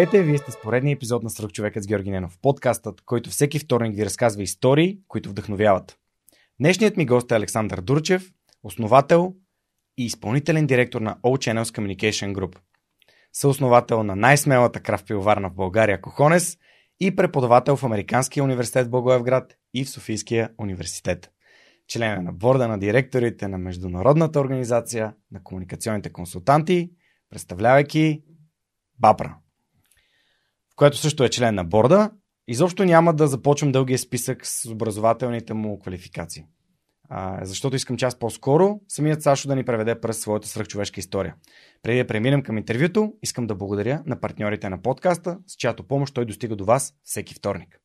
Здравейте, вие сте с поредния епизод на Свръхчовекът с Георги Ненов, подкастът, който всеки вторник ви разказва истории, които вдъхновяват. Днешният ми гост е Александър Дурчев, основател и изпълнителен директор на All Channels Communication Group, съосновател на най-смелата крафт-пивоварна в България Cojones и преподавател в Американския университет в Благоевград и в Софийския университет. Член е на борда на директорите на Международната организация на комуникационните консултанти, представлявайки БАПРА, в което също е член на борда. Изобщо няма да започвам дългия списък с образователните му квалификации, защото искам час по-скоро самият Сашо да ни преведе през своята свръхчовешка история. Преди да преминем към интервюто, искам да благодаря на партньорите на подкаста, с чиято помощ той достига до вас всеки вторник.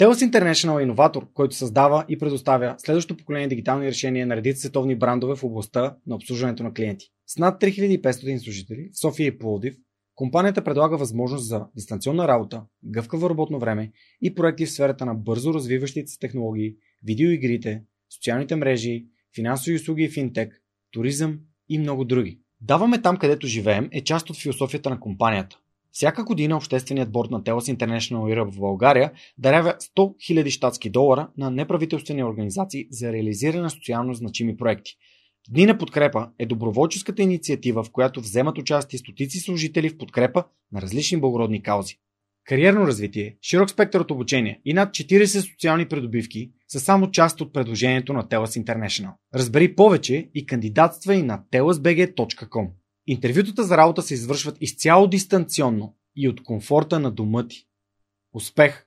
Telus International е иноватор, който създава и предоставя следващото поколение дигитални решения на редица световни брандове в областта на обслужването на клиенти. С над 3500 служители в София и Пловдив, компанията предлага възможност за дистанционна работа, гъвкаво работно време и проекти в сферата на бързо развиващите се технологии, видеоигрите, социалните мрежи, финансови услуги и финтек, туризъм и много други. "Даваме там, където живеем" е част от философията на компанията. Всяка година общественият борд на Telus International Europe в България дарява 100 000 щатски долара на неправителствени организации за реализиране на социално значими проекти. Дни на подкрепа е доброволческата инициатива, в която вземат участие стотици служители в подкрепа на различни благородни каузи. Кариерно развитие, широк спектър от обучение и над 40 социални придобивки са само част от предложението на Telus International. Разбери повече и кандидатствай на telusbg.com. Интервютата за работа се извършват изцяло дистанционно и от комфорта на дома ти. Успех!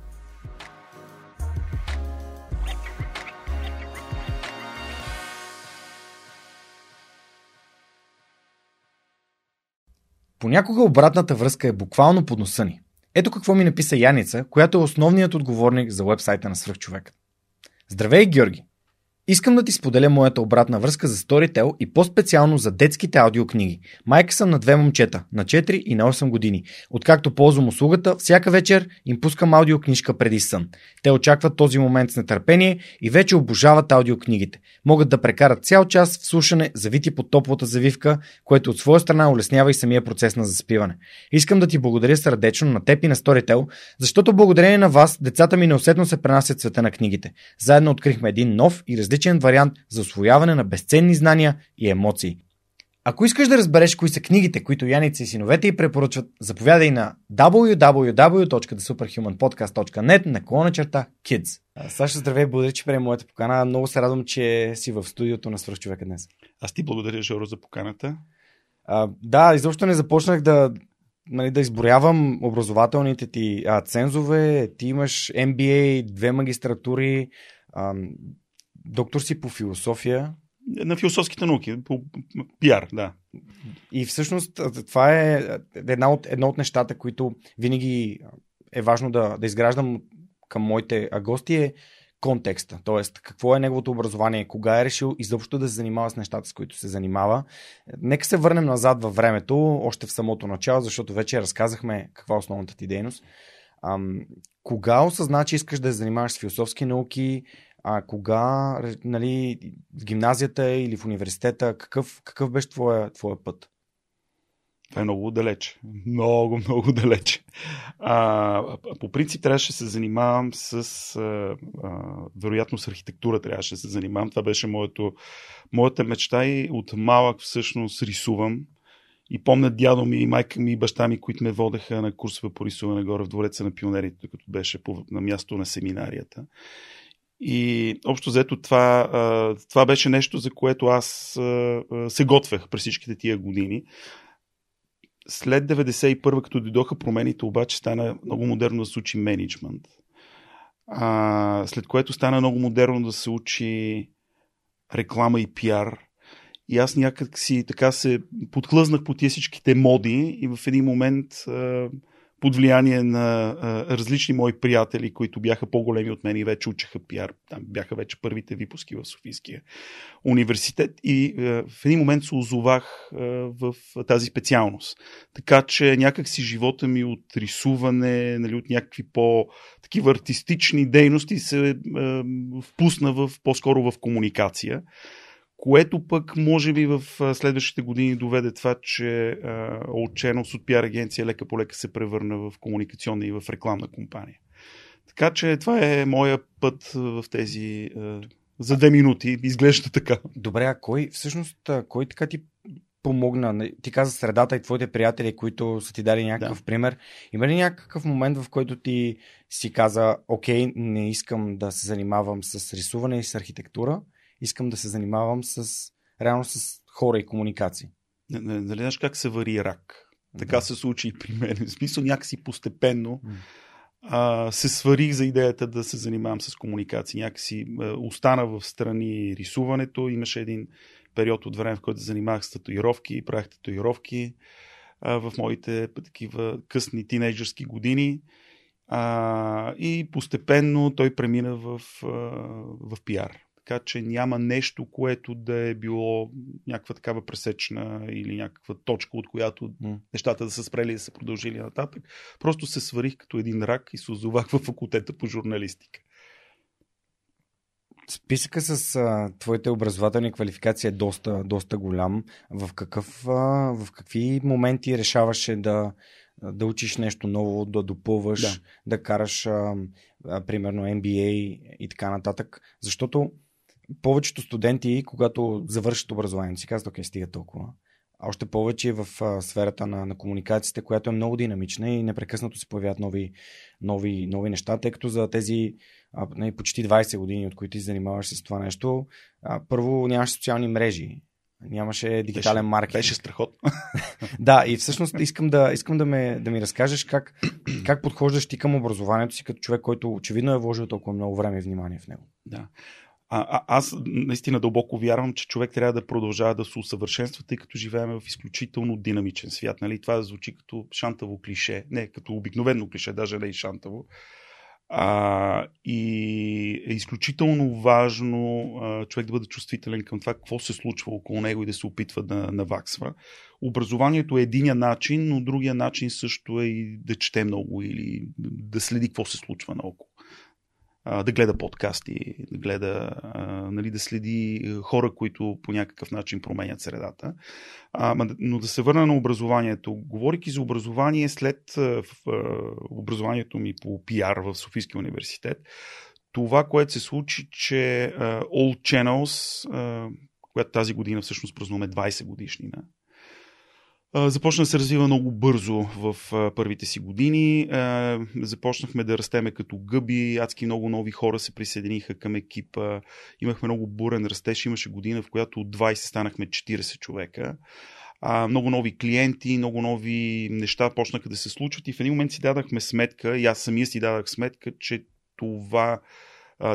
Понякога обратната връзка е буквално под носа ни. Ето какво ми написа Яница, която е основният отговорник за уебсайта на Свръхчовекът. Здравей, Георги! Искам да ти споделя моята обратна връзка за Storytel и по-специално за детските аудиокниги. Майка съм на две момчета, на 4 и на 8 години. Откакто ползвам услугата, всяка вечер им пускам аудиокнижка преди сън. Те очакват този момент с нетърпение и вече обожават аудиокнигите. Могат да прекарат цял час в слушане, завити под топлата завивка, което от своя страна улеснява и самия процес на заспиване. Искам да ти благодаря сърдечно на теб и на Storytel, защото благодарение на вас децата ми неусетно се пренасят в света на книгите. Заедно открихме един нов и различен вариант за усвояване на безценни знания и емоции. Ако искаш да разбереш кои са книгите, които Яница и синовете й препоръчват, заповядай на www.thesuperhumanpodcast.net/kids. Саша, здравей, благодаря, че приема моята покана. Много се радвам, че си в студиото на Свръхчовека днес. Аз ти благодаря, Жоро, за поканата. Да, изобщо не започнах да изброявам образователните ти цензове. Ти имаш MBA, две магистратури, доктор си по философия. На философските науки, по пиар, да. И всъщност това е едно от нещата, които винаги е важно да изграждам към моите гости, е контекста. Тоест, какво е неговото образование, кога е решил изобщо да се занимава с нещата, с които се занимава. Нека се върнем назад във времето, още в самото начало, защото вече разказахме каква е основната ти дейност. Кога осъзна, че искаш да се занимаваш с философски науки? Кога, в гимназията или в университета, какъв беше твоя път? Това е много далече. Много далече. По принцип трябваше да се занимавам вероятно с архитектура трябваше да се занимавам. Това беше моята мечта и от малък всъщност рисувам. И помня дядо ми, майка ми и баща ми, които ме водеха на курсове по рисуване горе в Двореца на пионерите, като беше на място на семинарията. И общо взето това беше нещо, за което аз се готвех през всичките тия години. След 1991, като дойдоха промените, обаче стана много модерно да се учи менеджмент. След което стана много модерно да се учи реклама и пиар. И аз някак си така се подхлъзнах по тези всичките моди и в един момент под влияние на различни мои приятели, които бяха по-големи от мен и вече учеха пиар, там бяха вече първите випуски в Софийския университет, и в един момент се озовах в тази специалност. Така че някак си живота ми от рисуване, нали, от някакви по-такива артистични дейности се впусна в, по-скоро в комуникация. Което пък може би в следващите години доведе това, че All Channels от PR агенция лека по лека се превърна в комуникационна и в рекламна компания. Така че това е моя път в тези за 2 минути. Изглежда така. Добре, а кой така ти помогна? Ти каза средата и твоите приятели, които са ти дали някакъв пример. Има ли някакъв момент, в който ти си каза, окей, не искам да се занимавам с рисуване и с архитектура? Искам да се занимавам реално с хора и комуникации. Нали знаеш как се вари рак? Така се случи и при мен. В смисъл някакси постепенно се сварих за идеята да се занимавам с комуникации. Някакси остана в страни рисуването. Имаше един период от време, в който се занимавах с татуировки и правях татуировки в моите такива късни тинейджърски години. И постепенно той премина в пиар. Така че няма нещо, което да е било някаква такава пресечна или някаква точка, от която нещата да са спрели и да са продължили нататък. Просто се сварих като един рак и се озовах във факултета по журналистика. Списъка с твоите образователни квалификации е доста голям. В какви моменти решаваше да учиш нещо ново, да допълваш, да караш примерно MBA и така нататък? Защото повечето студенти, когато завършат образование, си казват, окей, стига толкова. А още повече в сферата на комуникациите, която е много динамична и непрекъснато се появяват нови неща, тъй като за тези почти 20 години, от които ти занимаваш с това нещо, първо нямаше социални мрежи. Нямаше дигитален маркетинг. Беше страхотно. Да, и всъщност искам да ми разкажеш как подхождаш ти към образованието си като човек, който очевидно е вложил толкова много време и внимание в него. Да. Аз наистина дълбоко вярвам, че човек трябва да продължава да се усъвършенства, тъй като живеем в изключително динамичен свят. Нали? Това звучи като шантаво клише. Не, като обикновено клише, даже не и шантаво. И е изключително важно човек да бъде чувствителен към това, какво се случва около него и да се опитва да наваксва. Образованието е единия начин, но другия начин също е и да чете много или да следи какво се случва наоколо. Да гледа подкасти, да следи хора, които по някакъв начин променят средата. Но да се върна на образованието. Говорейки за образование, след образованието ми по пиар в Софийския университет, това, което се случи, че All Channels, която тази година всъщност празнуваме 20 годишнина, започна да се развива много бързо в първите си години. Започнахме да растеме като гъби, адски много нови хора се присъединиха към екипа. Имахме много бурен растеж, имаше година, в която от 20 станахме 40 човека. Много нови клиенти, много нови неща почнаха да се случват и в един момент си дадахме сметка, и аз самия си дадах сметка, че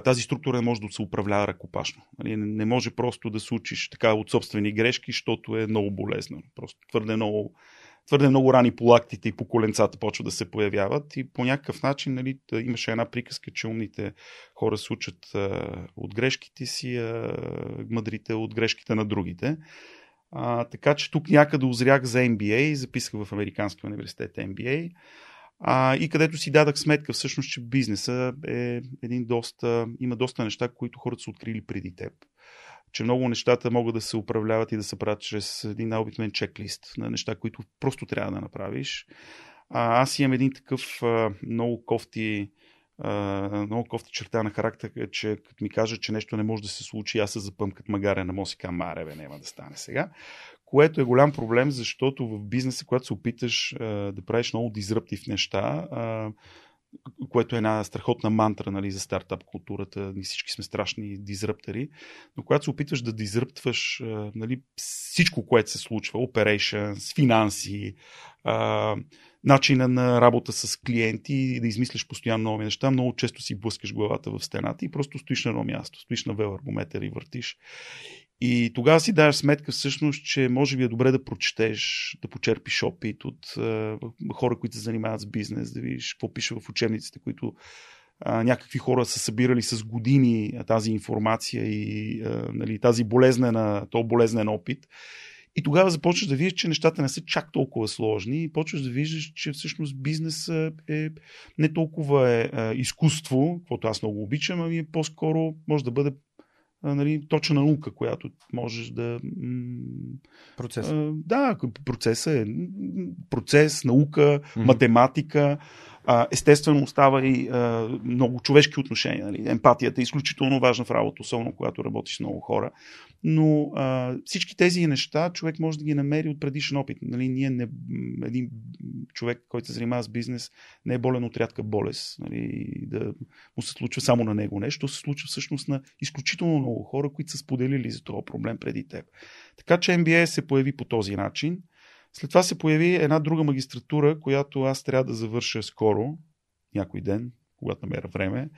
тази структура не може да се управлява ръкопашно. Не може просто да се учиш така от собствени грешки, защото е много болезнено. Просто твърде много рани по лактите и по коленцата почва да се появяват и по някакъв начин, нали, имаше една приказка, че умните хора се учат от грешките си, мъдрите от грешките на другите. Така че тук някъде озрях за MBA, записах в Американския университет MBA. И където си дадах сметка всъщност, че бизнеса е има доста неща, които хората са открили преди теб. Че много нещата могат да се управляват и да се правят чрез един обикновен чеклист на неща, които просто трябва да направиш. Аз имам един такъв много кофти черта на характер, че като ми кажа, че нещо не може да се случи, аз се запъм като магаре на мозъка, няма да стане сега. Което е голям проблем, защото в бизнеса, когато се опиташ да правиш много дизраптив неща, което е една страхотна мантра, нали, за стартап културата, ние всички сме страшни дизраптери, но когато се опитваш да дизраптваш всичко, което се случва, operations, финанси, начина на работа с клиенти и да измисляш постоянно нови неща, много често си блъскаш главата в стената и просто стоиш на едно място, стоиш на веларгометър и въртиш. И тогава си даваш сметка всъщност, че може би е добре да прочетеш, да почерпиш опит от хора, които се занимават с бизнес, да видиш какво пише в учебниците, които някакви хора са събирали с години тази информация и нали, този болезнен опит. И тогава започваш да видиш, че нещата не са чак толкова сложни и почваш да виждаш, че всъщност бизнес е не толкова изкуство, което аз много обичам, ами по-скоро може да бъде нали, точна наука, която можеш да... Процес. Да, процес, наука, математика. Естествено остава и много човешки отношения. Нали. Емпатията е изключително важна в работа, особено когато работиш с много хора. Но всички тези неща човек може да ги намери от предишен опит. Нали, един човек, който се занимава с бизнес, не е болен от рядка болест. Нали, да му се случва само на него нещо. Се случва всъщност на изключително много хора, които са споделили за този проблем преди теб. Така че MBA се появи по този начин. След това се появи една друга магистратура, която аз трябва да завърша скоро, някой ден, когато намеря време,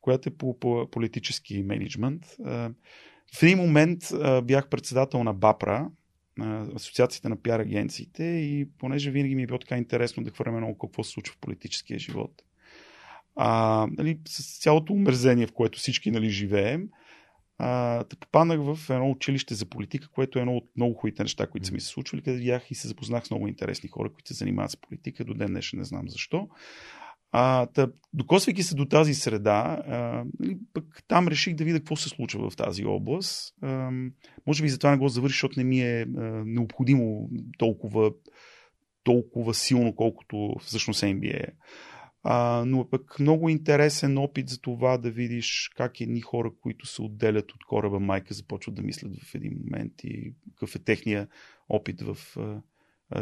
която е по политически менеджмент. В един момент бях председател на БАПРА, Асоциацията на пиар агенциите, и понеже винаги ми е било така интересно да хвърляме много какво се случва в политическия живот. Нали, с цялото омерзение, в което всички нали, живеем, попаднах в едно училище за политика, което е едно от много хубавите неща, които са ми се случвали, където видях и се запознах с много интересни хора, които се занимават с политика. До ден днешен не знам защо. Докосвайки се до тази среда, пък там реших да видя какво се случва в тази област. Може би затова не го завърши, защото не ми е необходимо толкова силно, колкото всъщност MBA. Но е пък много интересен опит за това да видиш как едни хора, които се отделят от кораба майка, започват да мислят в един момент и какъв е техния опит в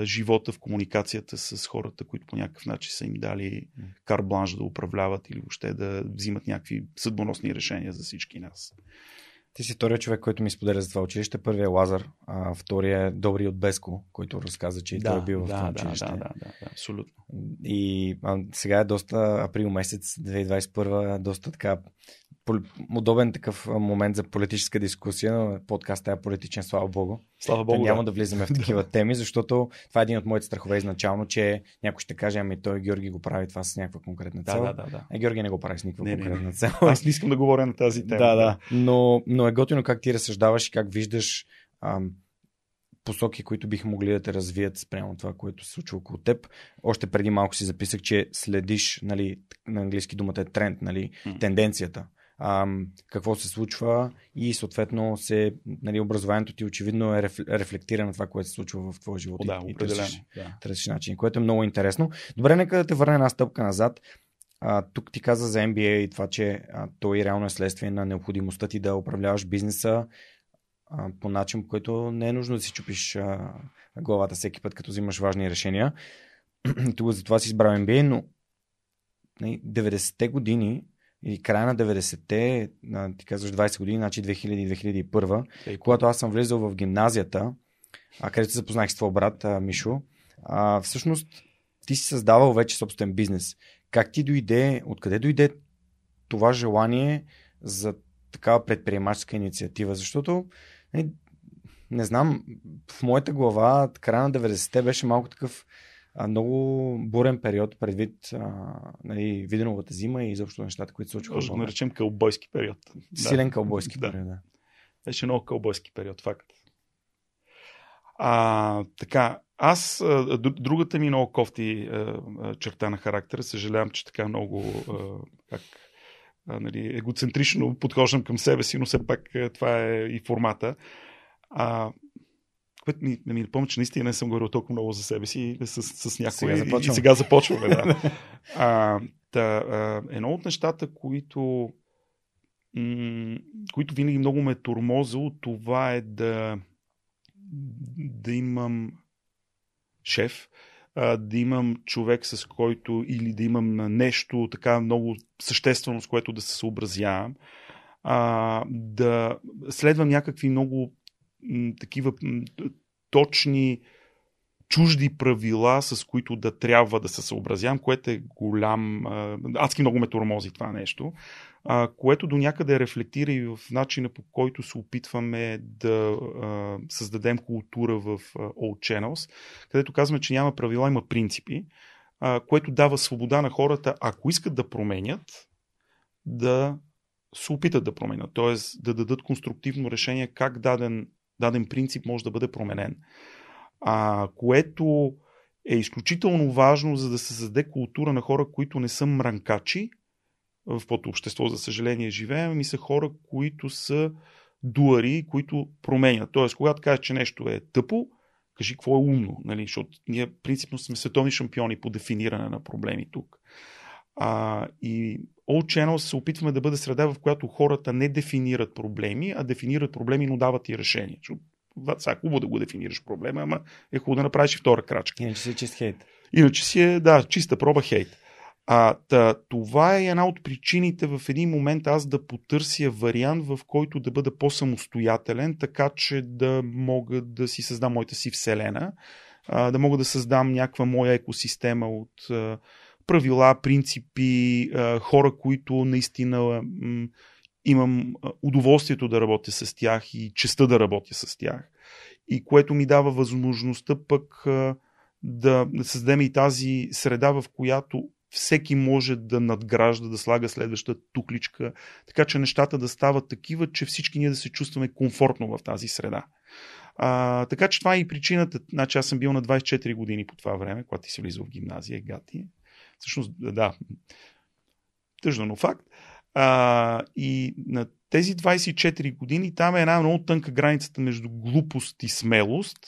живота, в комуникацията с хората, които по някакъв начин са им дали карбланш да управляват или въобще да взимат някакви съдбоносни решения за всички нас. Ти си втория човек, който ми споделя за това училище. Първият е Лазар, а вторият е Добри от Беско, който разказа, че и той е бил в това училище. Да, абсолютно. И сега е доста април месец 2021, доста така удобен такъв момент за политическа дискусия, но подкастът е политичен, слава богу. Слава богу, няма да влизаме в такива теми, защото това е един от моите страхове изначално, че някой ще каже, ами той Георги го прави това с някаква конкретна цел. Георги не го прави с никаква конкретна цел. Аз не искам да говоря на тази тема. Но е готино как ти разсъждаваш и как виждаш посоки, които биха могли да те развият спрямо това, което се случва около теб. Още преди малко си записах, че следиш, нали, на английски думата е тренд, нали, тенденцията. Какво се случва и съответно нали, образованието ти очевидно е рефлектира на това, което се случва в твоя живот. Да, определено. Търсиш начин, което е много интересно. Добре, нека да те върне една стъпка назад. Тук ти каза за MBA и това, че той реално е следствие на необходимостта ти да управляваш бизнеса по начин, по който не е нужно да си чупиш главата всеки път, като взимаш важни решения. Тук затова си избрал MBA, но 90-те години и края на 90-те, ти казваш 20 години, значи 2000-2001, когато аз съм влизал в гимназията, където се запознах с твой брат Мишо, всъщност ти си създавал вече собствен бизнес. Как ти дойде, откъде дойде това желание за такава предприемаческа инициатива? Защото не знам, в моята глава края на 90-те беше малко такъв много бурен период предвид нали, Виденовата зима и изобщо нещата, които се случваха. Може да наречем кълбойски период. Силен кълбойски период, да. Беше много кълбойски период, факт. Така, аз другата ми много кофти черта на характера, съжалявам, че така много нали, егоцентрично подхождам към себе си, но все пак това е и формата. Което ми напомня, че наистина не съм говорил толкова много за себе си с някой. Сега започваме. Да. Едно от нещата, които винаги много ме е тормозило, това е да имам шеф, да имам човек, с който или да имам нещо така много съществено, с което да се съобразявам, да следвам някакви много такива точни чужди правила, с които да трябва да се съобразявам, което е голям... Адски много ме тормози това нещо, което до някъде рефлектира и в начина, по който се опитваме да създадем култура в All Channels, където казваме, че няма правила, има принципи, което дава свобода на хората, ако искат да променят, да се опитат да променят, т.е. да дадат конструктивно решение как даден принцип може да бъде променен. Което е изключително важно, за да се създаде култура на хора, които не са мрънкачи, в каквото общество, за съжаление, живеем, и са хора, които са дуари, които променят. Т.е. когато кажеш, че нещо е тъпо, кажи какво е умно, нали? Защото ние принципно сме световни шампиони по дефиниране на проблеми тук. И All Channels се опитваме да бъде среда, в която хората не дефинират проблеми, а дефинират проблеми, но дават и решения. Сега хубаво да го дефинираш проблема, ама е хубаво да направиш и втора крачка. Иначе си е чист хейт. Иначе си е, да, чиста проба хейт. Това е една от причините в един момент аз да потърся вариант, в който да бъда по-самостоятелен, така че да мога да си създам моята си вселена, да мога да създам някаква моя екосистема от правила, принципи, хора, които наистина имам удоволствието да работя с тях и честта да работя с тях. И което ми дава възможността пък да създадем и тази среда, в която всеки може да надгражда, да слага следващата тукличка, така че нещата да стават такива, че всички ние да се чувстваме комфортно в тази среда. Така че това е и причината. Значи аз съм бил на 24 години по това време, когато ти си влизал в гимназия, гати. Всъщност, да, тъжно, но факт. И на тези 24 години там е една много тънка границата между глупост и смелост,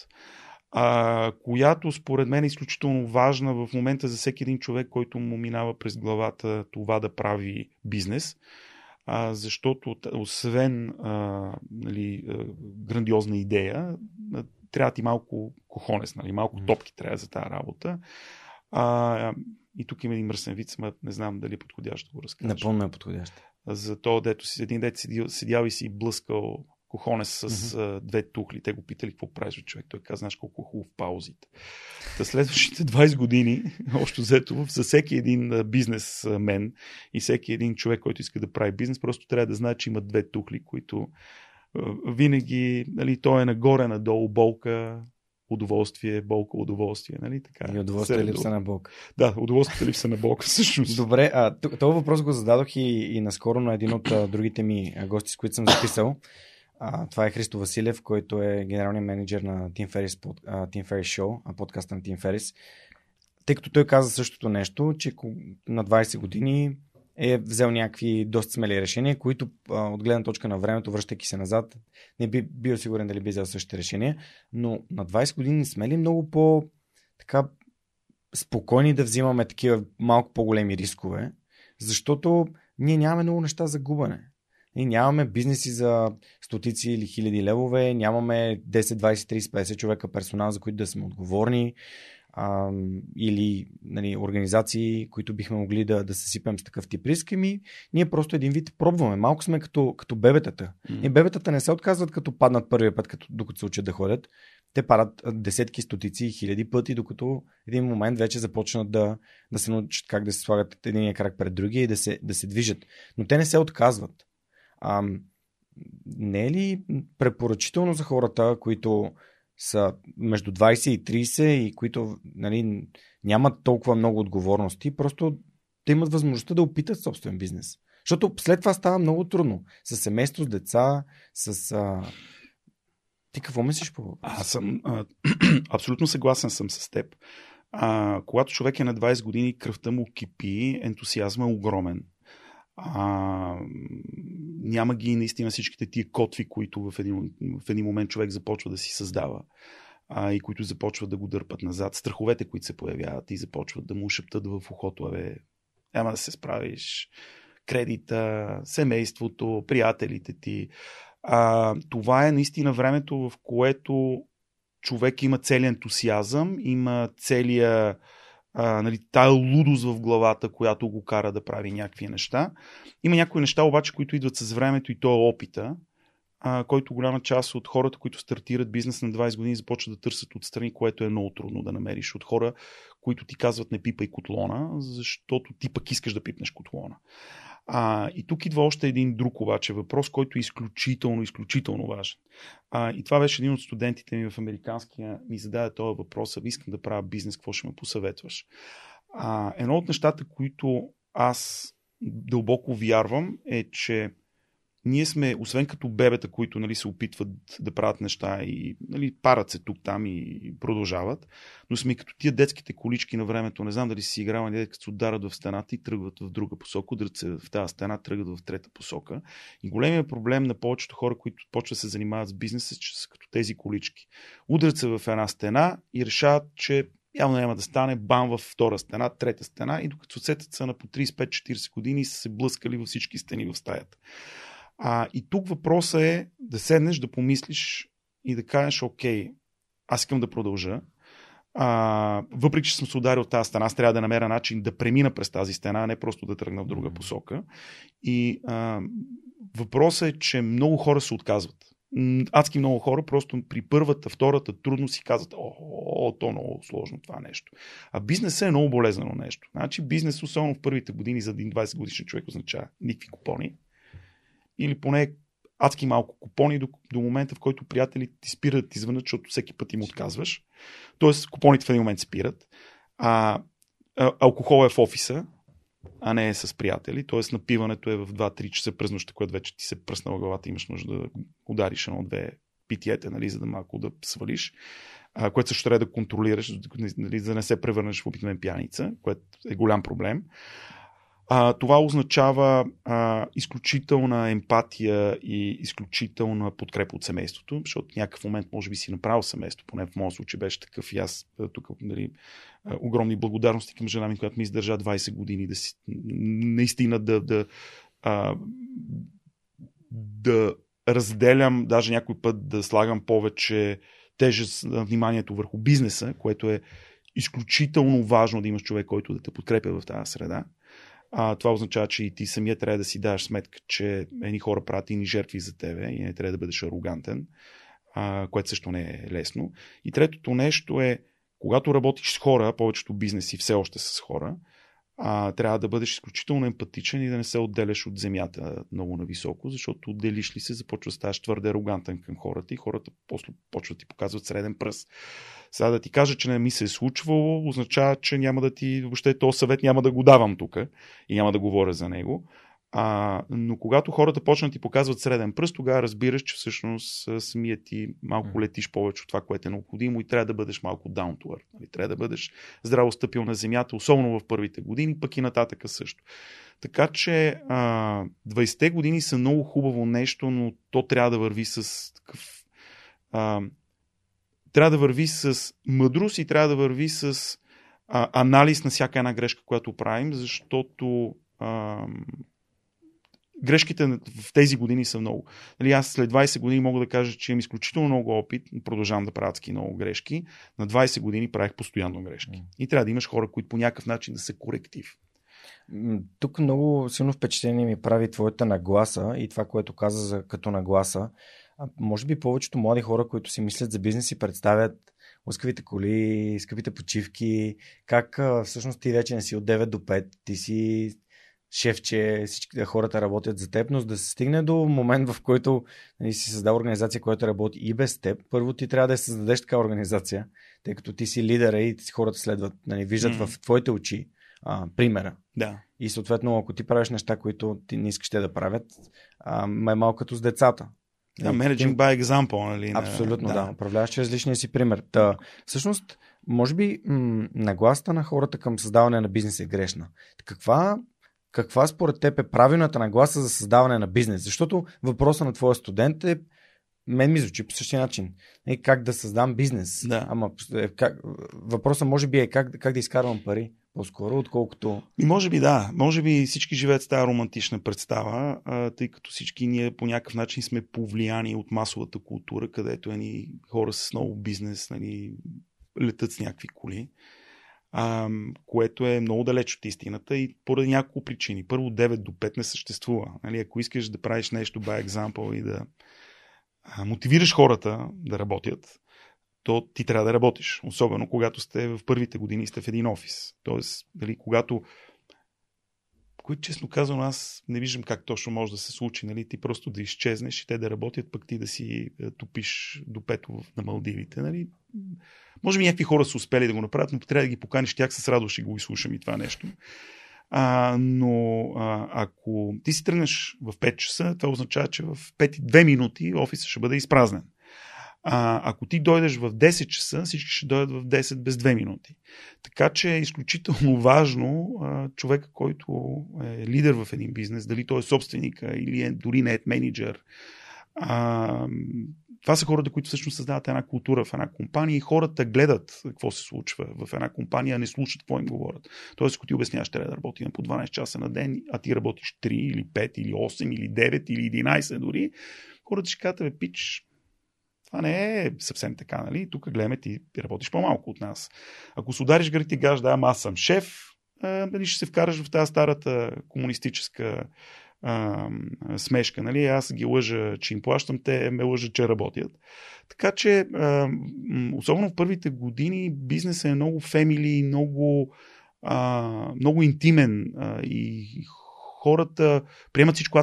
която според мен е изключително важна в момента за всеки един човек, който му минава през главата това да прави бизнес, защото освен грандиозна идея, трябва ти малко кохонес, нали? Малко топки трябва за тази работа. И тук има един мръсен вид, не знам дали е подходящо да го разкажа. Напълно е подходящо. За то, дето си един дет седял и си блъскал кохонес с две тухли. Те го питали какво правиш от човек. Той каза, знаеш колко е хубаво в паузите. Та следващите 20 години, общо взето, за всеки един бизнесмен и всеки един човек, който иска да прави бизнес, просто трябва да знае, че има две тухли, които винаги, нали, той е нагоре-надолу, болка, удоволствие, болка, удоволствие, нали така? И удоволствие, липса на болка. Да, удоволствие, липса на болка, всъщност. Добре, този въпрос го зададох и наскоро на един от другите ми гости, с които съм записал. Това е Христо Василев, който е генералният менеджер на Tim Ferriss, Tim Ferriss Show, подкаста на Tim Ferriss. Тъй като той каза същото нещо, че на 20 години е взел някакви доста смели решения, които от гледна точка на времето, връщайки се назад, не би бил сигурен дали би взел същите решения, но на 20 години сме ли много по-така спокойни да взимаме такива малко по-големи рискове, защото ние нямаме много неща за губане. И нямаме бизнеси за стотици или хиляди левове, нямаме 10, 20, 30, 50 човека персонал, за които да сме отговорни, или, нали, организации, които бихме могли да се сипем с такъв тип риски. Ние просто един вид пробваме. Малко сме като бебетата. И бебетата не се отказват като паднат първия път, докато се учат да ходят. Те падат десетки, стотици и хиляди пъти, докато един момент вече започнат да се научат как да се слагат единия крак пред другия и да се движат. Но те не се отказват. Не е ли препоръчително за хората, които са между 20 и 30 и които, нали, нямат толкова много отговорности, просто да имат възможността да опитат собствен бизнес? Защото след това става много трудно. С семейство, с деца, с... Ти какво мислиш по... Аз съм абсолютно съгласен съм с теб. Когато човек е на 20 години, кръвта му кипи, ентусиазма е огромен. Няма ги наистина всичките тия котви, които в един момент човек започва да си създава, и които започват да го дърпат назад, страховете, които се появяват и започват да му шептат в ухото, няма да се справиш, кредита, семейството, приятелите ти. Това е наистина времето, в което човек има целият ентусиазъм, има целият тая лудост в главата, която го кара да прави някакви неща. Има някои неща обаче, които идват с времето, и то е опита, който голяма част от хората, които стартират бизнес на 20 години, започват да търсят отстрани, което е много трудно да намериш. От хора, които ти казват не пипай котлона, защото ти пък искаш да пипнеш котлона. И тук идва още един друг обаче въпрос, който е изключително важен. И това беше един от студентите ми в Американския, ми зададе този въпрос: а искам да правя бизнес, какво ще ме посъветваш? Едно от нещата, които аз дълбоко вярвам, е, че ние сме, освен като бебета, които се опитват да правят неща и парат се тук-там и продължават, но сме и като тия детските колички на времето. Не знам дали си играва, като се ударят в стената и тръгват в друга посока, удрят се в тази стена, тръгват в трета посока. И големият проблем на повечето хора, които почват да се занимават с бизнеса, е, че са като тези колички. Удрят се в една стена и решават, че явно няма да стане, бам, във втора стена, трета стена, и докато сетят са на по 35-40 години и са се блъскали във всички стени в стаята. И тук въпросът е да седнеш, да помислиш и да кажеш: окей, аз искам да продължа. Въпреки че съм се ударил от тази стена, аз трябва да намеря начин да премина през тази стена, а не просто да тръгна в друга посока. И въпросът е, че много хора се отказват. Адски много хора просто при първата, втората трудност си казват: о, то е много сложно това нещо. А бизнесът е много болезнено нещо. Значи бизнес, особено в първите години, за един 20 годишен човек означава никакви купони. Или поне адски малко купони до момента, в който приятелите ти спират извънът, защото всеки път им отказваш. Тоест купоните в един момент спират. Алкохол е в офиса, а не е с приятели. Тоест напиването е в 2-3 часа през нощта, когато вече ти се пръснала главата, имаш нужда да удариш едно-две питиета, за да малко да свалиш. Което също трябва да контролираш, за да не се превърнеш в обикновен пияница, което е голям проблем. Това означава изключителна емпатия и изключителна подкрепа от семейството, защото в някакъв момент може би си направил семейство, поне в моят случай беше такъв, и аз тук огромни благодарности към жена ми, която ми издържа 20 години да си, наистина да разделям, даже някой път да слагам повече тежест на вниманието върху бизнеса, което е изключително важно да имаш човек, който да те подкрепя в тази среда. Това означава, че и ти самия трябва да си даш сметка, че едни хора правят ини жертви за тебе и не трябва да бъдеш арогантен, което също не е лесно. И третото нещо е, когато работиш с хора, повечето бизнеси все още с хора, трябва да бъдеш изключително емпатичен и да не се отделяш от земята много нависоко, защото отделиш ли се, започва да ставаш твърде арогантен към хората и хората после почват да ти показват среден пръст. Сега да ти кажа, че не ми се е случвало, означава, че няма да ти, въобще този съвет няма да го давам тук и няма да говоря за него. Но когато хората почнат да ти показват среден пръст, тогава разбираш, че всъщност самия ти малко летиш повече от това, което е необходимо, и трябва да бъдеш малко down to earth. Трябва да бъдеш здраво стъпил на земята, особено в първите години, пък и нататъка също. Така че 20-те години са много хубаво нещо, но то трябва да върви с такъв... трябва да върви с мъдрост и трябва да върви с анализ на всяка една грешка, която правим, защото... грешките в тези години са много. Аз след 20 години мога да кажа, че имам изключително много опит, продължавам да правя много грешки. На 20 години правих постоянно грешки. И трябва да имаш хора, които по някакъв начин да са коректив. Тук много силно впечатление ми прави твоята нагласа и това, което каза за като нагласа. Може би повечето млади хора, които си мислят за бизнес, си представят скъпите коли, скъпите почивки, как всъщност ти вече не си от 9 до 5, ти си шеф, че всички хората работят за теб, но да се стигне до момент, в който си създава организация, която работи и без теб, първо ти трябва да я създадеш така организация, тъй като ти си лидера и хората следват, виждат в твоите очи примера. Да. И съответно, ако ти правиш неща, които ти не искаш те да правят, е малко като с децата. Да, managing by example. Абсолютно, да. Управляваш чрез личния си пример. Всъщност, може би нагласата на хората към създаване на бизнес е грешна. Каква според теб е правилната нагласа за създаване на бизнес? Защото въпросът на твоя студент е, мен ми звучи по същия начин. Как да създам бизнес? Да. Ама въпросът може би е как да изкарвам пари по-скоро, отколкото... Може би да. Може би всички живеят с тази романтична представа, тъй като всички ние по някакъв начин сме повлияни от масовата култура, където едни хора с много бизнес летат с някакви коли. Което е много далеч от истината и поради няколко причини. Първо, 9 до 5 не съществува. Ако искаш да правиш нещо by example и да мотивираш хората да работят, то ти трябва да работиш. Особено когато сте в първите години и сте в един офис. Тоест, дали, когато... Което, честно казано, аз не виждам как точно може да се случи. Нали? Ти просто да изчезнеш и те да работят, пък ти да си топиш до пето на Малдивите. Нали? Може би някакви хора са успели да го направят, но трябва да ги поканиш тях, с радост ще го изслушам и това нещо. Но ако ти си тръгнеш в 5 часа, това означава, че в 5-2 минути офисът ще бъде изпразнен. Ако ти дойдеш в 10 часа, всички ще дойдат в 10 без 2 минути. Така че е изключително важно човека, който е лидер в един бизнес, дали той е собственика или е дори не е менеджер. Това са хората, които всъщност създават една култура в една компания и хората гледат какво се случва в една компания, а не слушат какво им говорят. Тоест, ако ти обясняваш, трябва да работим по 12 часа на ден, а ти работиш 3 или 5 или 8 или 9 или 11 дори, хората ще казват, бе, пич, това не е съвсем така, нали? Тук гледаме, ти работиш по-малко от нас. Ако се удариш гърти гаж, да, аз съм шеф, нали, ще се вкараш в тази старата комунистическа смешка. Нали? Аз ги лъжа, че им плащам, те ме лъжат, че работят. Така че, особено в първите години, бизнесът е много фемили, много интимен и хората приемат всичко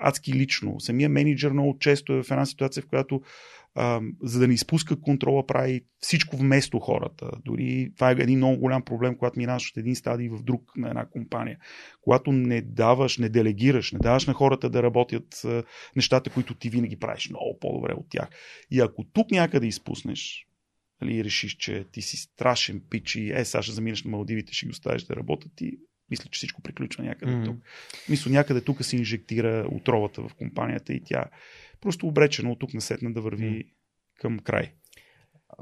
адски лично. Самия менеджер много често е в една ситуация, в която за да не изпуска контрола, прави всичко вместо хората. Дори това е един много голям проблем, когато минаваш от един стадий в друг на една компания. Когато не делегираш, не даваш на хората да работят нещата, които ти винаги правиш много по-добре от тях. И ако тук някъде изпуснеш, или решиш, че ти си страшен пич и сега ще заминеш на Малдивите, ще ги оставиш да работят, и мисля, че всичко приключва някъде тук. Мисля, някъде тук се инжектира отровата в компанията и тя просто обречена от тук насетна да върви към край.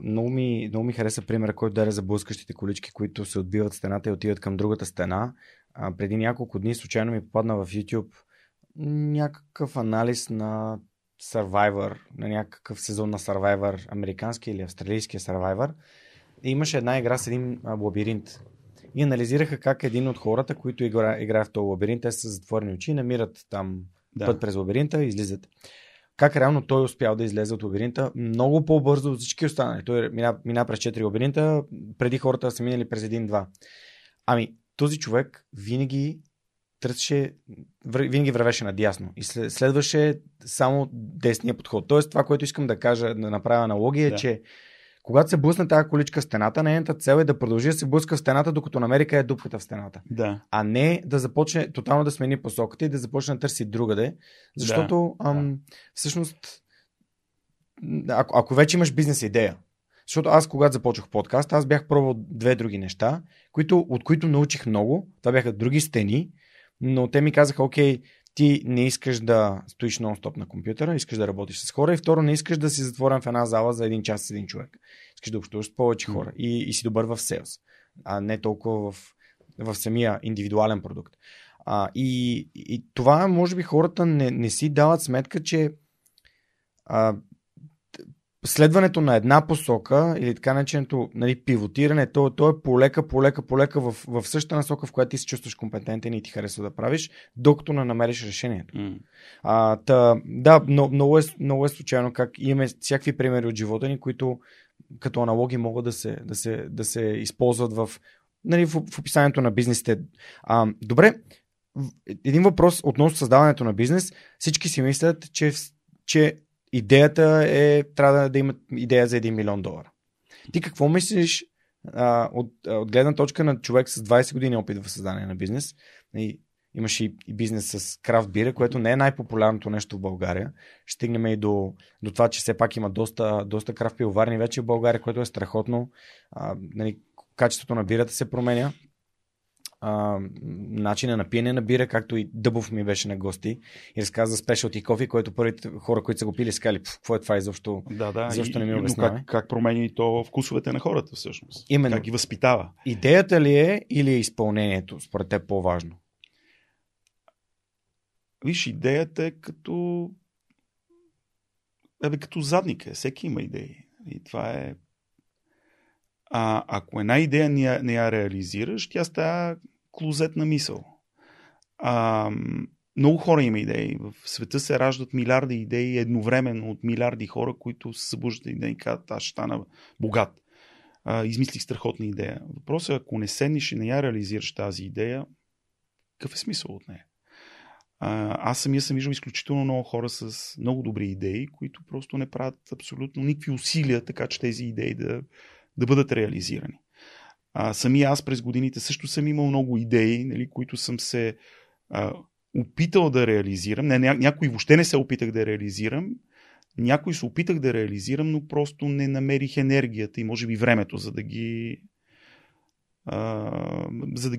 Много ми хареса примера, който даде за блъскащите колички, които се отбиват стената и отиват към другата стена. Преди няколко дни случайно ми попадна в YouTube някакъв анализ на Survivor, на някакъв сезон на Survivor, американски или австралийския Survivor. И имаше една игра с един лабиринт. И анализираха как един от хората, които играе в този лабиринт, те са затворени очи, намират там път през лабиринта и излизат. Как реално той успял да излезе от лабиринта много по-бързо от всички останали. Той мина през 4 лабиринта, преди хората са минали през 1-2. Ами, този човек винаги вървеше надясно и следваше само десния подход. Тоест, това, което искам да кажа, да направя аналогия е, че когато се блъсне тази количка в стената, нейната цел е да продължи да се блъска в стената, докато намери къде е дупката в стената. Да. А не да започне тотално да смени посоката и да започне да търси другаде. Защото всъщност, ако вече имаш бизнес идея, защото аз когато започнах подкаст, аз бях пробвал 2 други неща, от които научих много. Това бяха други стени, но те ми казаха, окей, ти не искаш да стоиш нон-стоп на компютъра, искаш да работиш с хора и второ, не искаш да си затворен в една зала за 1 час с 1 човек. Искаш да общуваш с повече хора и си добър в sales, а не толкова в самия индивидуален продукт. И това, може би, хората не си дават сметка, че следването на една посока или така начинато, нали, пивотиране, то е полека в същата насока, в която ти се чувстваш компетентен и ти харесва да правиш, докато не намериш решението. Много е случайно как имаме всякакви примери от живота ни, които като аналоги могат да се използват в описанието на бизнесите. Добре, един въпрос относно създаването на бизнес. Всички си мислят, че идеята е, трябва да имат идея за $1 милион. Ти какво мислиш от гледна точка на човек с 20 години опит в създание на бизнес? Имаш и бизнес с крафт бира, което не е най-популярното нещо в България. Ще стигнем и до това, че все пак има доста крафт пивоварни вече в България, което е страхотно. Качеството на бирата се променя. Начина на пиене на бира, както и Дъбов ми беше на гости и разказа за Specialty Coffee, което първите хора, които са го пили, скали, какво е това изобщо, не ми обясняваме. Как променя и то вкусовете на хората всъщност. Именно. Как ги възпитава. Идеята ли е или е изпълнението според те по-важно? Виж, идеята е като задник е. Всеки има идеи. И това е... Ако една идея не я реализираш, тя става клозетна мисъл. Много хора има идеи. В света се раждат милиарди идеи едновременно от милиарди хора, които се събуждат идеи и казват, аз ще стана богат. Измислих страхотна идея. Въпросът е, ако не седнеш и не я реализираш тази идея, какъв е смисъл от нея? Аз самия съм виждал изключително много хора с много добри идеи, които просто не правят абсолютно никакви усилия, така че тези идеи да бъдат реализирани. Самия аз през годините също съм имал много идеи, нали, които съм се опитал да реализирам. Някои въобще не се опитах да реализирам, някои се опитах да реализирам, но просто не намерих енергията и може би времето, за да ги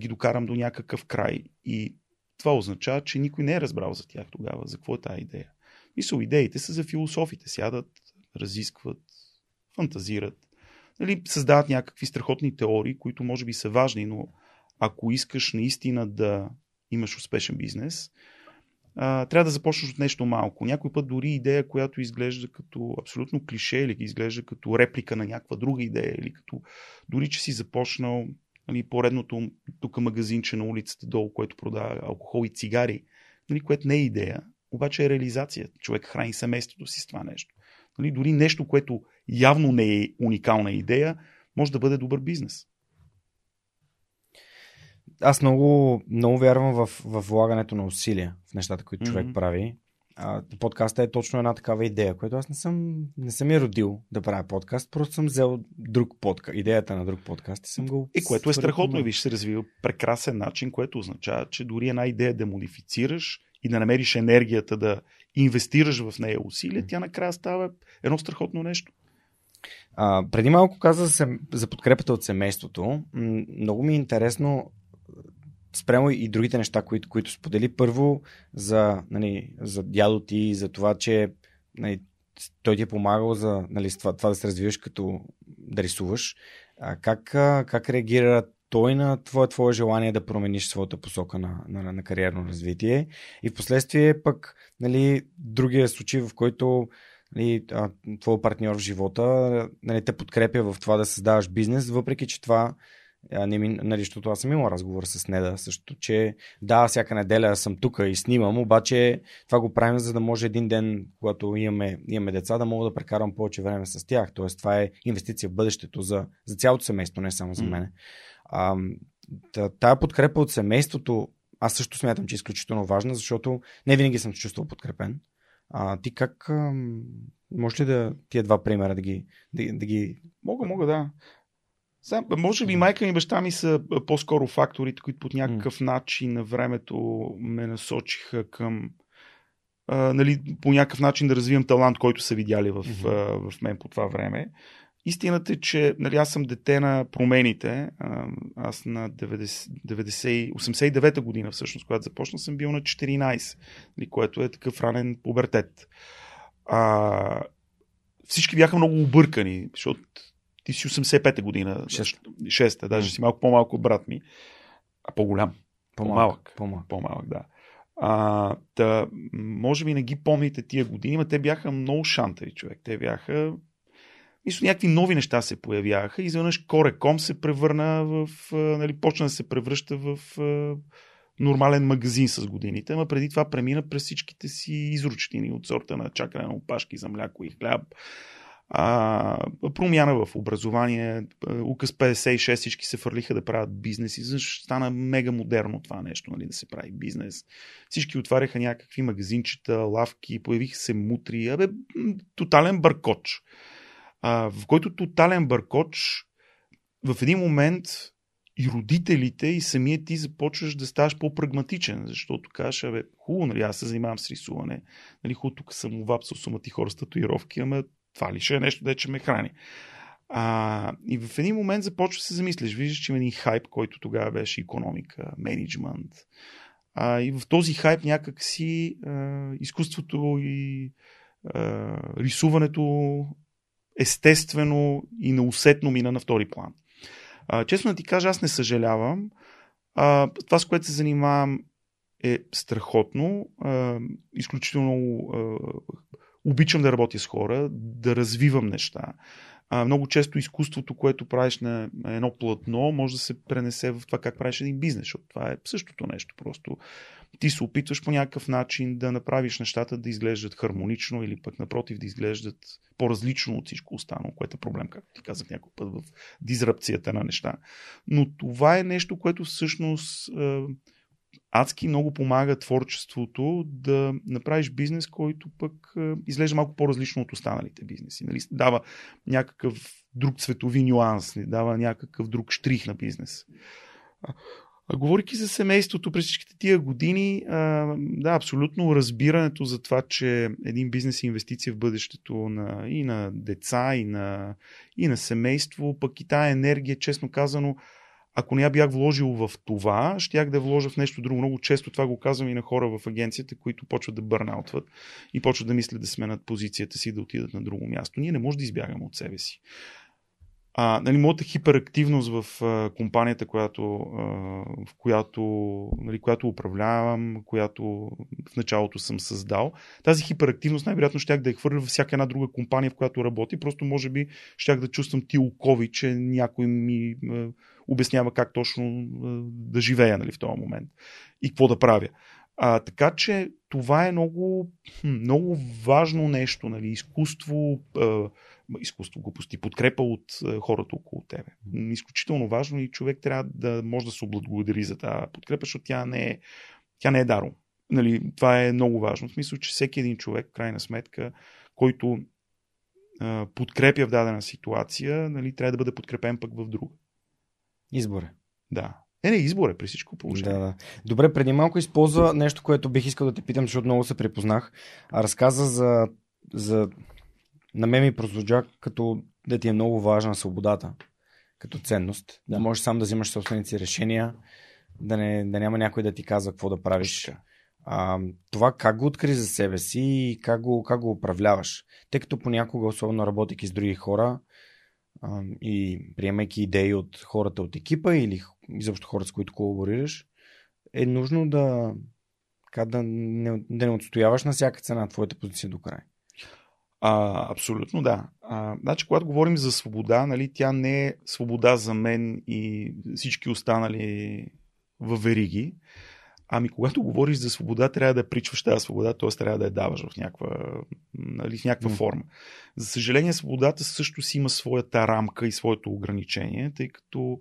докарам до някакъв край. И това означава, че никой не е разбрал за тях тогава, за какво е тази идея. Мисля, идеите са за философите. Сядат, разискват, фантазират. Нали, създават някакви страхотни теории, които може би са важни, но ако искаш наистина да имаш успешен бизнес, трябва да започнеш от нещо малко. Някой път дори идея, която изглежда като абсолютно клише или изглежда като реплика на някаква друга идея, или като дори, че си започнал нали, поредното тук магазинче на улицата долу, което продава алкохол и цигари, нали, което не е идея, обаче е реализация. Човек храни семейството си с това нещо. Нали, дори нещо, което явно не е уникална идея, може да бъде добър бизнес. Аз много вярвам в влагането на усилия в нещата, които човек прави. Подкастът е точно една такава идея, която аз не съм я родил да правя подкаст, просто съм взел друг подкаст, идеята на друг подкаст и съм го... И което е страхотно, и виж се развива прекрасен начин, което означава, че дори една идея да модифицираш и да намериш енергията да инвестираш в нея усилия, тя накрая става едно страхотно нещо. Преди малко каза за подкрепата от семейството. Много ми е интересно спрямо и другите неща, които сподели. Първо за дядо ти и за това, че той ти е помагал за това да се развиваш като да рисуваш. Как реагира той на твое желание да промениш своята посока на кариерно развитие? И в последствие пък другия случай, в който твой партньор в живота те подкрепя в това да създаваш бизнес, въпреки че това защото аз съм имал разговор с Неда също, че да, всяка неделя съм тук и снимам, обаче това го правим, за да може един ден, когато имаме деца, да мога да прекарам повече време с тях. Тоест, това е инвестиция в бъдещето за цялото семейство, не само за мене. Тая подкрепа от семейството аз също смятам, че е изключително важна, защото не винаги съм се чувствал подкрепен. Ти как можеш ли да тия два примера да ги... Мога, да. Може би майка ми, баща ми са по-скоро факторите, които под някакъв начин на времето ме насочиха към по някакъв начин да развивам талант, който са видяли в мен по това време. Истината е, че аз съм дете на промените. Аз на 89-та година всъщност, когато започна, съм бил на 14, което е такъв ранен пубертет. Всички бяха много объркани, защото ти си 85-та година, 6-та, даже си малко по-малко брат ми, а по-голям, по-малък, да. Може би не ги помните тия години, но те бяха много шантави, човек. Те бяха, мисля, някакви нови неща се появяха, изведнъж Кореком се превърна почна да се превръща в нормален магазин с годините, но преди това премина през всичките си изручтини от сорта на чакане на опашки за мляко и хляб. Промяна в образование, указ 56, всички се фърлиха да правят бизнес и стана мега модерно това нещо, да се прави бизнес. Всички отваряха някакви магазинчета, лавки, появиха се мутри, тотален бъркоч. В който тотален бъркоч в един момент и родителите, и самия ти започваш да ставаш по-прагматичен, защото кажеш, хубаво, аз се занимавам с рисуване, хубаво, тук съм увапсал сумати хора с татуировки, това ли ще е нещо, че ме храни? И в един момент започва да се замислиш. Виждаш, че има един хайп, който тогава беше икономика, менеджмент. И в този хайп някакси изкуството и рисуването естествено и неусетно мина на втори план. Честно да ти кажа, аз не съжалявам. Това, с което се занимавам, е страхотно. Изключително обичам да работя с хора, да развивам неща. Много често изкуството, което правиш на едно платно, може да се пренесе в това как правиш един бизнес, защото това е същото нещо. Просто ти се опитваш по някакъв начин да направиш нещата да изглеждат хармонично или пък напротив да изглеждат по-различно от всичко останало, което е проблем, както ти казах някой път, в дизрапцията на неща. Но това е нещо, което всъщност адски много помага творчеството да направиш бизнес, който пък изглежда малко по-различно от останалите бизнеси. Нали? Дава някакъв друг цветови нюанс, не дава някакъв друг штрих на бизнес. Говорейки за семейството през всичките тия години, да, абсолютно разбирането за това, че един бизнес е инвестиция в бъдещето на, и на деца, и на семейство, пък и тая енергия, честно казано, ако не я бях вложил в това, щях да вложа в нещо друго. Много често това го казвам и на хора в агенцията, които почват да бърнаутват и почват да мислят да сменят позицията си, да отидат на друго място. Ние не можем да избягаме от себе си. Нали, моята хиперактивност в компанията, която управлявам, която в началото съм създал, тази хиперактивност най-вероятно щях да я хвърля във всяка една друга компания, в която работи. Просто може би щях да чувствам тия окови, че някой ми обяснява как точно да живея, нали, в този момент и какво да правя. Така че това е много, много важно нещо, нали, изкуство, глупости, подкрепа от хората около тебе. Изключително важно и човек трябва да може да се облагодари за тази подкрепа, защото тя не е даром. Нали, това е много важно. В смисъл, че всеки един човек, крайна сметка, който подкрепя в дадена ситуация, нали, трябва да бъде подкрепен пък в друга. Избор е. Да. Избор е при всичко положение. Да. Добре, преди малко използва нещо, което бих искал да те питам, защото много се припознах. Разказа за на мен ми прозвуча като да ти е много важна свободата като ценност. Да. Можеш сам да взимаш собствените си решения, да няма някой да ти казва какво да правиш. Това как го откри за себе си и как го управляваш? Тъй като понякога, особено работейки с други хора и приемайки идеи от хората от екипа или изобщо хората, с които колаборираш, е нужно да не отстояваш на всяка цена твоята позиция до край. Абсолютно, да. Значи, когато говорим за свобода, нали, тя не е свобода за мен и всички останали във вериги. Ами когато говориш за свобода, трябва да причваш тази свобода, т.е. трябва да я даваш в някаква форма. За съжаление, свободата също си има своята рамка и своето ограничение, тъй като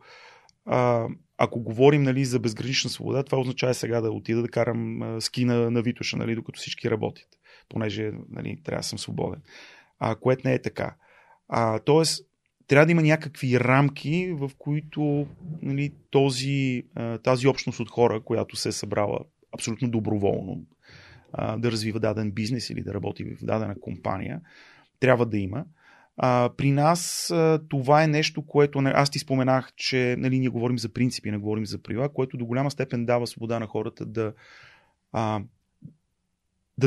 ако говорим, нали, за безгранична свобода, това означава сега да отида да карам ски на Витоша, нали, докато всички работят, понеже, нали, трябва да съм свободен, което не е така. Тоест, трябва да има някакви рамки, в които, нали, тази общност от хора, която се е събрала абсолютно доброволно да развива даден бизнес или да работи в дадена компания, трябва да има. При нас това е нещо, което... Аз ти споменах, че, нали, ние говорим за принципи, не говорим за правила, което до голяма степен дава свобода на хората да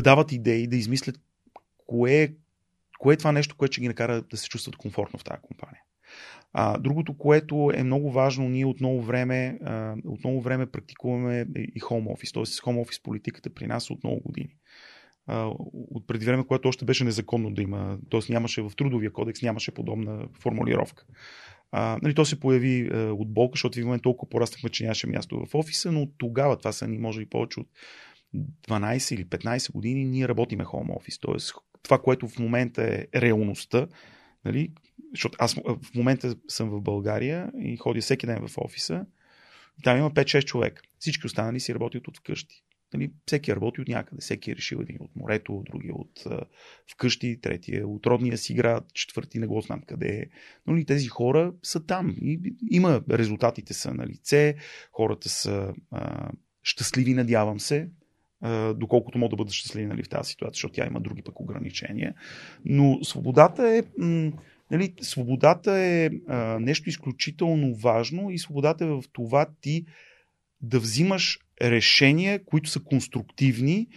дават идеи, да измислят кое е това нещо, което ще ги накара да се чувстват комфортно в тази компания. Другото, което е много важно, ние от много време практикуваме и home office, т.е. с home office политиката при нас от много години. От преди време, което още беше незаконно да има, т.е. нямаше в трудовия кодекс, нямаше подобна формулировка. Нали, то се появи от болка, защото в момента толкова пораснахме, че нямаше място в офиса, но тогава, това са ни може и повече от 12 или 15 години, ние работиме home office, т.е. това, което в момента е реалността, нали, защото аз в момента съм в България и ходя всеки ден в офиса, там има 5-6 човека, всички останали си работят от вкъщи. Нали, всеки работи от някъде, всеки е решил, един от морето, другия от вкъщи, третия от родния си град, четвърти не го знам къде е. Но, нали, тези хора са там и има, резултатите са на лице, хората са щастливи, надявам се, доколкото могат да бъдат щастливи, нали, в тази ситуация, защото тя има други пък ограничения. Но свободата е, нали, свободата е нещо изключително важно и свободата е в това ти да взимаш решения, които са конструктивни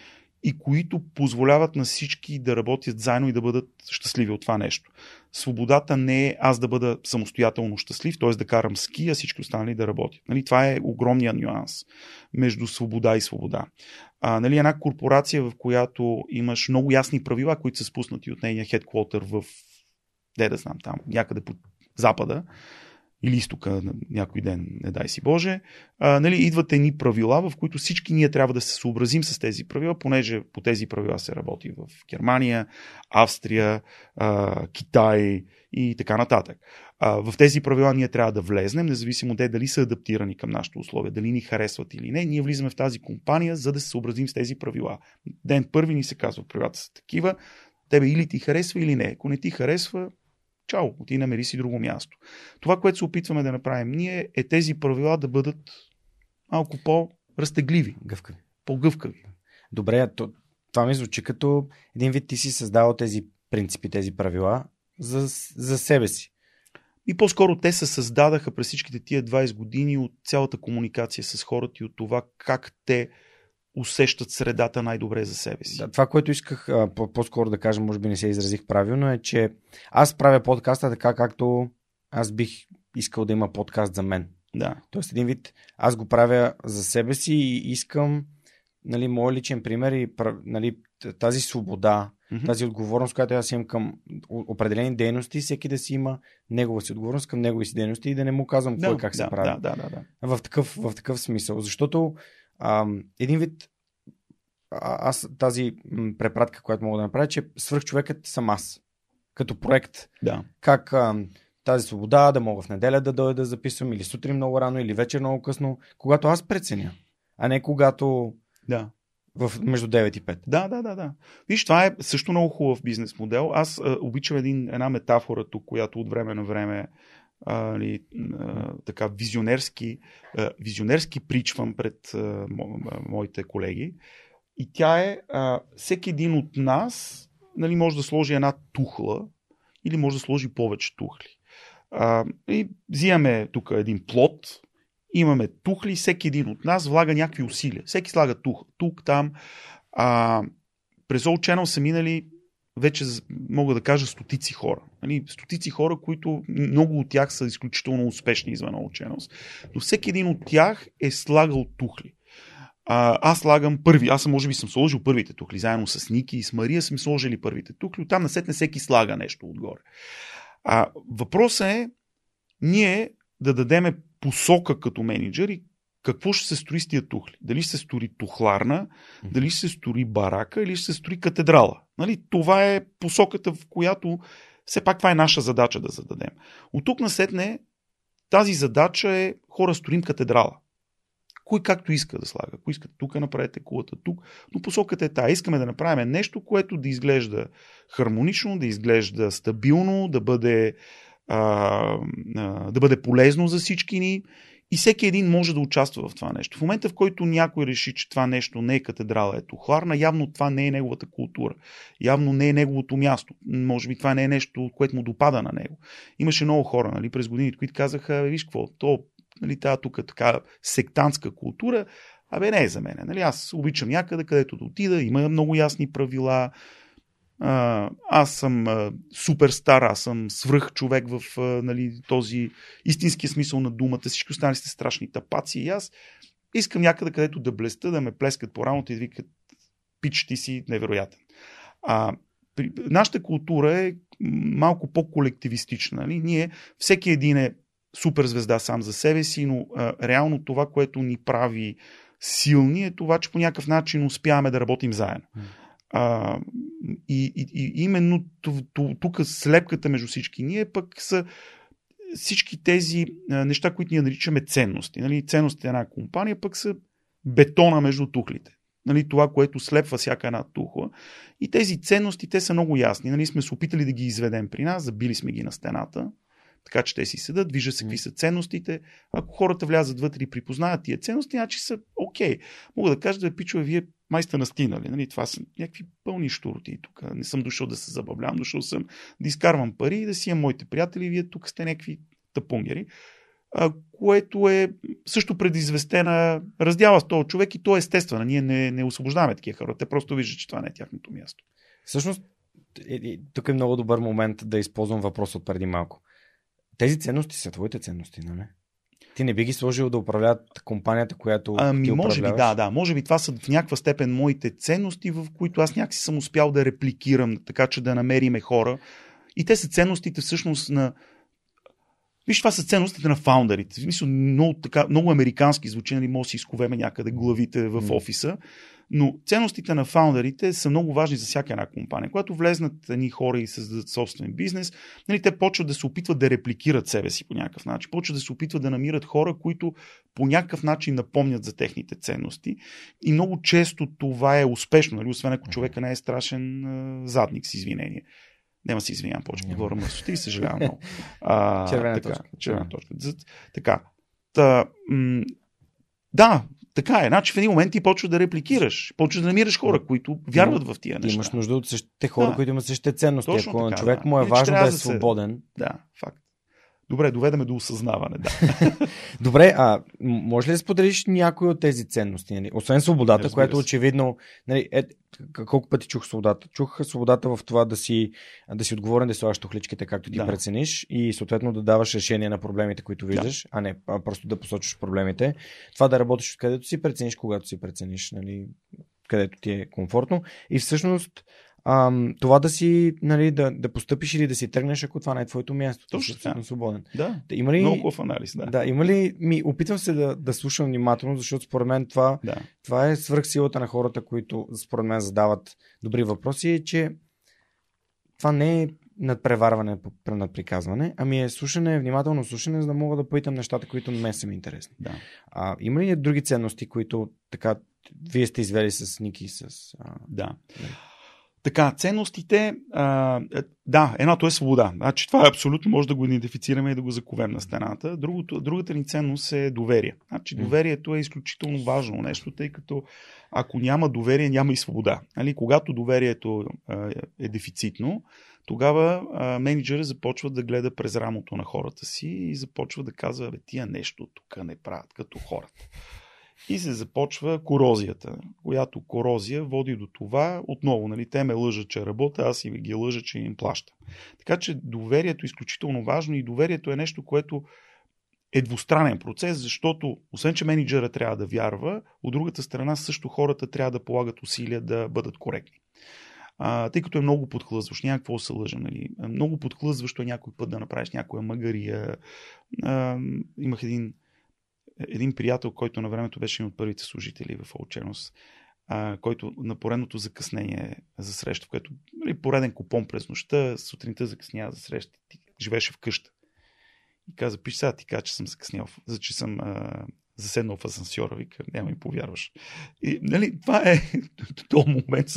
и които позволяват на всички да работят заедно и да бъдат щастливи от това нещо. Свободата не е аз да бъда самостоятелно щастлив, т.е. да карам ски, а всички останали да работят. Нали, това е огромният нюанс между свобода и свобода. Нали, една корпорация, в която имаш много ясни правила, които са спуснати от нейния хедквотър в някъде по запада, или изтока на някой ден, не дай си Боже, нали, идват едни правила, в които всички ние трябва да се съобразим с тези правила, понеже по тези правила се работи в Германия, Австрия, Китай и така нататък. В тези правила ние трябва да влезнем, независимо те дали са адаптирани към нашите условия, дали ни харесват или не. Ние влизаме в тази компания, за да се съобразим с тези правила. Ден първи ни се казва, правилата са такива, тебе или ти харесва или не. Ако не ти харесва, чао, ти намери си друго място. Това, което се опитваме да направим ние, е тези правила да бъдат малко по-разтегливи. Гъвкави. По-гъвкави. Добре, това ми звучи като един вид ти си създавал тези принципи, тези правила за себе си. И по-скоро те се създадаха през всичките тия 20 години от цялата комуникация с хората и от това как те усещат средата най-добре за себе си. Да, това, което исках по-скоро да кажа, може би не се изразих правилно, е, че аз правя подкаста така, както аз бих искал да има подкаст за мен. Да. Тоест един вид, аз го правя за себе си и искам, нали, моят личен пример и, нали, тази свобода, тази отговорност, която аз имам към определени дейности, всеки да си има негова си отговорност към негови си дейности и да не му казвам кой как се прави. Да. В такъв смисъл. Защото един вид, аз тази препратка, която мога да направя, че свръхчовекът съм аз. Като проект. Да. Как тази свобода да мога в неделя да дойда да записвам, или сутрин много рано, или вечер много късно, когато аз преценя, а не когато между 9 и 5. Да. Виж, това е също много хубав бизнес модел. Аз обичам една метафора тук, която от време на време така визионерски причвам пред моите колеги. И тя е, всеки един от нас, нали, може да сложи една тухла или може да сложи повече тухли. И взимаме тук един плот, имаме тухли, всеки един от нас влага някакви усилия. Всеки слага тук, там. През All Channel са минали вече, мога да кажа, стотици хора. Стотици хора, които много от тях са изключително успешни извън All Channels. Но всеки един от тях е слагал тухли. Аз слагам първи. Аз може би съм сложил първите тухли. Заедно с Ники и с Мария сме сложили първите тухли. Оттам насетне всеки слага нещо отгоре. Въпросът е ние да дадеме посока като менеджер и какво ще се строи с тия тухли. Дали ще се строи тухларна, дали ще се строи барака или ще се строи катедрала. Нали? Това е посоката, в която все пак това е наша задача да зададем. От тук насетне тази задача е хора строим катедрала. Кой както иска да слага. Ако искате тук, направете кулата тук. Но посоката е тая. Искаме да направим нещо, което да изглежда хармонично, да изглежда стабилно, да бъде полезно за всички ни. И всеки един може да участва в това нещо. В момента, в който някой реши, че това нещо не е катедрала, е тухларна, явно това не е неговата култура. Явно не е неговото място. Може би това не е нещо, което му допада на него. Имаше много хора, нали, през годините, които казаха, виж какво, нали, тази тук е така сектантска култура, не е за мен. Нали, аз обичам някъде, където да отида, има много ясни правила. Аз съм суперстар, аз съм свръхчовек в този истински смисъл на думата. Всички останали сте страшни тапаци и аз искам някъде, където да блеста, да ме плескат по рамото и да викат, пич, ти си невероятен. Нашата култура е малко по-колективистична. Нали? Ние, всеки един е суперзвезда сам за себе си, но реално това, което ни прави силни, е това, че по някакъв начин успяваме да работим заедно. И именно тук слепката между всички ние пък са всички тези неща, които ние наричаме ценности. Нали? Ценностите на една компания пък са бетона между тухлите. Нали? Това, което слепва всяка една тухла. И тези ценности, те са много ясни. Нали? Сме се опитали да ги изведем при нас, забили сме ги на стената, така че те си седат, вижда се какви са ценностите. Ако хората влязат вътре и припознаят тия ценности, значи са окей. Мога да кажа, пичове, вие май сте настинали. Нали? Това са някакви пълни щурти тук. Не съм дошъл да се забавлявам, дошъл съм да изкарвам пари и да си имам моите приятели. Вие тук сте някакви тъпунгери, което е също предизвестена раздяла с този човек и то е естествено. Ние не освобождаваме такива хора. Те просто виждат, че това не е тяхното място. Всъщност, тук е много добър момент да използвам въпрос от преди малко. Тези ценности са твоите ценности, нали? Ти не би ги сложил да управляват компанията, която ти управляваш? Може би, да. Може би това са в някаква степен моите ценности, в които аз някакси съм успял да репликирам, така че да намериме хора. И те са ценностите всъщност на Виж, това са ценностите на фаундърите. Мисля, много американски звучи, нали, може да си изковеме някъде главите в офиса, но ценностите на фаундърите са много важни за всяка една компания. Когато влезнат едни хора и създадат собствен бизнес, нали, те почват да се опитват да репликират себе си по някакъв начин, почват да се опитват да намират хора, които по някакъв начин напомнят за техните ценности. И много често това е успешно, нали, освен ако човека не е страшен задник, с извинение. Няма се извинявам повече, говоря мърсоти и съжалявам много. Червена точка. Така. Да, така е. Значи в един момент ти почваш да репликираш. Почваш да намираш хора, които вярват в тия неща. Имаш нужда от същите хора, които имат същите ценности. Точно ако така, човек му е важно да е свободен. Да, факт. Добре, доведаме до осъзнаване. Да. Добре, може ли да споделиш някои от тези ценности? Нали? Освен свободата, която очевидно... Нали, колко пъти чух свободата? Чух свободата в това да си отговорен, да слагаш тухличките, както ти прецениш, и съответно да даваш решение на проблемите, които виждаш, а не просто да посочваш проблемите. Това да работиш откъдето си прецениш, когато си прецениш, нали, където ти е комфортно. И всъщност... това да си, нали, да постъпиш или да си тръгнеш, ако това не е твоето място. Точно да. Свободен. Да. Има ли... Много хубав анализ, да. Да, има ли... Опитвам се да слушам внимателно, защото според мен това е свръхсилата на хората, които според мен задават добри въпроси, е, че това не е надпреварване, надприказване, ами е слушане, внимателно слушане, за да мога да попитам нещата, които не са ми интересни. Да. Има ли други ценности, които така вие сте извели с Ники? Да. Така, ценностите, едното е свобода. Значи, това абсолютно може да го идентифицираме и да го заковем на стената. Другата ни ценност е доверие. Значи, доверието е изключително важно нещо, тъй като ако няма доверие, няма и свобода. Нали? Когато доверието е дефицитно, тогава менеджерът започва да гледа през рамото на хората си и започва да казва, тия нещо тук не правят като хората. И се започва корозията, която корозия води до това, отново, нали, те ме лъжат, че работя, аз и ги лъжа, че им плащам. Така че доверието е изключително важно и доверието е нещо, което е двустранен процес, защото освен, че менеджера трябва да вярва, от другата страна също хората трябва да полагат усилия да бъдат коректни. Тъй като е много подхлъзващо, няма какво се лъжа, нали? Много подхлъзващо е някой път да направиш някоя магария. Имах един приятел, който на времето беше един от първите служители в All Channels, който на поредното закъснение за среща, в което пореден купон през нощта, сутринта закъснява за среща, живееше вкъща. И каза, пиш сега ти кажа, че съм закъснял, че съм заседнал в асансьора, вика, няма ми повярваш. И, нали, това е този момент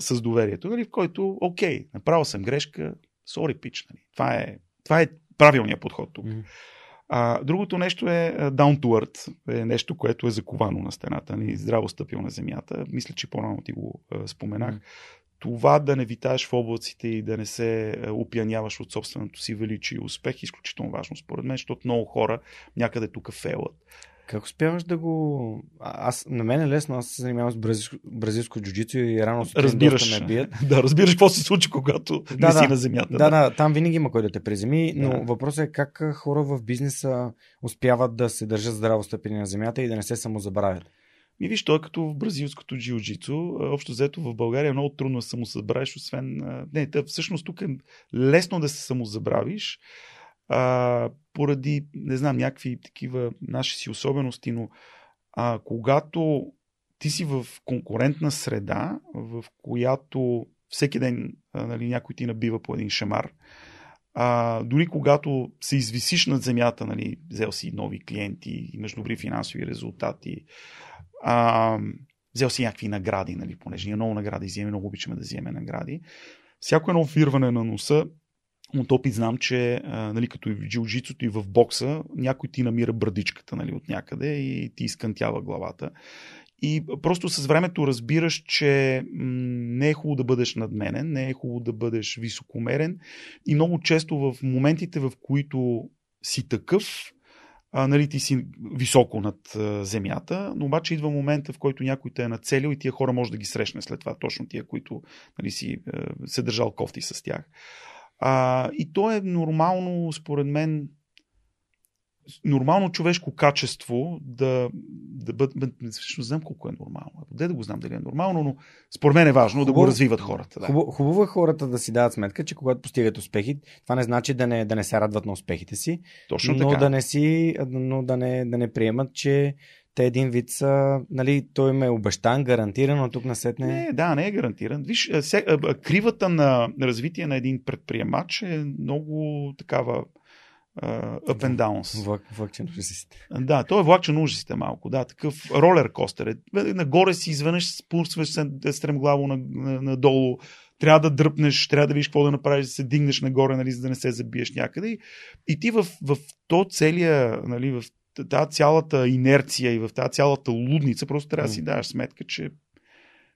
с доверието, нали, в който, окей, направил съм грешка, sorry, пич, нали. Това е правилният подход тук. Другото нещо е down to earth. Е нещо, което е заковано на стената, ни здраво стъпил на земята. Мисля, че по-рано ти го споменах. Това да не витаеш в облаците и да не се опияняваш от собственото си величие и успех е изключително важно според мен, защото много хора някъде тук фейлат. Как успяваш да го... На мен е лесно, аз се занимавам с бразилско джуджицу и рано сутрин доста ме бият. Да, разбираш какво се случи, когато не си на земята. Да, там винаги има кой да те приземи, но въпросът е как хора в бизнеса успяват да се държат здраво стъпени на земята и да не се самозабравят. И виж, той като в бразилското джиу-джицу, общо взето в България е много трудно да самозабравиш, освен... Не, всъщност тук е лесно да се самозабравиш, поради, не знам, някакви такива наши си особености, но когато ти си в конкурентна среда, в която всеки ден, нали, някой ти набива по един шамар, дори когато се извисиш над земята, нали, взел си нови клиенти, имаш добри финансови резултати, взел си някакви награди, нали, понеже ние много награди вземе, много обичаме да вземе награди, всяко едно вирване на носа от опит знам, че, нали, като и в джиу-джицуто и в бокса, някой ти намира брадичката, нали, от някъде и ти изкънтява главата. И просто с времето разбираш, че не е хубаво да бъдеш надменен, не е хубаво да бъдеш високомерен и много често в моментите, в които си такъв, нали, ти си високо над земята, но обаче идва момента, в който някой те е нацелил и тия хора може да ги срещне след това, точно тия, които, нали, си се държал кофти с тях. И то е нормално, според мен, нормално човешко качество да бъде... Всъщност знам колко е нормално. Де да го знам дали е нормално, но според мен е важно да го развиват хората. Да. Хубаво е хората да си дават сметка, че когато постигат успехи, това не значи да не се радват на успехите си. Точно но така. Да не приемат, че те един вид са, нали, той им е обещан, гарантиран, но тук насетне... Не е гарантиран. Виж, кривата на развитие на един предприемач е много такава up and downs. Влакчен ужасите. Да, той е влакчен ужасите малко. Да, такъв ролер костер е. Нагоре си изведнъж, спусваш се стремглаво надолу. Трябва да дръпнеш, трябва да видиш какво да направиш, да се дигнеш нагоре, нали, за да не се забиеш някъде. И ти в то целия, нали, в тази цялата инерция и в тази цялата лудница просто трябва да си даваш сметка, че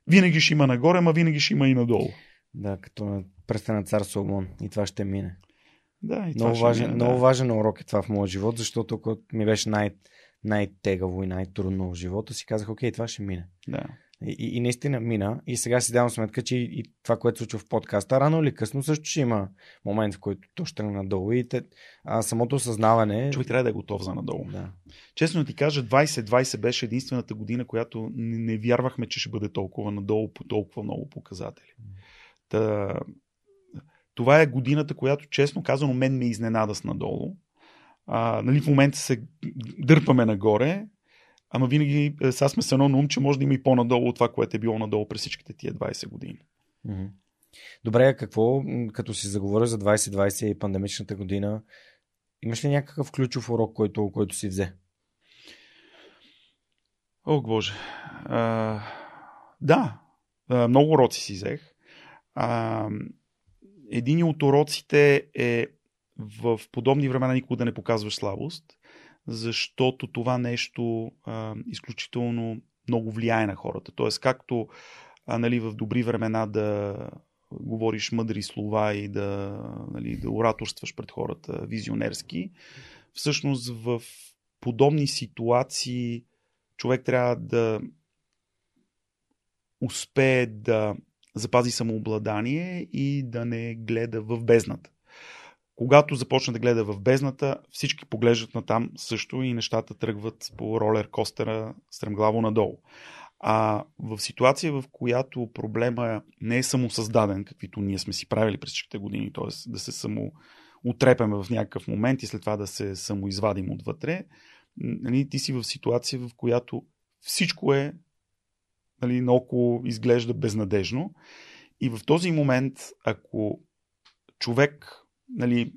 винаги ще има нагоре, ама винаги ще има и надолу. Да, като на пръста на цар Соломон. И това ще мине. Да, и много важен, мине, да. Много важен урок е това в моя живот, защото когато ми беше най-тегаво и най-трудно в живота, си казах, окей, това ще мине. Да. И наистина мина. И сега си давам сметка, че и това, което случва в подкаста, рано или късно също ще има момент, в който то ще тръгне надолу. И самото осъзнаване... Човек трябва да е готов за надолу. Да. Честно ти кажа, 2020 беше единствената година, която не вярвахме, че ще бъде толкова надолу по толкова много показатели. Това е годината, която, честно казано, мен ме изненада с надолу. Нали, в момента се дърпаме нагоре, ама винаги сега сме с едно на ум, че може да има и по-надолу от това, което е било надолу през всичките тия 20 години. Добре, какво, като си заговоря за 2020 и пандемичната година, имаш ли някакъв ключов урок, който си взе? О, Боже. Да, много уроци си взех. Един от уроците е в подобни времена никога да не показваш слабост, защото това нещо изключително много влияе на хората. Тоест, както нали, в добри времена да говориш мъдри слова и да ораторстваш пред хората визионерски, всъщност в подобни ситуации човек трябва да успее да запази самообладание и да не гледа в бездната. Когато започна да гледа в бездната, всички поглеждат натам също и нещата тръгват по ролер костера стремглаво надолу. А в ситуация, в която проблема не е самосъздаден, каквито ние сме си правили през всичките години, т.е. да се самоотрепеме в някакъв момент и след това да се самоизвадим отвътре, нали, ти си в ситуация, в която всичко е, нали, наоколо изглежда безнадежно. И в този момент, ако човек, нали,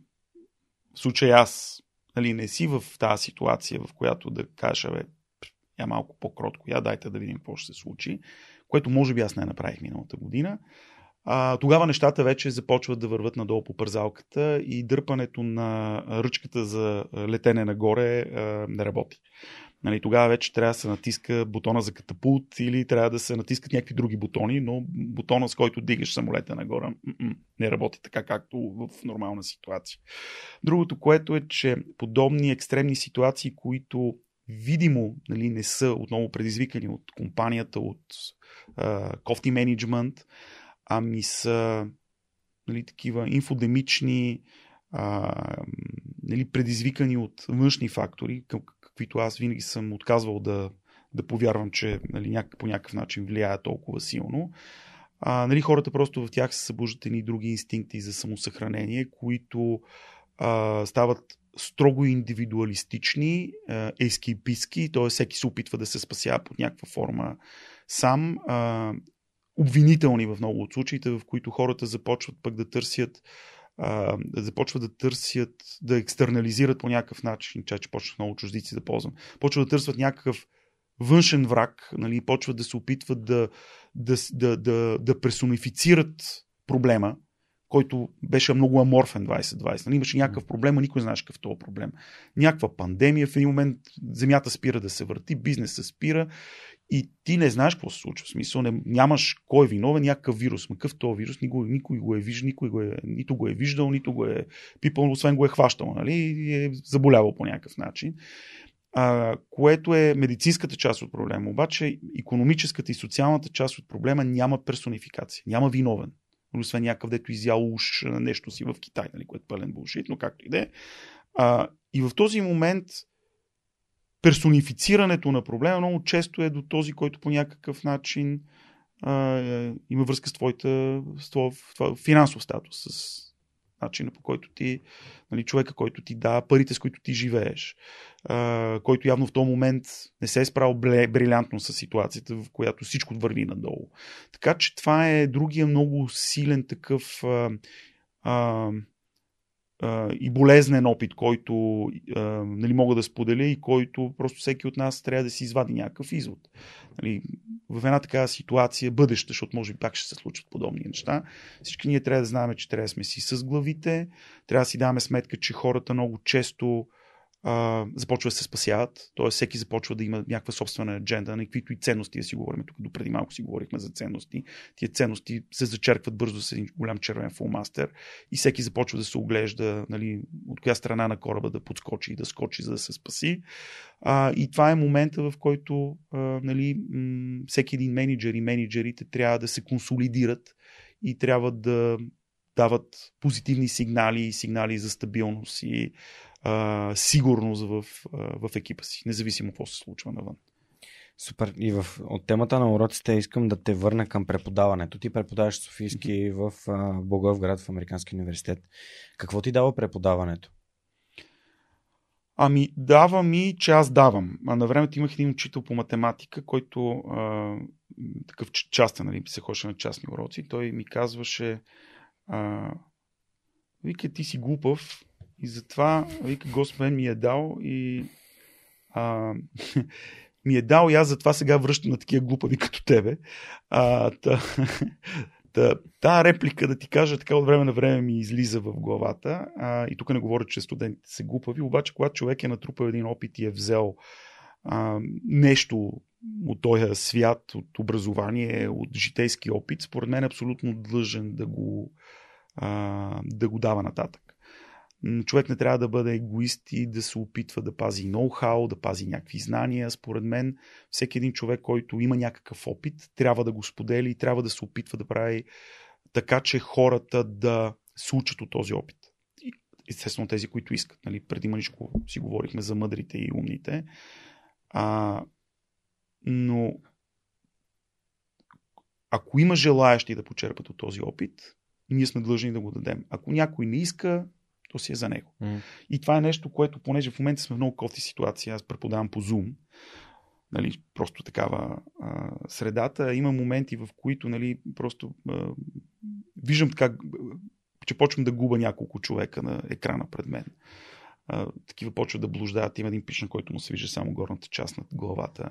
в случай аз, нали, не си в тази ситуация, в която да кажа, я малко по-кротко, дайте да видим какво ще се случи, което може би аз не направих миналата година, тогава нещата вече започват да върват надолу по пързалката и дърпането на ръчката за летене нагоре не работи. Нали, тогава вече трябва да се натиска бутона за катапулт или трябва да се натискат някакви други бутони, но бутона, с който дигаш самолета нагоре, не работи така, както в нормална ситуация. Другото, което е, че подобни екстремни ситуации, които видимо, нали, не са отново предизвикани от компанията, от кофти менеджмент, ами са, нали, такива инфодемични, нали, предизвикани от външни фактори, каквито аз винаги съм отказвал да повярвам, че, нали, по някакъв начин влияе толкова силно. Нали, хората просто в тях се събуждат едни други инстинкти за самосъхранение, които стават строго индивидуалистични, ескейпистки, т.е. всеки се опитва да се спасява под някаква форма сам. Обвинителни в много от случаите, в които хората започват пък да търсят, да екстернализират по някакъв начин, че почнах много чуждици да ползвам, почват да търсят някакъв външен враг, нали, почват да се опитват да персонифицират проблема, който беше много аморфен 2020. Нали, имаше някакъв проблем, а никой не знаеше какъв този проблем. Някаква пандемия, в един момент земята спира да се върти, бизнесът спира и ти не знаеш какво се случва. В смисъл, нямаш кой е виновен, някакъв вирус. Макъв този вирус, никой го е виждал, нито го е виждал, нито го е пипал, освен го е хващал, нали, и е заболявал по някакъв начин. Което е медицинската част от проблема. Обаче икономическата и социалната част от проблема няма персонификация, няма виновен. Освен някакъв, дето изял уж нещо си в Китай, нали, което е пълен булшит, но както и да е. И в този момент персонифицирането на проблема много често е до този, който по някакъв начин има връзка с твоя финансов статус, с начина, по който ти, нали, човека, който ти дава парите, с които ти живееш, който явно в този момент не се е справил брилянтно с ситуацията, в която всичко върви надолу. Така че това е другия много силен такъв и болезнен опит, който нали, мога да споделя и който просто всеки от нас трябва да си извади някакъв извод. Нали, в една такава ситуация, бъдеща, защото може би пак ще се случат подобни неща, всички ние трябва да знаем, че трябва да сме си с главите, трябва да си даваме сметка, че хората много често започва да се спасяват, т.е. всеки започва да има някаква собствена адженда, на каквито и ценности да си говорим. Тук допреди малко си говорихме за ценности. Тия ценности се зачеркват бързо с един голям червен фулмастер и всеки започва да се оглежда, нали, от коя страна на кораба да подскочи и да скочи, за да се спаси. И това е момента, в който нали, всеки един менеджер и менеджерите трябва да се консолидират и трябва да дават позитивни сигнали и сигнали за стабилност и сигурност в екипа си, независимо какво се случва навън. Супер. И от темата на уроците искам да те върна към преподаването. Ти преподаваш Софийски в Благоевград, в Американския университет. Какво ти дава преподаването? Че аз давам. На времето имах един учител по математика, който такъв частен, нали, се ходеше на частни уроци. Той ми казваше: вика, ти си глупав, и затова, вика, Господ ми е дал и ми е дал и аз затова сега връщам на такива глупави като тебе. Та реплика, да ти кажа, така от време на време ми излиза в главата. И тук не говоря, че студентите са глупави, обаче когато човек е натрупал един опит и е взел нещо от този свят, от образование, от житейски опит, според мен е абсолютно длъжен да го дава нататък. Човек не трябва да бъде егоист и да се опитва да пази ноу-хау, да пази някакви знания. Според мен, всеки един човек, който има някакъв опит, трябва да го сподели и трябва да се опитва да прави така, че хората да се учат от този опит. Естествено, тези, които искат. Нали? Преди малко си говорихме за мъдрите и умните. Но ако има желаящи да почерпат от този опит, ние сме длъжни да го дадем. Ако някой не иска, то си е за него. И това е нещо, което, понеже в момента сме в много кофти ситуация, аз преподавам по Zoom, нали, просто такава средата, има моменти, в които, нали, просто виждам така, че почвам да губа няколко човека на екрана пред мен. Такива почват да блуждават, има един пишен, който му се вижда само горната част над главата.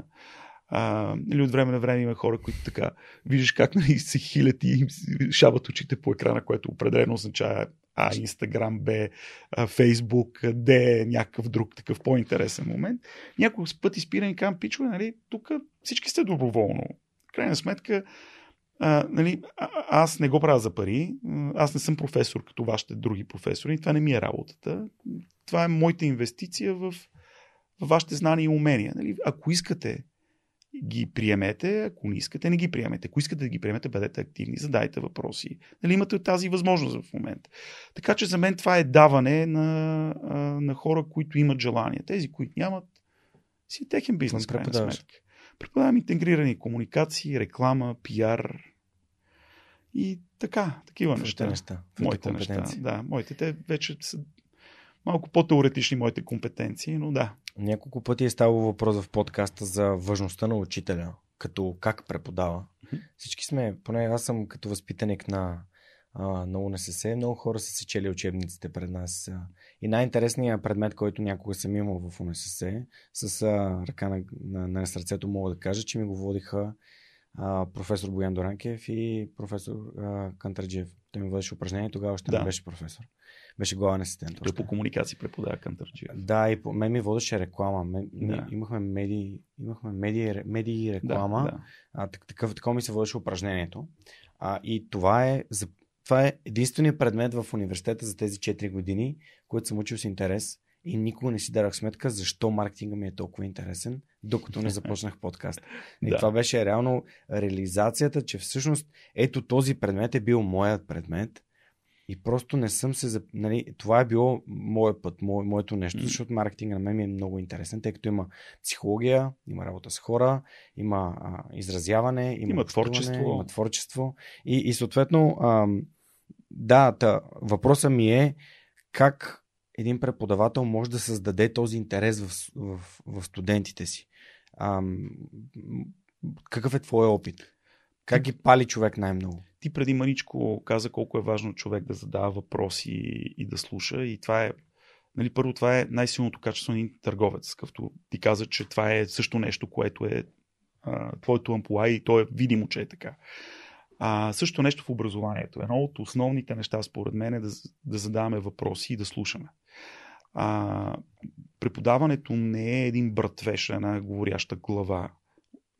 Или от време на време има хора, които така виждаш как, нали, се хилят и шабат очите по екрана, което определено означава Инстаграм, Фейсбук, някакъв друг такъв по-интересен момент. Някой път изпира и казвам: пичове, нали, тук всички сте доброволно. Крайна сметка, нали, аз не го правя за пари, аз не съм професор като вашите други професори, това не ми е работата. Това е моята инвестиция в вашите знания и умения. Нали. Ако искате, ги приемете, ако не искате, не ги приемете. Ако искате да ги приемете, бъдете активни, задайте въпроси. Нали, имате тази възможност в момента. Така че за мен това е даване на хора, които имат желание. Тези, които нямат, си техен бизнес, крайна сметка. Преподавам интегрирани комуникации, реклама, пиар и такива неща. Моите неща. Да, моите те вече са малко по-теоретични, моите компетенции, но да. Няколко пъти е ставало въпрос в подкаста за важността на учителя, като как преподава. Всички сме, поне аз съм като възпитаник на УНСС, много хора са се чели учебниците пред нас. И най-интересният предмет, който някога съм имал в УНСС, с ръка на сърцето мога да кажа, че ми го водиха професор Боян Доранкев и професор Кантарджиев. Той ми водеше упражнение, тогава още не беше професор. Беше главен асистент. Той по комуникации преподава Кантарджиев. Да, и мен ми водеше реклама. Имахме медии и реклама. Такова ми се водеше упражнението. И това е единственият предмет в университета за тези 4 години, който съм учил с интерес. И никога не си дадох сметка защо маркетинга ми е толкова интересен, докато не започнах подкаст. И това беше реално реализацията, че всъщност ето този предмет е бил моят предмет. И просто не съм се... Нали, това е било моят път, моето нещо, защото маркетинг на мен ми е много интересен, тъй като има психология, има работа с хора, има изразяване, има творчество. Има творчество. И съответно, въпросът ми е как един преподавател може да създаде този интерес в студентите си. Какъв е твой опит? Как ги пали човек най-много? Ти преди маничко каза колко е важно човек да задава въпроси и да слуша. И това е, нали, първо, това е най-силното качество на един търговец, като ти каза, че това е също нещо, което е твоето ампула и то е видимо, че е така. Също нещо в образованието. Едно от основните неща, според мен, е да задаваме въпроси и да слушаме. Преподаването не е един братвеж, една говоряща глава,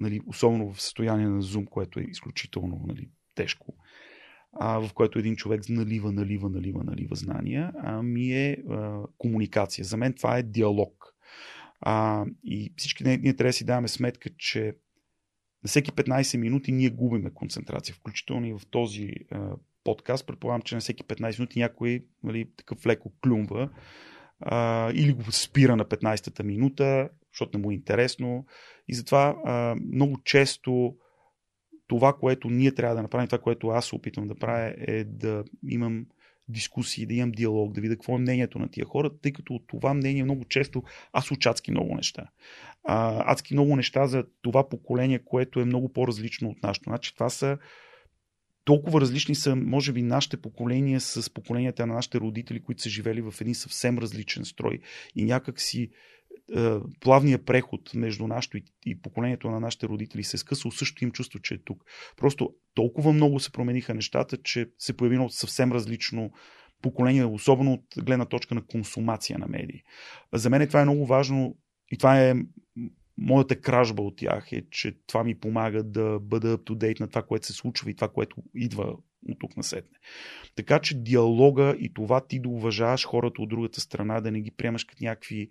нали, особено в състояние на Zoom, което е изключително, нали, тежко, в което един човек налива знания, ми е комуникация. За мен това е диалог. И всички ние трябва да си даваме сметка, че на всеки 15 минути ние губиме концентрация, включително и в този подкаст. Предполагам, че на всеки 15 минути някой, нали, такъв леко клюмва или го спира на 15-та минута, защото не му е интересно. И затова много често това, което ние трябва да направим, това, което аз опитвам да правя, е да имам дискусии, да имам диалог, да видя какво е мнението на тия хора, тъй като от това мнение много често аз уча адски много неща. Адски много неща за това поколение, което е много по-различно от нашето. Значи това са толкова различни са, може би, нашите поколения с поколенията на нашите родители, които са живели в един съвсем различен строй. И някак си плавният преход между нашето и поколението на нашите родители се скъсал, също им чувство, че е тук. Просто толкова много се промениха нещата, че се появи едно съвсем различно поколение, особено от гледна точка на консумация на медии. За мен това е много важно и това е моята кражба от тях, е, че това ми помага да бъда up-to-date на това, което се случва и това, което идва от тук насетне. Така че диалога и това ти да уважаваш хората от другата страна, да не ги приемаш като някакви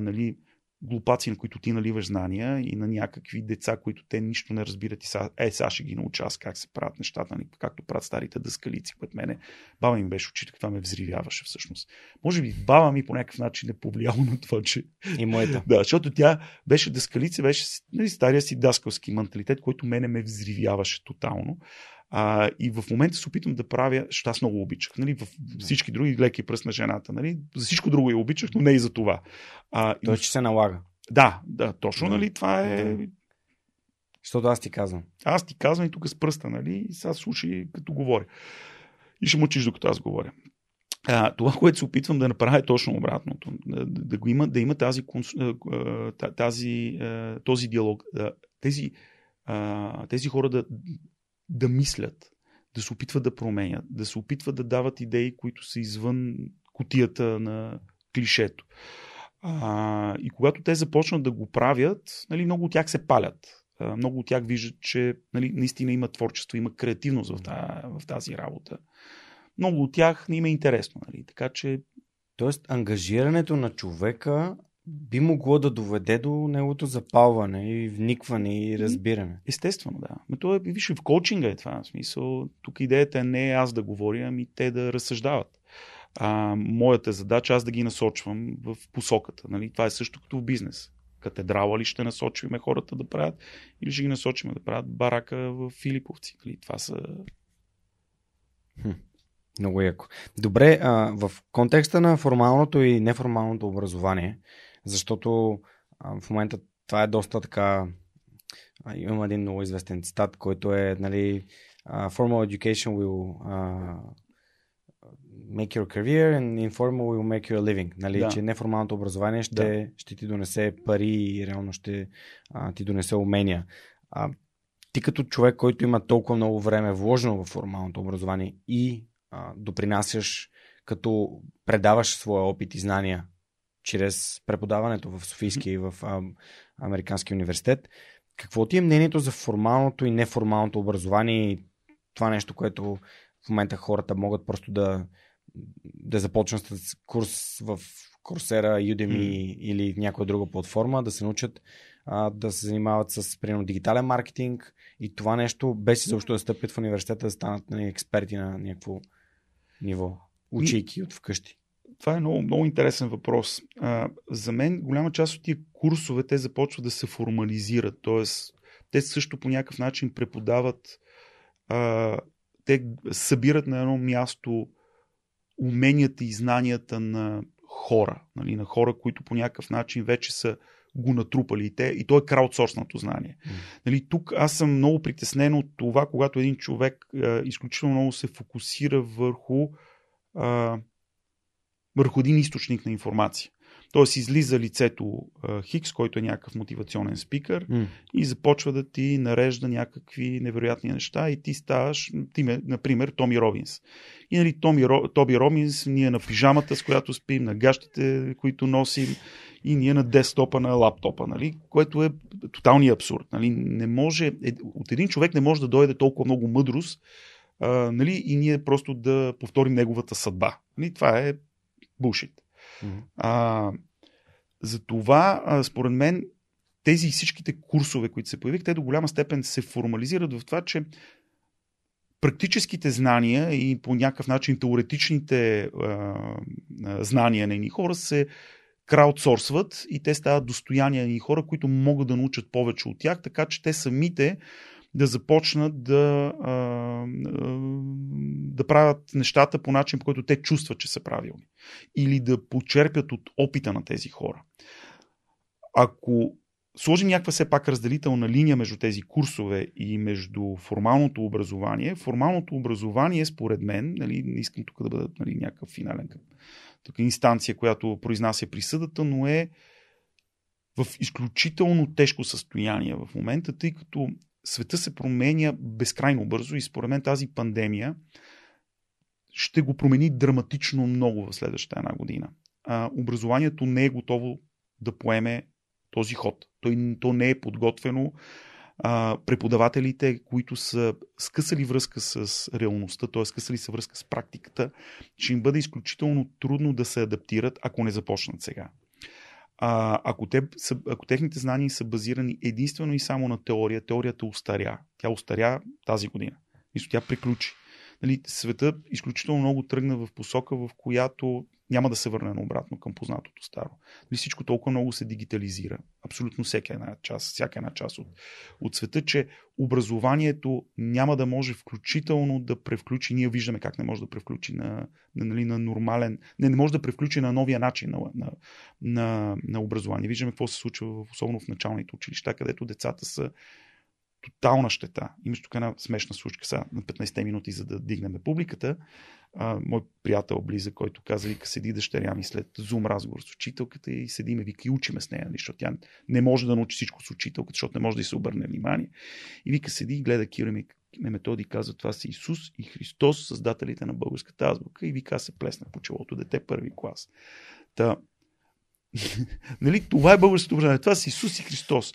нали, глупаци, на които ти наливаш знания, и на някакви деца, които те нищо не разбират и сега ще ги науча аз как се правят нещата, нали, както правят старите дъскалици пред мене. Баба ми беше учителка, това ме взривяваше всъщност. Може би баба ми по някакъв начин е повлияла на това, че... И моята. Да, защото тя беше дъскалица, беше, нали, стария си даскалски менталитет, който мене ме взривяваше тотално. И в момента се опитвам да правя, защото аз много обичах. Нали, в всички други леки пръст на жената. Нали, за всичко друго я обичах, но не и за това. Той, че се налага. Да, точно, нали, това е. Защото аз ти казвам. Аз ти казвам и тук с пръста, нали, и сега слушай като говоря. И ще мълчиш, докато аз говоря. Това, което се опитвам да направя, е точно обратното. Да има този диалог. Тези хора да мислят, да се опитват да променят, да се опитват да дават идеи, които са извън кутията на клишето. И когато те започнат да го правят, нали, много от тях се палят. Много от тях виждат, че, нали, наистина има творчество, има креативност в тази работа. Много от тях не им е интересно. Нали, така че... Тоест, ангажирането на човека би могло да доведе до неговото запалване и вникване и разбиране. Естествено, да. Това е, виж, и в коучинга е това. В смисъл, тук идеята не е аз да говоря, ами те да разсъждават. Моята задача е аз да ги насочвам в посоката. Нали? Това е също като в бизнес. Катедрала ли ще насочваме хората да правят, или ще ги насочваме да правят барака в Филиповци? Нали? Това са... Много яко. Добре, в контекста на формалното и неформалното образование, защото в момента това е доста така... Имам един много известен цитат, който е, нали, formal education will make your career and informal will make your living. Нали, да. Че неформалното образование ще ти донесе пари и реално ще ти донесе умения. Ти като човек, който има толкова много време вложено в формалното образование и допринасяш, като предаваш своя опит и знания чрез преподаването в Софийския и в Американския университет. Какво ти е мнението за формалното и неформалното образование и това нещо, което в момента хората могат просто да започнат с курс в Coursera, Udemy или някоя друга платформа, да се научат да се занимават с, примерно, дигитален маркетинг и това нещо, без изобщо да стъпят в университета, да станат експерти на някакво... ниво, учейки от вкъщи? Това е много, много интересен въпрос. За мен голяма част от тия курсове, те започват да се формализират. Тоест, те също по някакъв начин преподават, те събират на едно място уменията и знанията на хора. Нали, на хора, които по някакъв начин вече са го натрупали и те. И то е краудсорсното знание. Нали, тук аз съм много притеснен от това, когато един човек изключително много се фокусира върху един източник на информация. Тоест излиза лицето Хикс, който е някакъв мотивационен спикър, и започва да ти нарежда някакви невероятни неща и ти ставаш, например, Томи Робинс. И нали, Тоби Робинс, ние на пижамата, с която спим, на гащите, които носим, и ние на десктопа, на лаптопа, нали, което е тоталния абсурд. Нали. Не може, от един човек не може да дойде толкова много мъдрост, нали, и ние просто да повторим неговата съдба. Нали, това е bullshit. Затова, според мен, тези всичките курсове, които се появиха, те до голяма степен се формализират в това, че практическите знания и по някакъв начин теоретичните знания на едни хора се краудсорсват и те стават достояние на едни хора, които могат да научат повече от тях, така че те самите да започнат да правят нещата по начин, по който те чувстват, че са правилни. Или да почерпят от опита на тези хора. Ако сложим някаква все пак разделителна линия между тези курсове и между формалното образование, според мен, нали, не искам тук да бъда, нали, някакъв финален тук инстанция, която произнася присъдата, но е в изключително тежко състояние в момента, тъй като света се променя безкрайно бързо и според мен тази пандемия ще го промени драматично много в следващата една година. Образованието не е готово да поеме този ход. То не е подготвено. Преподавателите, които са скъсали връзка с реалността, т.е. скъсали са връзка с практиката, ще им бъде изключително трудно да се адаптират, ако не започнат сега. Ако техните знания са базирани единствено и само на теория, теорията остаря. Тя остаря тази година. Тя приключи. Нали, света изключително много тръгна в посока, в която няма да се върне наобратно към познатото старо. Нали, всичко толкова много се дигитализира. Абсолютно всяка една част от света, че образованието няма да може включително да превключи. Ние виждаме как не може да превключи на нормален. Не може да превключи на новия начин на образование. Виждаме какво се случва особено в началните училища, където децата са тотална щета. Имаш тук една смешна случка сега на 15 минути, за да дигнем публиката. Мой приятел близък, който каза, вика, седи дъщеря ми след зум разговор с учителката и седиме, вика, и учиме с нея, защото тя не може да научи всичко с учителката, защото не може да й се обърне внимание. И вика, седи и гледа Киро и Методи, казва, това са Исус и Христос, създателите на българската азбука, и вика, се плесна по челото дете първи клас. Нали, това е българското образование. Това са Исус и Христос.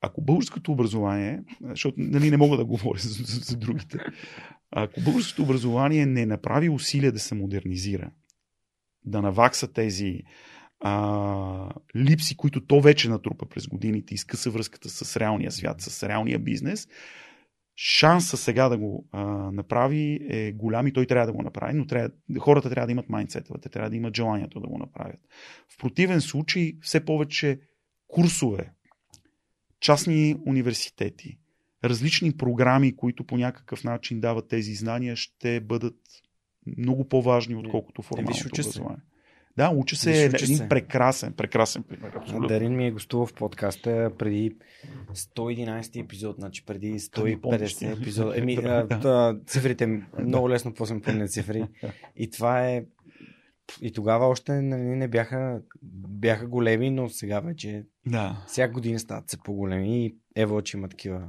Ако българското образование, защото, нали, не мога да говоря за другите, ако българското образование не направи усилия да се модернизира, да навакса тези липси, които то вече натрупа през годините, изкъса връзката с реалния свят, с реалния бизнес, шанса сега да го направи е голям и той трябва да го направи, но хората трябва да имат майндсетове, те трябва да имат желанието да го направят. В противен случай все повече курсове, частни университети, различни програми, които по някакъв начин дават тези знания, ще бъдат много по-важни, отколкото формалното образование. Да, уча се е един прекрасен пример. Абсолютно. Дарин ми е гостувал в подкаста преди 111 епизод, значи преди 150 епизод. Цифрите, много лесно какво съм помня цифри. И това е... И тогава още не бяха големи, но сега вече всяка година стават се по-големи и ево, че има такива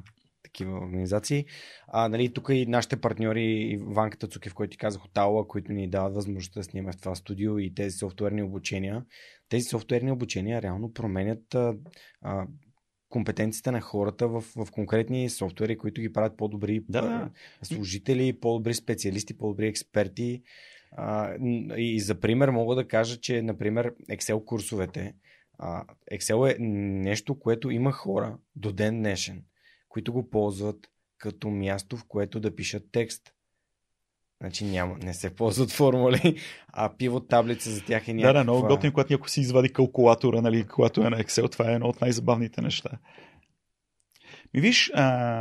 организации. Нали, тук и нашите партньори, Ванката Цукев, който ти казах от Аула, които ни дават възможност да снимаме в това студио и тези софтуерни обучения. Тези софтуерни обучения реално променят компетенциите на хората в конкретни софтуери, които ги правят по-добри служители, по-добри специалисти, по-добри експерти. И за пример мога да кажа, че например Excel курсовете, Excel е нещо, което има хора до ден днешен, които го ползват като място, в което да пишат текст. Значи няма, не се ползват формули, а пивот таблица за тях е някаква... Да, много готин, когато някой си извади калкулатора, нали, калкулатора на Excel, това е едно от най-забавните неща. Ми виж,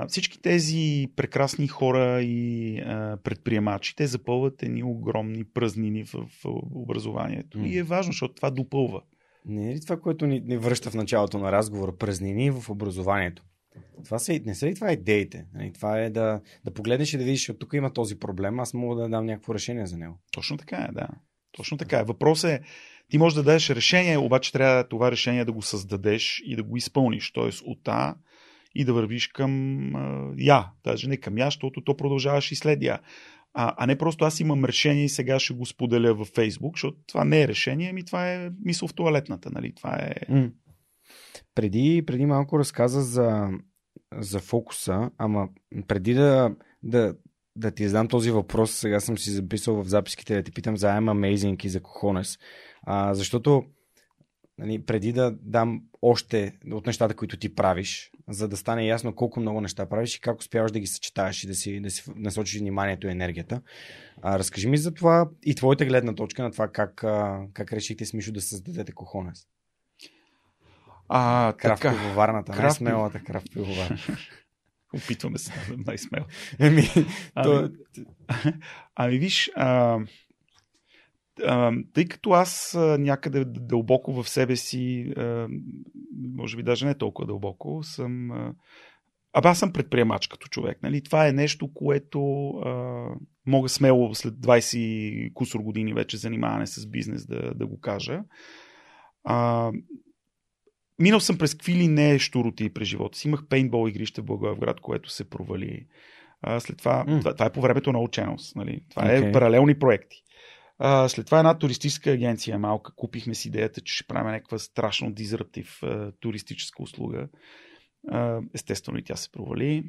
всички тези прекрасни хора и предприемачи, те запълват едни огромни празнини в образованието. И е важно, защото това допълва. Не е ли това, което ни връща в началото на разговора? Празнини в образованието. Това са, не са ли това идеите? Това е да погледнеш и да видиш, тук има този проблем, аз мога да дам някакво решение за него. Точно така е, да. Точно така е. Въпросът е, ти можеш да дадеш решение, обаче трябва това решение да го създадеш и да го изпълниш. Тоест от А и да вървиш към Я. Даже не към Я, защото то продължаваш и след Я. А не просто аз имам решение и сега ще го споделя във Фейсбук, защото това не е решение, ами това е мисъл в тоалетната. Нали? Това е... Преди малко разказа за фокуса, ама преди да ти задам този въпрос, сега съм си записал в записките да ти питам за I'm Amazing и за Cojones, защото нали, преди да дам още от нещата, които ти правиш, за да стане ясно колко много неща правиш и как успяваш да ги съчетаеш и да си насочиш вниманието и енергията. Разкажи ми за това и твоята гледна точка на това как решихте с Мишо да създадете Cojones. Крафт-пивоварната, най-смелата крафт-пивоварна. Опитваме се да най-смело. Ами виж, тъй като аз някъде дълбоко в себе си, може би даже не толкова дълбоко, съм... аз съм предприемач като човек. Нали? Това е нещо, което мога смело след 20 кусор години вече занимаване с бизнес да го кажа. Минал съм през какви ли не щуроти през живота си. Имах пейнтбол игрище в Благоевград, което се провали. След това, това е по времето на All Channels. Нали? Това е паралелни проекти. След това една туристическа агенция малка. Купихме с идеята, че ще правим някаква страшно дизраптив туристическа услуга. Естествено и тя се провали.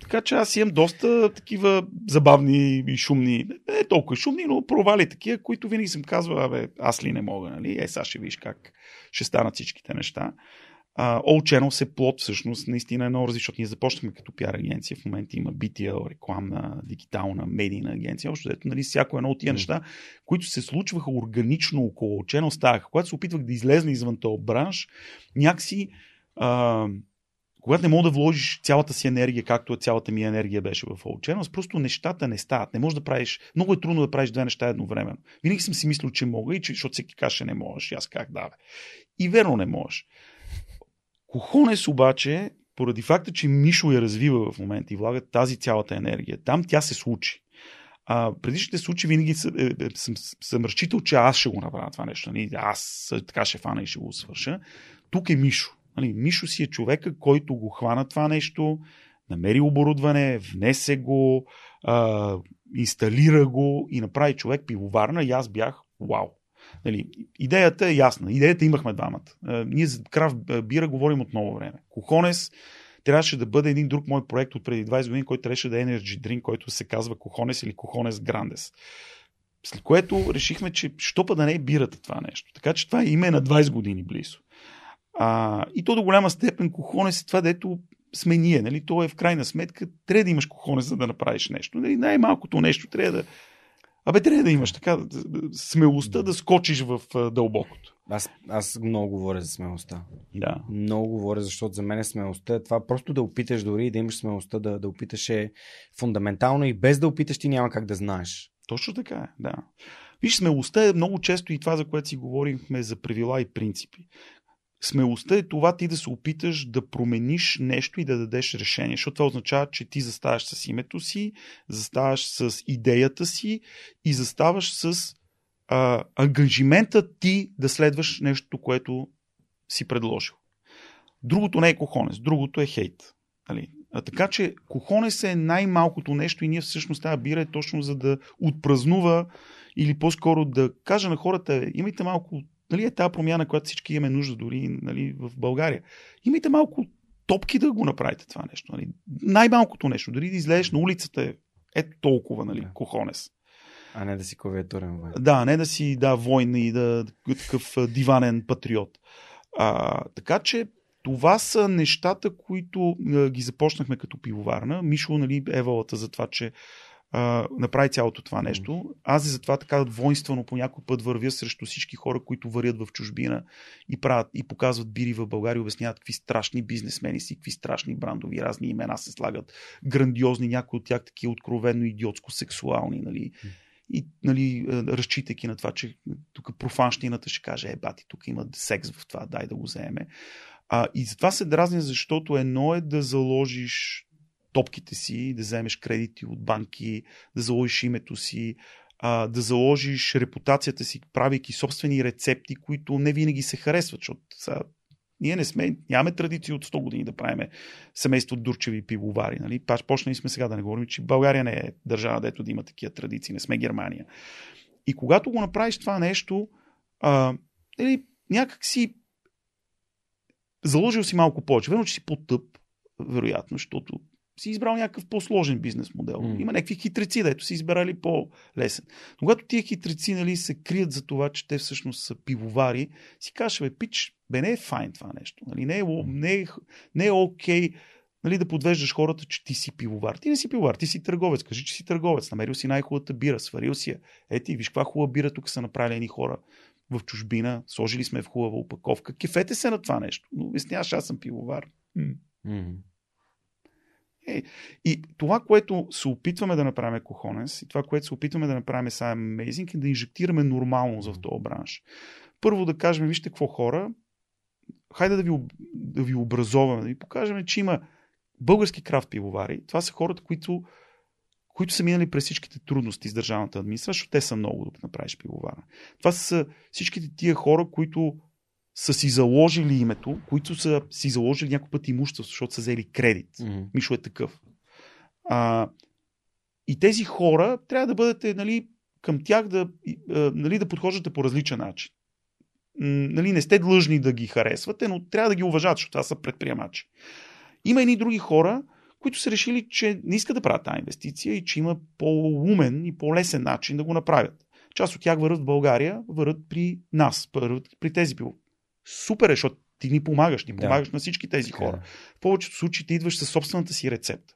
Така че аз имам доста такива забавни и шумни, не толкова шумни, но провали такива, които винаги съм казвал, аз ли не мога, нали? Сега ще виж как ще станат всичките неща. All Channels е плод всъщност наистина едно различно, защото ние започнахме като пиар агенция, в момента има BTL, рекламна, дигитална, медийна агенция, общо дето, нали, всяко едно от тия неща, които се случваха органично около All Channels, ставаха. Когато се опитвах да излезна извън този бранш, някакси... когато не мога да вложиш цялата си енергия, както цялата ми енергия беше в All Channels, просто нещата не стават. Не можеш да правиш. Много е трудно да правиш две неща едновременно. Винаги съм си мислил, че мога, и че, защото всеки каже, не можеш. Аз как да бе. И верно не можеш. Cojones обаче, поради факта, че Мишо я развива в момента и влага тази цялата енергия, там тя се случи. Предишните случаи винаги съм разчитал, че аз ще го направя това нещо. Аз така ще фана и ще го свърша. Тук е Мишо. Мишо си е човека, който го хвана това нещо, намери оборудване, внесе го, инсталира го и направи човек пивоварна и аз бях вау. Нали, идеята е ясна. Идеята имахме двамата. Ние за крафт бира говорим от много време. Cojones трябваше да бъде един друг мой проект от преди 20 години, който трябваше да е Energy Drink, който се казва Cojones или Cojones Grandes. След което решихме, че що па да не е бирата това нещо. Така че това е име на 20 години близо. И то до голяма степен Cojones е това, дето сме ние. Нали? То е в крайна сметка, трябва да имаш Cojones, за да направиш нещо. Нали? Най-малкото нещо трябва да... трябва да имаш така смелостта да скочиш в дълбокото. Аз много говоря за смелостта. Да. Много говоря, защото за мен е смелостта. Това просто да опиташ, дори да имаш смелостта, да опиташ е фундаментално и без да опиташ ти няма как да знаеш. Точно така е, да. Виж, смелостта е много често и това, за което си говорихме за правила и принципи. Смелостта е това ти да се опиташ да промениш нещо и да дадеш решение, защото това означава, че ти заставаш с името си, заставаш с идеята си и заставаш с ангажимента ти да следваш нещо, което си предложил. Другото не е Cojones, другото е хейт. Нали? Така че Cojones е най-малкото нещо и ние всъщност тази бира е точно за да отпразнува или по-скоро да кажа на хората, имайте малко. Нали, е тази промяна, която всички имаме нужда дори нали, в България. Имайте малко топки да го направите това нещо. Нали. Най-малкото нещо. Дори да излезеш на улицата ето толкова, нали, Cojones. А не да си клавиатурен войн. Да, не да си войн и такъв диванен патриот. Така че това са нещата, които ги започнахме като пивоварна. Мишо, нали, евалата за това, че направи цялото това нещо. Аз и затова така воинствено по някой път вървя срещу всички хора, които варят в чужбина и правят и показват бири в България, обясняват какви страшни бизнесмени си, какви страшни брандови, разни имена се слагат, грандиозни, някои от тях такива откровенно идиотско сексуални, нали. И, нали, разчитайки на това, че тук профанщината ще каже, е, бати, тук има секс в това, дай да го вземе. И затова се дразня, защото едно е да заложиш топките си, да вземеш кредити от банки, да заложиш името си, да заложиш репутацията си, правейки собствени рецепти, които не винаги се харесват, защото ние не сме, нямаме традиции от 100 години да правиме семейство Дурчеви пивовари. Нали? Почнали сме сега да не говорим, че България не е държава, дето да има такива традиции. Не сме Германия. И когато го направиш това нещо, някак си заложил си малко повече. Верно, че си по-тъп, вероятно, защото си избрал някакъв по-сложен бизнес модел. Има някакви хитреци, дето си избирали по-лесен. Но когато тия хитреци, нали, се крият за това, че те всъщност са пивовари, си кажеш, бе, пич, бе, не е файн това нещо. Нали? Не е окей, нали, да подвеждаш хората, че ти си пивовар. Ти не си пивовар, ти си търговец. Кажи, че си търговец. Намерил си най-хубавата бира, сварил си я. Ети, виж каква хубава бира тук са направили едни хора в чужбина. Сложили сме в хубава опаковка. Кефете се на това нещо. Но обясняваш, аз съм пивовар. И това, което се опитваме да направим Cojones, и това, което се опитваме да направим сега Amazing, е да инжектираме нормалност в този бранш. Първо да кажем, вижте какво хора, хайде да ви образоваме, да ви покажем, че има български крафт пивовари. Това са хората, които са минали през всичките трудности с държавната администрация, защото те са много, да направиш пивовара. Това са всичките тия хора, които са си заложили името, които са си заложили някой път имущество, защото са взели кредит. Мишо е такъв. И тези хора трябва да бъдете, нали, към тях да, нали, да подхождате по различен начин. Нали, не сте длъжни да ги харесвате, но трябва да ги уважавате, защото това са предприемачи. Има и други хора, които са решили, че не искат да правят тази инвестиция и че има по-умен и по-лесен начин да го направят. Част от тях върват в България, върват при нас, върват при тези пилоти. Супер е, защото ти ни помагаш, на всички тези хора. В повечето случаи ти идваш със собствената си рецепта.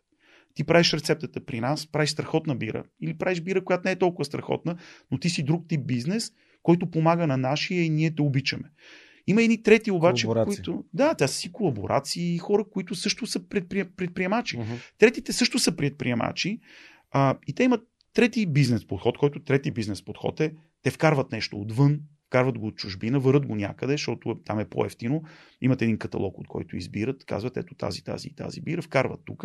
Ти правиш рецептата при нас, правиш страхотна бира или правиш бира, която не е толкова страхотна, но ти си друг тип бизнес, който помага на нашия и ние те обичаме. Има едни трети обаче, които... Да, те са си колаборации и хора, които също са предприемачи. Третите също са предприемачи и те имат трети бизнес подход, който трети бизнес подход е, те вкарват нещо отвън, карват го от чужбина, върят го някъде, защото там е по-евтино. Имат един каталог, от който избират, казват, ето тази бира, вкарват тук.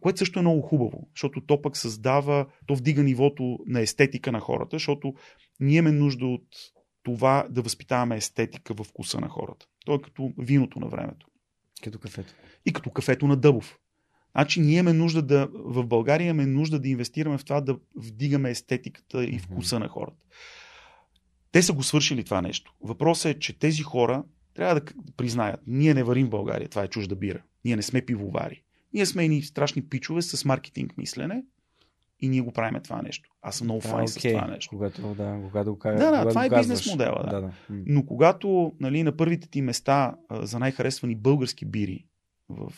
Което също е много хубаво, защото то пък създава, то вдига нивото на естетика на хората, защото ние имаме нужда от това да възпитаваме естетика във вкуса на хората. То е като виното на времето. Като кафето. И като кафето на Дъбов. Значи ние имаме нужда в България имаме нужда да инвестираме в това да вдигаме естетиката и вкуса на хората. Те са го свършили това нещо. Въпросът е, че тези хора трябва да признаят, ние не варим в България, това е чужда бира. Ние не сме пивовари. Ние сме едни страшни пичове с маркетинг мислене и ние го правим това нещо. Аз съм много файн с това нещо. Когато го кажа, това е бизнес модела. Но когато, нали, на първите ти места за най-харесвани български бири в,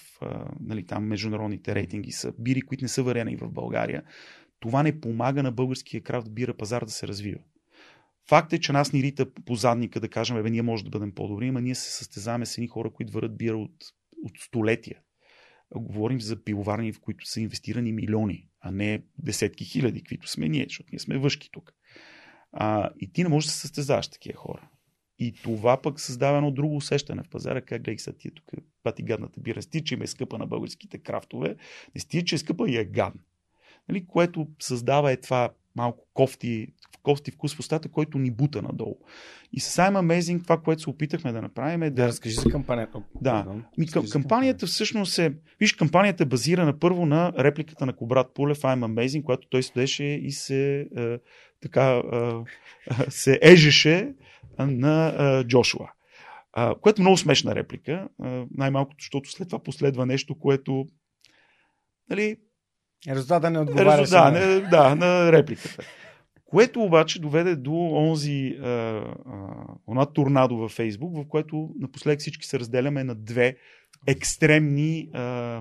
нали, там международните рейтинги са бири, които не са варени в България, това не помага на българския крафт бира пазар да се развива. Факт е, че нас ни рита по задника да кажем, бе, ние може да бъдем по-добри, но ние се състезаваме с едни хора, които варят бира от столетия. Говорим за пивоварни, в които са инвестирани милиони, а не десетки хиляди, които сме ние, защото ние сме въшки тук. И ти не можеш да се състезаваш с такива хора. И това пък създава едно друго усещане в пазара, как гледай са тия тук, пати гадната бира, стига, че им е скъпа на българските крафтове, не стига, че е скъпа и е гадна. Нали? Което създава е това малко кофти вкус в устата, който ни бута надолу. И съвсем amazing, това, което се опитахме да направим е да... Разкажи за кампанията. Кампанията всъщност е... Виж, кампанията е базирана първо на репликата на Кобрат Пулев, I'm amazing, която той студеше и се ежеше на Джошуа. Което е много смешна реплика. Най-малкото, защото след това последва нещо, което... Нали... Резултата не отговаря. Да, на репликата. Което обаче доведе до она торнадо във Фейсбук, в което напоследък всички се разделяме на две екстремни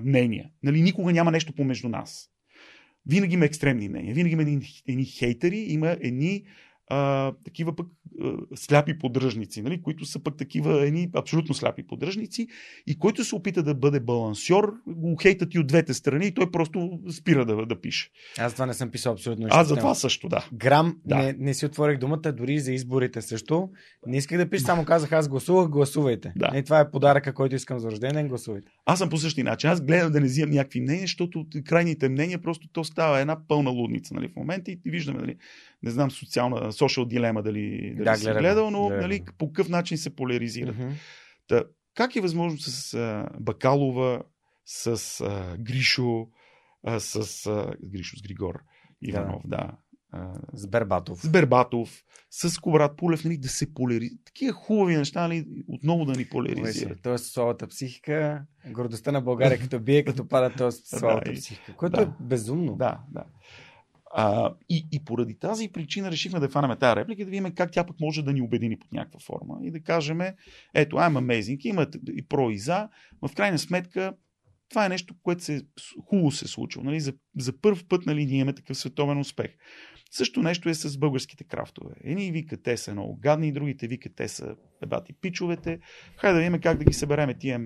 мнения. Нали, никога няма нещо помежду нас. Винаги има екстремни мнения, винаги има едни хейтери, има едни такива пък сляпи поддръжници, нали? Които са пък такива едни абсолютно сляпи поддръжници, и който се опита да бъде балансьор, го хейтат и от двете страни и той просто спира да пише. Аз това не съм писал абсолютно нищо. Аз за това също, да. Грам, да. Не си отворих думата, дори за изборите също. Не исках да пиша, само казах, аз гласувах, гласувайте. Да. Не, това е подаръка, който искам за рождение, гласувайте. Аз съм по същия начин. Аз гледам да не взимам някакви мнения, защото крайните мнения просто то става една пълна лудница, нали, в момента, и виждаме, нали, не знам социална, social дилема дали си гледал, но нали, по какъв начин се поляризират. Mm-hmm. Та, как е възможно с Бакалова, с Гришо, с Григор Иванов, да. С Бербатов. С Бербатов, с Кобрат Пулев, нали, да се поляризират. Такива хубави неща, нали, отново да ни поляризират. Тоест, слабата психика, гордостта на България като бие, като пада, тоест слабата психика, което е безумно. Да, да. И поради тази причина решихме да фанаме тази реплика и да видим как тя пък може да ни обедини под някаква форма и да кажем, ето, I'm amazing, има и про и за, но в крайна сметка това е нещо, което хубаво се е случило. Нали? За първ път, нали, ние имаме такъв световен успех. Също нещо е с българските крафтове. Едни викат, те са много гадни, другите викат, те са бати пичовете. Хайде да видим как да ги събереме тия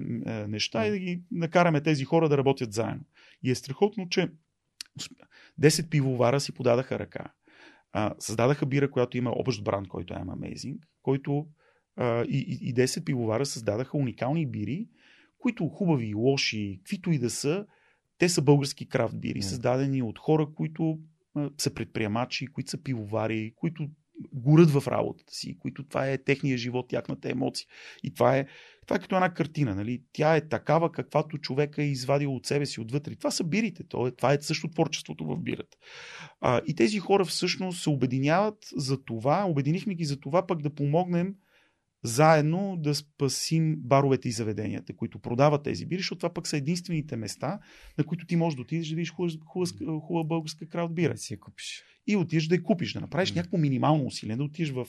неща и да ги накараме тези хора да работят заедно. И е страхотно, че 10 пивовара си подадаха ръка. Създадаха бира, която има общ бранд, който е Amazing, който и 10 пивовара създадаха уникални бири, които хубави, лоши, каквито и да са, те са български крафт бири, създадени от хора, които са предприемачи, които са пивовари, които горят в работата си, които това е техния живот, тяхната емоция. И това е като една картина. Нали? Тя е такава, каквато човека е извадил от себе си отвътре. Това са бирите. Това е също творчеството в бирата. И тези хора всъщност се обединяват за това. Обединихме ги за това пък да помогнем заедно да спасим баровете и заведенията, които продават тези бири, защото това пък са единствените места, на които ти можеш да отидеш да видиш хубава българска крафт бира. Да си я купиш. И отидеш да я купиш, да направиш някакво минимално усилие, да отидеш в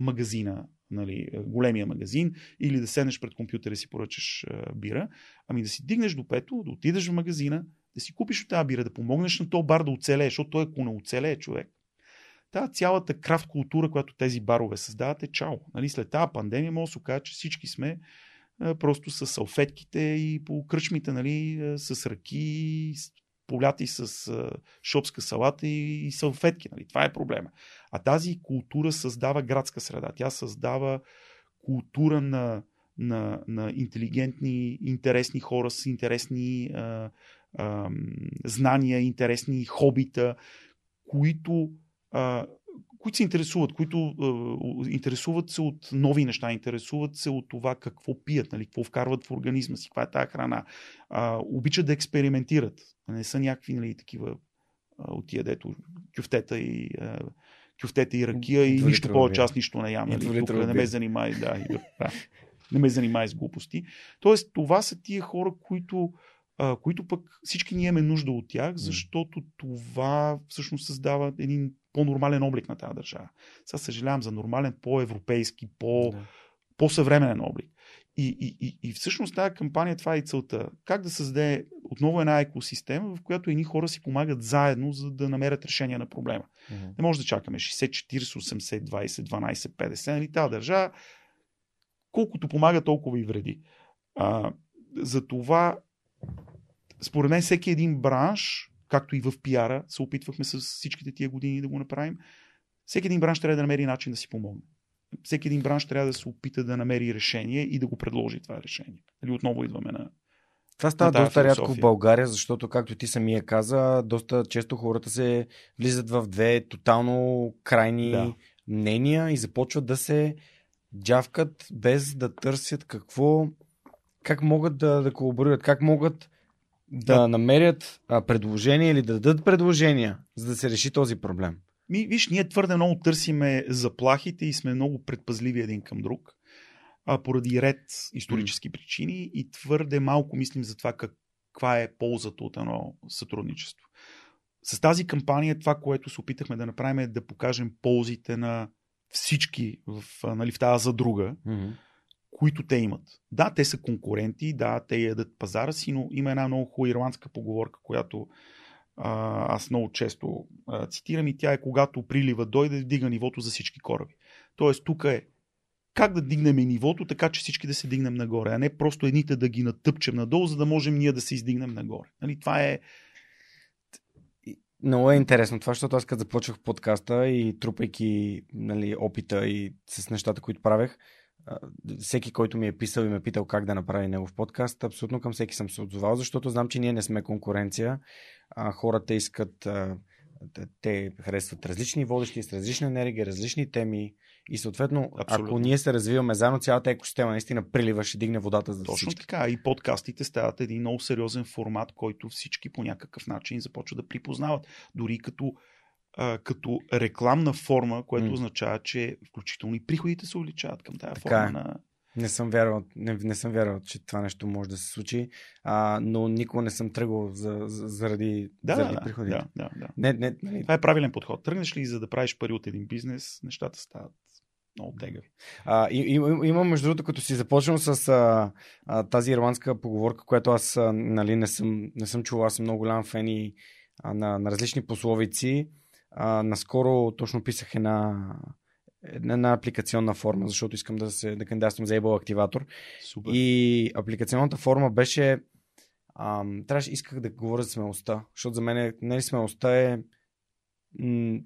магазина, нали, големия магазин, или да седнеш пред компютъра и си поръчаш бира, ами да си дигнеш до пето, да отидеш в магазина, да си купиш от тази бира, да помогнеш на този бар да оцелее, защото той, ако не оцелее човек, та цялата крафт култура, която тези барове създават, е чао. Нали, след тази пандемия може да се окаже, че всички сме просто с салфетките и по кръчмите, нали, с ръки, с поляти с шопска салата и салфетки. Нали. Това е проблема. А тази култура създава градска среда. Тя създава култура на интелигентни, интересни хора с интересни знания, интересни хобита, които се интересуват, интересуват се от нови неща, интересуват се от това какво пият, нали, какво вкарват в организма си, каква е тази храна. Обичат да експериментират. Не са някакви, нали, такива от тия, дето кюфтета и ракия и нищо повече, аз нищо не ям. Нали, тук не ме занимай, не ме занимай с глупости. Тоест, това са тия хора, които пък всички ние имаме нужда от тях, защото това всъщност създава един по-нормален облик на тази държава. Сега съжалявам за нормален, по-европейски, по-съвременен облик. И всъщност тази кампания, това е и целта. Как да създаде отново една екосистема, в която едни хора си помагат заедно, за да намерят решение на проблема. Не може да чакаме 60-40, 80, 20, 12, 50. Нали, тази държава, колкото помага, толкова и вреди. Затова според мен всеки един бранш, както и в пиара, се опитвахме с всичките тия години да го направим, всеки един бранш трябва да намери начин да си помогне. Всеки един бранш трябва да се опита да намери решение и да го предложи това решение. Или отново идваме на... Това става доста рядко в България, защото, както ти самия каза, доста често хората се влизат в две тотално крайни мнения и започват да се джавкат, без да търсят какво... Как могат да колаборират, как могат да намерят предложения или да дадат предложения, за да се реши този проблем. Виж, ние твърде много търсиме заплахите и сме много предпазливи един към друг, поради ред исторически причини, и твърде малко мислим за това каква е ползата от едно сътрудничество. С тази кампания това, което се опитахме да направим, е да покажем ползите на всички в тази задруга, които те имат. Да, те са конкуренти, да, те ядат пазара си, но има една много хубава ирландска поговорка, която аз много често цитирам, и тя е: когато прилива дойде, вдига нивото за всички кораби. Тоест тук е как да дигнем нивото, така че всички да се дигнем нагоре, а не просто едните да ги натъпчем надолу, за да можем ние да се издигнем нагоре. Нали? Това е... Много е интересно това, защото аз като започвах подкаста и трупайки, нали, опита и с нещата, които правех, всеки, който ми е писал и ме питал как да направи негов подкаст, абсолютно към всеки съм се отзовал, защото знам, че ние не сме конкуренция. Хората искат, те харесват различни водещи с различна енергия, различни теми и съответно, абсолютно, ако ние се развиваме заедно, цялата екосистема наистина прилива, ще дигне водата за всички. Точно така, и подкастите стават един много сериозен формат, който всички по някакъв начин започват да припознават, дори като рекламна форма, което означава, че включително и приходите се увеличават към тази форма на... Не съм вярвал, че това нещо може да се случи, но никога не съм тръгвал заради приходите. Да. Не. Това е правилен подход. Тръгнеш ли за да правиш пари от един бизнес, нещата стават много тегави. Имам, между другото, като си започнал с тази ирландска поговорка, която аз не съм чувал, аз съм много голям фен и на различни пословици. Наскоро точно писах една апликационна форма, защото искам да кандидатствам за Able активатор. Супер. И апликационната форма беше... исках да говоря за смелостта, защото за мен, нали, смелостта е,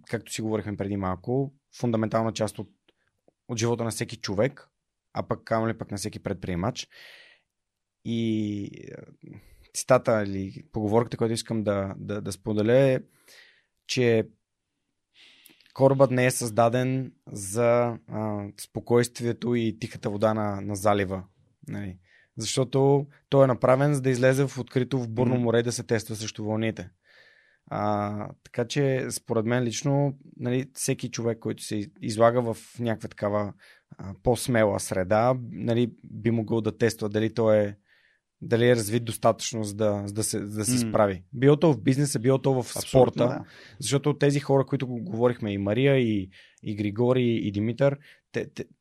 както си говорихме преди малко, фундаментална част от живота на всеки човек, а пък камо ли пък на всеки предприемач. И цитата или поговорката, която искам да споделя, е, че корабът не е създаден за спокойствието и тихата вода на залива. Нали? Защото той е направен, за да излезе в открито в бурно море, да се тества срещу вълните. Така че, според мен лично, нали, всеки човек, който се излага в някаква такава по-смела среда, нали, би могъл да тества дали той е развит достатъчно, за да се справи. Било то в бизнеса, било то в спорта. Да. Защото тези хора, които говорихме, и Мария, и Григори, и Димитър,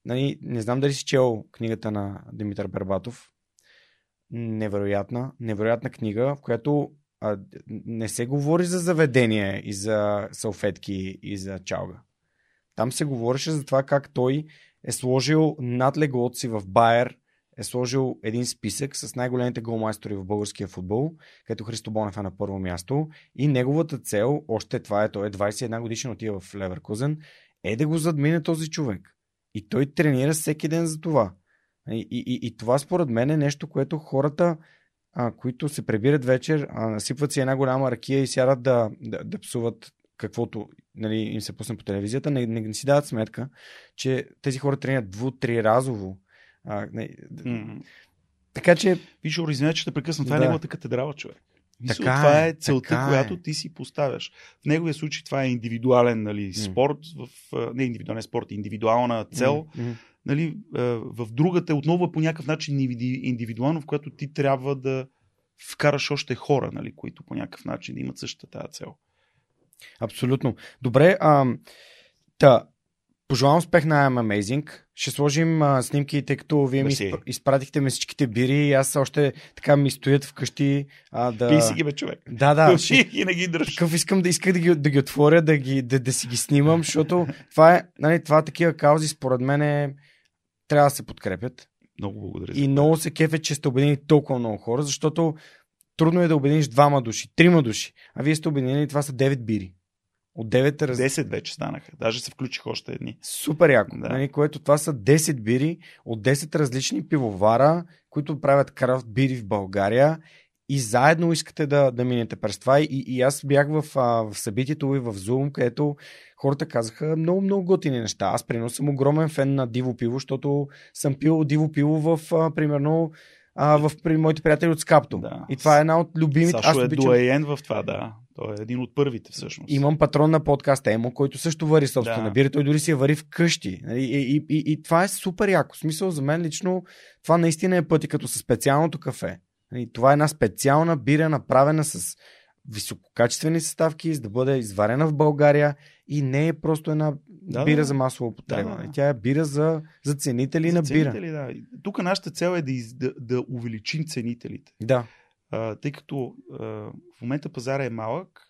нали, не знам дали си чел книгата на Димитър Бербатов. Невероятна книга, в която не се говори за заведение и за салфетки и за чалга. Там се говореше за това как той е сложил над леглото си в Байер, е сложил един списък с най-големите голмайстори в българския футбол, като Христо Бонев е на първо място, и неговата цел, още това е, той е 21 годишен, отива в Леверкузен, е да го задмине този човек. И той тренира всеки ден за това. И това според мен е нещо, което хората, които се прибират вечер, насипват си една голяма ракия и сядат да псуват каквото, нали, им се пусне по телевизията, не си дават сметка, че тези хора тренират 2-3 разово. Така че... Виж, извиня, че те прекъсна. Това е неговата катедрала, човек. Това е целта, която ти си поставяш. В неговия случай това е индивидуален, нали, спорт, не индивидуален спорт, индивидуална цел. Нали, в другата отново е по някакъв начин индивидуално, в която ти трябва да вкараш още хора, нали, които по някакъв начин имат същата тази цел. Абсолютно. Добре, пожелавам успех на I'm Amazing. Ще сложим снимки, тъй като вие ми изпратихте ме всичките бири и аз още така ми стоят вкъщи. Пий си ги, бе, човек. Да. И не ги дръж. Такъв исках да ги отворя, да си ги снимам, защото това такива каузи, според мен, трябва да се подкрепят. Много благодаря. И много се кефе, че сте обединили толкова много хора, защото трудно е да обединиш 2 души, 3 души. А вие сте обединили, това са 9 бири. От 9 раз... 10 вече станаха. Даже се включих още едни. Супер яко. Да. Нали, което това са 10 бири от 10 различни пивовара, които правят крафт бири в България, и заедно искате да минете през това. И аз бях в събитието и в Zoom, където хората казаха много готини неща. Аз съм огромен фен на диво пиво, защото съм пил диво пиво примерно... при моите приятели от Скапто. Да. И това е една от любимите... Сашо е дуаен в това, да. Той е един от първите, всъщност. Имам патрон на подкаста Емо, който също вари собствена бира. Той дори си я вари вкъщи. И това е супер яко. В смисъл, за мен лично, това наистина е пъти като със специалното кафе. Това е една специална бира, направена с висококачествени съставки, за да бъде изварена в България, и не е просто една бира за масова употреба. Тя е бира за ценители на бира. Да. Тук нашата цел е да увеличим ценителите. Да. Тъй като в момента пазара е малък,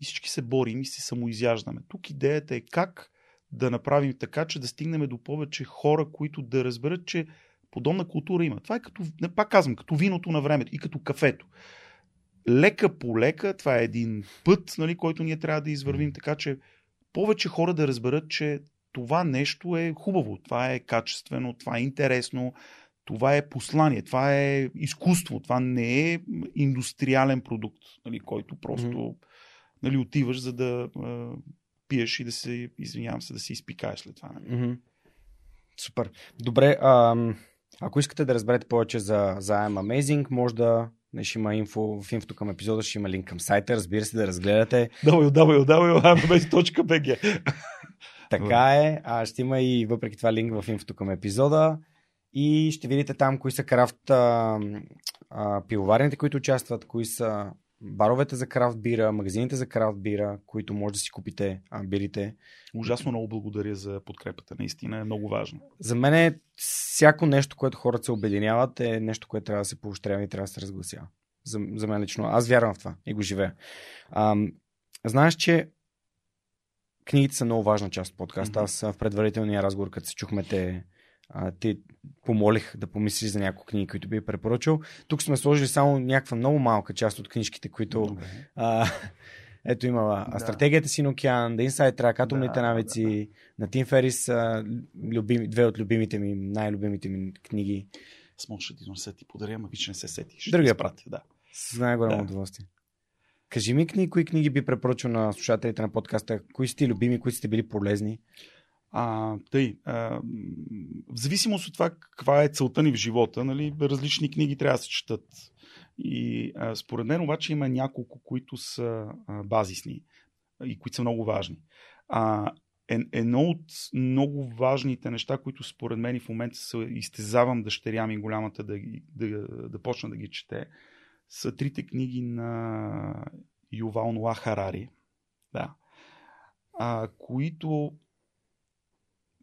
и всички се борим и се самоизяждаме. Тук идеята е как да направим така, че да стигнем до повече хора, които да разберат, че подобна култура има. Това е като, не, пак казвам, като виното на времето и като кафето. Лека по лека, това е един път, нали, който ние трябва да извървим, така че повече хора да разберат, че това нещо е хубаво, това е качествено, това е интересно, това е послание, това е изкуство, това не е индустриален продукт, нали, който просто нали, отиваш за да пиеш и да се, извинявам се, да се изпикаеш след това. Супер. Добре, ако искате да разберете повече за I'm Amazing, може да ще има инфо, в инфото към епизода ще има линк към сайта, разбира се, да разгледате. www.amazing.bg Така е, ще има и въпреки това линк в инфото към епизода и ще видите там кои са крафт пивоварните, които участват, кои са баровете за крафт бира, магазините за крафт бира, които може да си купите бирите. Ужасно много благодаря за подкрепата, наистина е много важно. За мен е всяко нещо, което хората се обединяват, е нещо, което трябва да се поощрява и трябва да се разгласява. За мен лично. Аз вярвам в това и го живея. Знаеш, че книгите са много важна част от подкаста. Аз в предварителния разговор, като се чухме те помолих да помислиш за някои книги, които би препоръчал. Тук сме сложили само някаква много малка част от книжките, които ето има Стратегията Син океан, The Inside Track, Атомните навици, на Тим Ферис, две от любимите ми, най-любимите ми книги. Аз мога ще ти донеса ти подаря, ама вече не се сетиш. Другия път, да. С най-голямо удоволствие. Кажи ми кои книги би препоръчал на слушателите на подкаста, кои сте любими, кои сте били полезни? В зависимост от това каква е целта ни в живота, нали, различни книги трябва да се четат. И според мен обаче има няколко, които са базисни и които са много важни. Едно от много важните неща, които според мен и в момента се изтезавам дъщеря ми голямата да почна да ги чете, са трите книги на Ювал Ноа Харари, които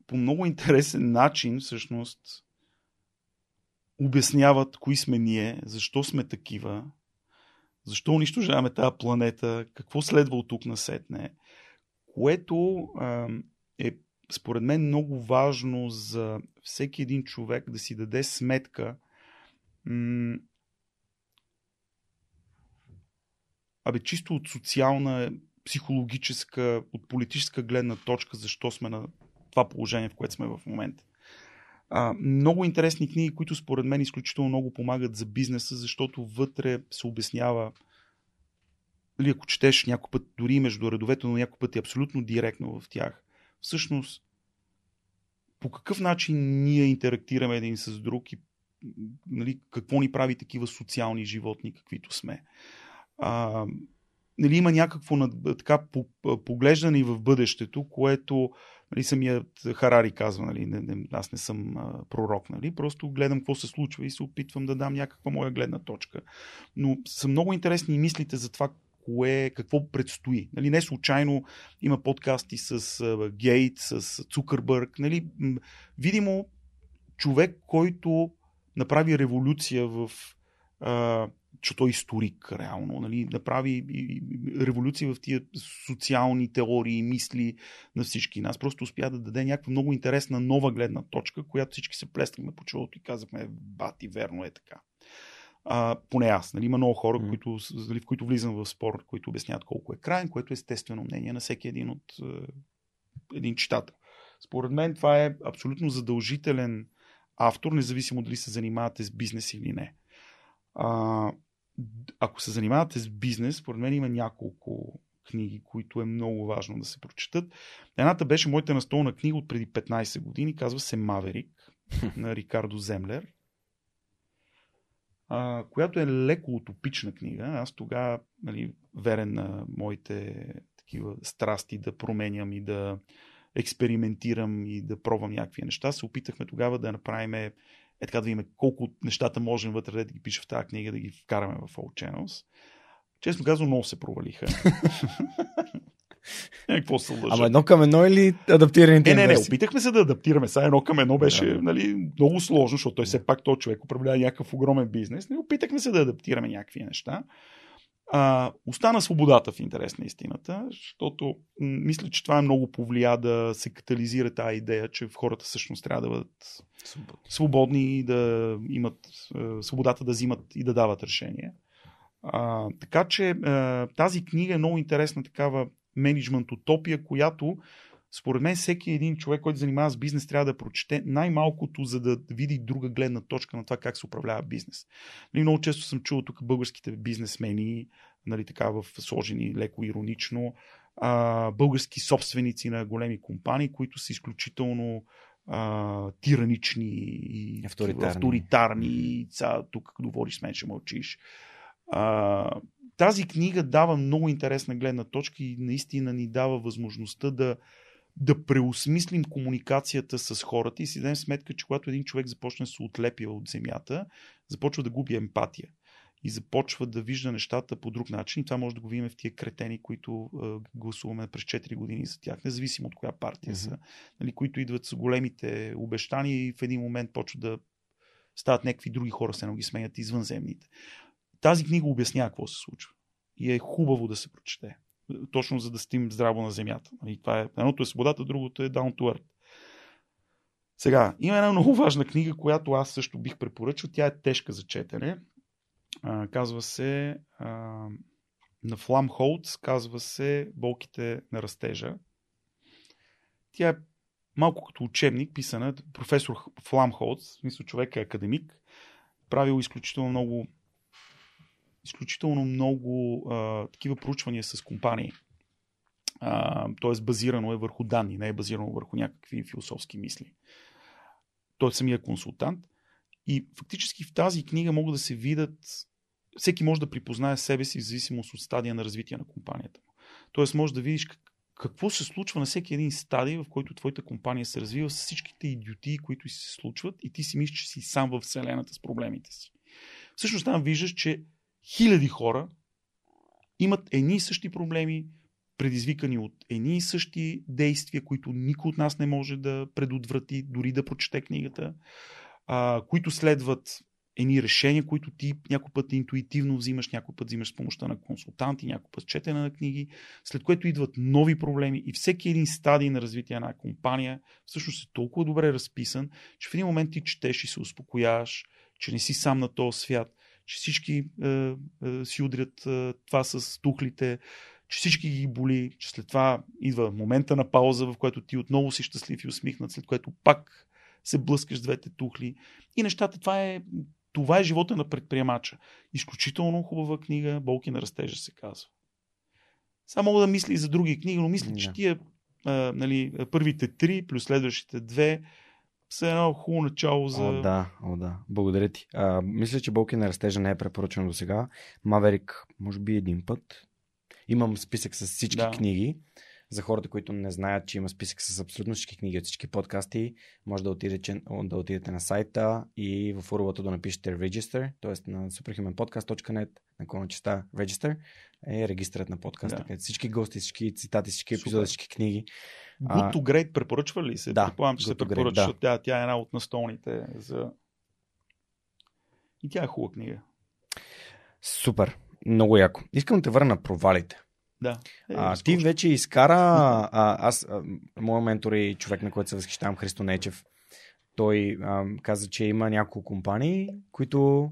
по много интересен начин всъщност обясняват кои сме ние, защо сме такива, защо унищожаваме тази планета, какво следва от тук насетне, което е според мен много важно за всеки един човек да си даде сметка. Чисто от социална, психологическа, от политическа гледна точка, защо сме на това положение, в което сме в момента. Много интересни книги, които според мен изключително много помагат за бизнеса, защото вътре се обяснява, или ако четеш някой път, дори между редовете, но някой път е абсолютно директно в тях. Всъщност, по какъв начин ние интерактираме един с друг и нали, какво ни прави такива социални животни, каквито сме. Нали, има някакво така поглеждане в бъдещето, което нали, самият Харари казва, нали, аз не съм пророк, нали, просто гледам какво се случва и се опитвам да дам някаква моя гледна точка. Но са много интересни мислите за това, какво предстои. Нали, не случайно има подкасти с Гейт, с Цукърбърг. Нали, видимо, човек, който направи революция в че той е историк, реално, нали, да прави революция в тия социални теории, мисли на всички нас. Просто успя да даде някаква много интересна нова гледна точка, която всички се плескахме по челото и казахме, бати, верно е така. Поне аз. Нали, има много хора, в които влизам в спор, които обясняват колко е крайен, което е естествено мнение на всеки един от един читател. Според мен това е абсолютно задължителен автор, независимо дали се занимавате с бизнес или не. Ако се занимавате с бизнес, според мен има няколко книги, които е много важно да се прочетат. Едната беше моята настолна книга от преди 15 години, казва се Маверик на Рикардо Землер, която е леко утопична книга. Аз тогава, нали, верен на моите такива страсти да променям и да експериментирам и да пробвам някакви неща, се опитахме тогава да направим така да видим колко от нещата можем вътре да ги пише в тази книга, да ги вкараме в All Channels. Честно казвам, много се провалиха. Какво се лъжа? Ама едно към едно или адаптираните инвестиции? Не, опитахме се да адаптираме. Сега едно към едно беше нали, много сложно, защото той все пак този човек управлява някакъв огромен бизнес. Опитахме се да адаптираме някакви неща. Остана свободата в интерес на истината, защото мисля, че това много повлия да се катализира тази идея, че хората всъщност трябва да бъдат свободни и да имат свободата да взимат и да дават решения. Така че тази книга е много интересна такава менеджмент утопия, която според мен всеки един човек, който занимава с бизнес, трябва да прочете най-малкото, за да види друга гледна точка на това как се управлява бизнес. Нали, много често съм чувал тук българските бизнесмени, нали, така в сложени леко иронично, български собственици на големи компании, които са изключително тиранични и авторитарни. Тук говориш с мен, ще мълчиш. Тази книга дава много интересна гледна точка и наистина ни дава възможността да преосмислим комуникацията с хората и си дадем сметка, че когато един човек започне да се отлепя от земята, започва да губи емпатия и започва да вижда нещата по друг начин. И това може да го видим в тия кретени, които гласуваме през 4 години за тях, независимо от коя партия са, нали, които идват с големите обещания и в един момент почва да стават някакви други хора, се ги сменят извънземните. Тази книга обясня какво се случва и е хубаво да се прочете. Точно за да стоим здраво на земята. И това е, едното е свободата, другото е down to earth. Сега, има една много важна книга, която аз също бих препоръчал. Тя е тежка за четене. Казва се на Флам Холц, казва се "Болките на растежа". Тя е малко като учебник, писана професор Флам Холц, в смисъл човек е академик, правил изключително много такива проучвания с компании. Т.е. базирано е върху данни, не е базирано върху някакви философски мисли. Той е самия консултант. И фактически в тази книга могат да се видят, всеки може да припознае себе си в зависимост от стадия на развитие на компанията му. Тоест може да видиш какво се случва на всеки един стадий, в който твоята компания се развива, с всичките идиотии, които се случват и ти си мислиш, че си сам във вселената с проблемите си. Всъщност там виждаш, че хиляди хора имат едни и същи проблеми, предизвикани от едни и същи действия, които никой от нас не може да предотврати, дори да прочете книгата, които следват едни решения, които ти някой път интуитивно взимаш, някой път взимаш с помощта на консултанти, някой път четене на книги, след което идват нови проблеми и всеки един стадий на развитие на компания всъщност е толкова добре разписан, че в един момент ти четеш и се успокояваш, че не си сам на този свят, че всички си удрят това с тухлите, че всички ги боли, че след това идва момента на пауза, в който ти отново си щастлив и усмихнат, след което пак се блъскаш с двете тухли. И нещата, това е живота на предприемача. Изключително хубава книга, "Болки на растежа" се казва. Сега мога да мисля и за други книги, но мисля, че тия нали, първите 3 плюс следващите 2 все едно хубаво начало за... О, да. Благодаря ти. Мисля, че "Болки на растежа" не е препоръчено до сега. "Маверик" може би един път. Имам списък с всички книги. За хората, които не знаят, че има списък с абсолютно всички книги от всички подкасти, може да отидете, на сайта и в урвата да напишете Register, т.е. на superhumanpodcast.net / Register е регистрът на подкаста, където всички гости, всички цитати, всички епизоди, всички книги. Good to Great препоръчва ли се? Да. Предполагам, че се препоръчва, защото тя е една от настолните за... И тя е хубава книга. Супер, много яко. Искам да те върна на провалите. Да. Ти вече изкара. Моя ментор е човек, на който се възхищавам, Христо Нечев. Той каза, че има няколко компании, които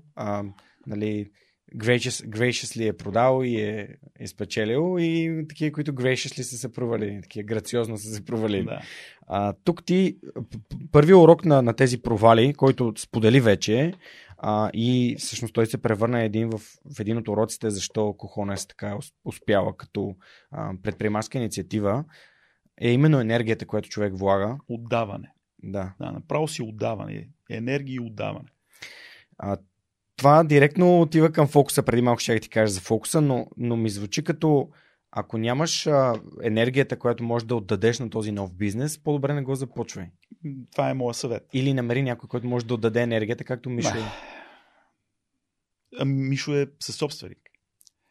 нали, graciously е продал и е спечелил, и такива, които graciously са се провалили, такива грациозно са се провалили. Да. Тук ти първият урок на тези провали, който сподели вече, и всъщност той се превърна в един от уроците, защо Cojones така успяла като предприемаческа инициатива, е именно енергията, която човек влага. Отдаване. Да, направо си отдаване. Енергия и отдаване. Това директно отива към фокуса. Преди малко ще ти кажа за фокуса, но ми звучи като, ако нямаш енергията, която можеш да отдадеш на този нов бизнес, по-добре не го започвай. Това е моя съвет. Или намери някой, който може да отдаде енергията, както Мишо. Мишо е съсобственик.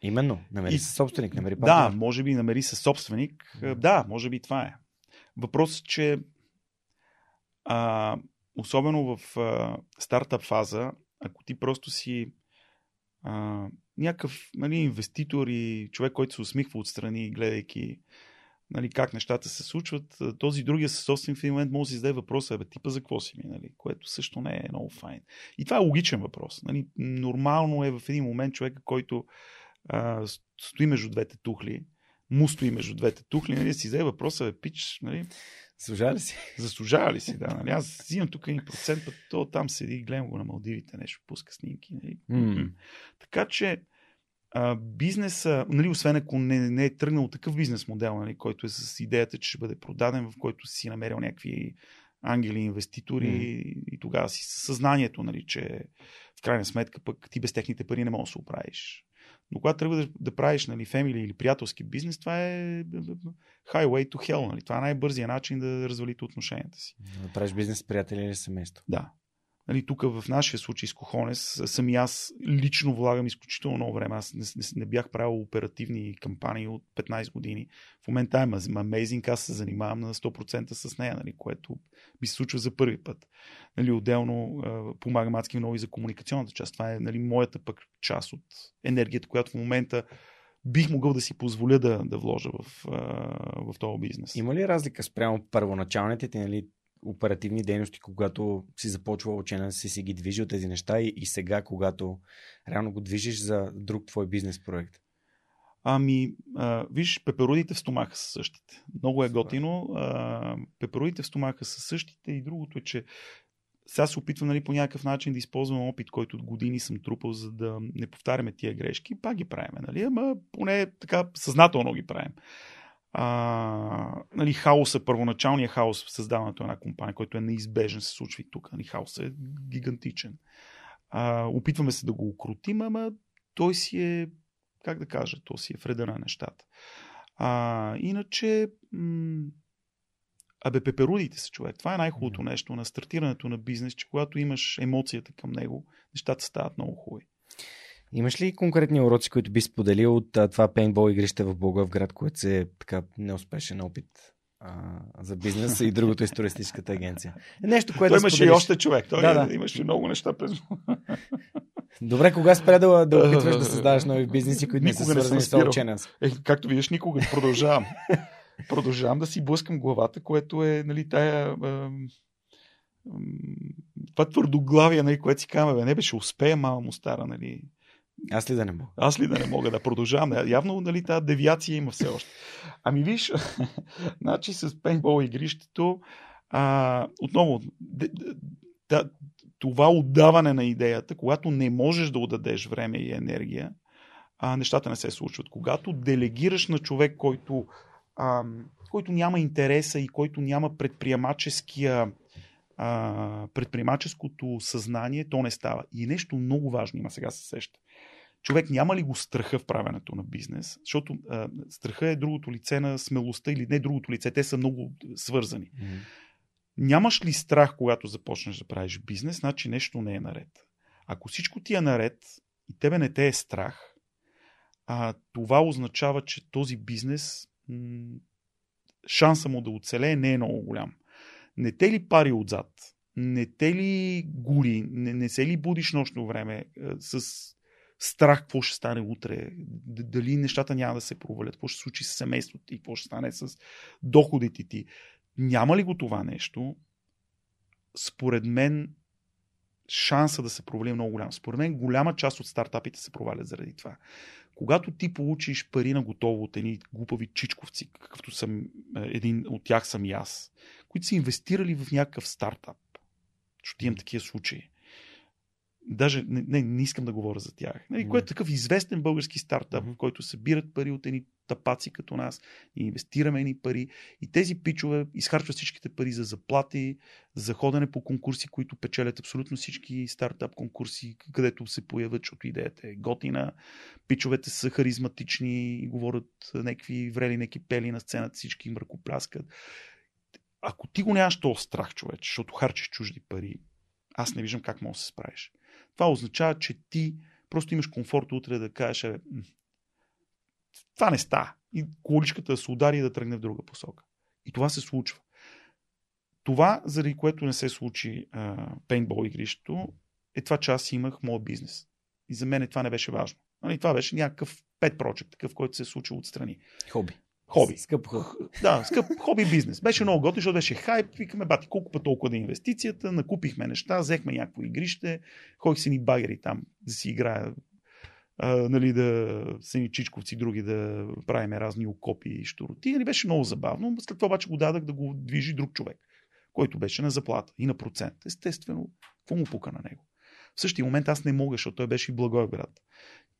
Именно. Намери съсобственик. Намери партнер. Да, може би намери съсобственик. Да, може би това е. Въпросът е, че особено в стартъп фаза, ако ти просто си някакъв, нали, инвеститор и човек, който се усмихва отстрани, гледайки, нали, как нещата се случват, този другия със собствен в един момент може да си зададе въпроса, бе, типа за какво си ми, нали, което също не е много файн. И това е логичен въпрос. Нали. Нормално е в един момент човека, който стои между двете тухли, нали, си взе въпроса, бе, пич, нали. Заслужава ли си? Заслужава ли си, да, нали. Аз взимам тук 1%, път то там седи, гледам го на Малдивите, нещо, пуска снимки, нали. Така че бизнеса, нали, освен ако не е тръгнал такъв бизнес модел, нали, който е с идеята, че ще бъде продаден, в който си намерил някакви ангели инвеститори и тогава си съзнанието, нали, че в крайна сметка пък ти без техните пари не можеш да се оправиш. Но когато трябва да правиш, нали, фемили или приятелски бизнес, това е highway to hell. Нали. Това е най-бързия начин да развалите отношенията си. Да правиш бизнес с приятели или семейство. Да. Нали, тук в нашия случай с Cojones, сами аз лично влагам изключително много време. Аз не бях правил оперативни кампании от 15 години. В момента е amazing, аз се занимавам на 100% с нея, нали, което ми се случва за първи път. Нали, отделно помагам адски много и за комуникационната част. Това е, нали, моята пък част от енергията, която в момента бих могъл да си позволя да вложа в този бизнес. Има ли разлика спрямо първоначалните ти, нали, оперативни дейности, когато си започвал учена, си ги движил тези неща и сега, когато реално го движиш за друг твой бизнес проект? Виж, пеперудите в стомаха са същите. Много е готино. Пеперудите в стомаха са същите и другото е, че сега се опитвам, нали, по някакъв начин да използвам опит, който от години съм трупал, за да не повтаряме тия грешки. Пак ги правим, нали? Ама поне така съзнателно ги правим. Нали, хаоса, първоначалния хаос в създаването на една компания, който е неизбежен, се случва и тук. Нали, хаосът е гигантичен. Опитваме се да го укротим, ама той си е, как да кажа, той си е в реда на нещата. Иначе пеперудите са, човек. Това е най-хубавото нещо на стартирането на бизнес, че когато имаш емоцията към него, нещата стават много хубави. Имаш ли конкретни уроци, които би споделил от това пейнтбол игрище в Благоевград, което се е така неуспешен опит за бизнеса и другото е с туристическата агенция? Нещо, което той имаше и още човек. Той имаше много неща през... Добре, кога спря да опитваш да създаваш нови бизнеси, които никога не са свързани с All Channels? Както видиш, никога. Продължавам да си блъскам главата, което е, нали, тая... това твърдоглавие, нали, което си казваме, не беше успея, мама му стара, нали... Аз ли да не мога да продължавам? Явно, нали, тази девиация има все още. Ами виж, значи с пейнтбол игрището отново това отдаване на идеята, когато не можеш да отдадеш време и енергия, нещата не се случват. Когато делегираш на човек, който няма интереса и който няма предприемаческото съзнание, то не става. И нещо много важно има, сега се сеща. Човек няма ли го страха в правенето на бизнес? Защото страха е другото лице на смелостта или не другото лице. Те са много свързани. Нямаш ли страх, когато започнеш да правиш бизнес? Значи нещо не е наред. Ако всичко ти е наред и тебе не те е страх, това означава, че този бизнес шанса му да оцелее не е много голям. Не те ли пари отзад? Не те ли гори? Не се ли будиш нощно време с страх какво ще стане утре? Дали нещата няма да се провалят? Какво ще случи с семейството ти? Какво ще стане с доходите ти? Няма ли го това нещо? Според мен шанса да се провали е много голям. Според мен голяма част от стартапите се провалят заради това. Когато ти получиш пари на готово от едни глупави чичковци, какъвто съм, един от тях съм и аз, които са инвестирали в някакъв стартап, защото имам такива случаи. Даже не искам да говоря за тях. Нали, което е такъв известен български стартап, в който събират пари от едни тапаци като нас и инвестираме едни пари. И тези пичове изхарчват всичките пари за заплати, за ходене по конкурси, които печелят абсолютно всички стартап конкурси, където се появят, защото идеята е готина. Пичовете са харизматични и говорят някакви врели, някакви пели на сцената, всички им ръкопляскат. Ако ти го нямаш този страх, човече, защото харчиш чужди пари, аз не виждам как мога да се справиш. Това означава, че ти просто имаш комфорт утре да кажеш, това не става. И количката да се удари и да тръгне в друга посока. И това се случва. Това, заради което не се случи пейнтбол игрището, е това, че аз имах моят бизнес. И за мен това не беше важно. И това беше някакъв пет прочек, такъв, който се е случил отстрани. Хоби. Скъп хоби. Да, скъп хоби бизнес. Беше много готин, защото беше хайп. Викаме, бати, колко път толкова да е инвестицията. Накупихме неща, взехме някакво игрище. Ходих си ни багери там да си играя. Нали, да са ни чичковци други, да правим разни окопи и щуроти. Нали, беше много забавно. След това обаче го дадах да го движи друг човек, който беше на заплата и на процент. Естествено, какво му пука на него? В същия момент аз не мога, защото той беше и Благоевград.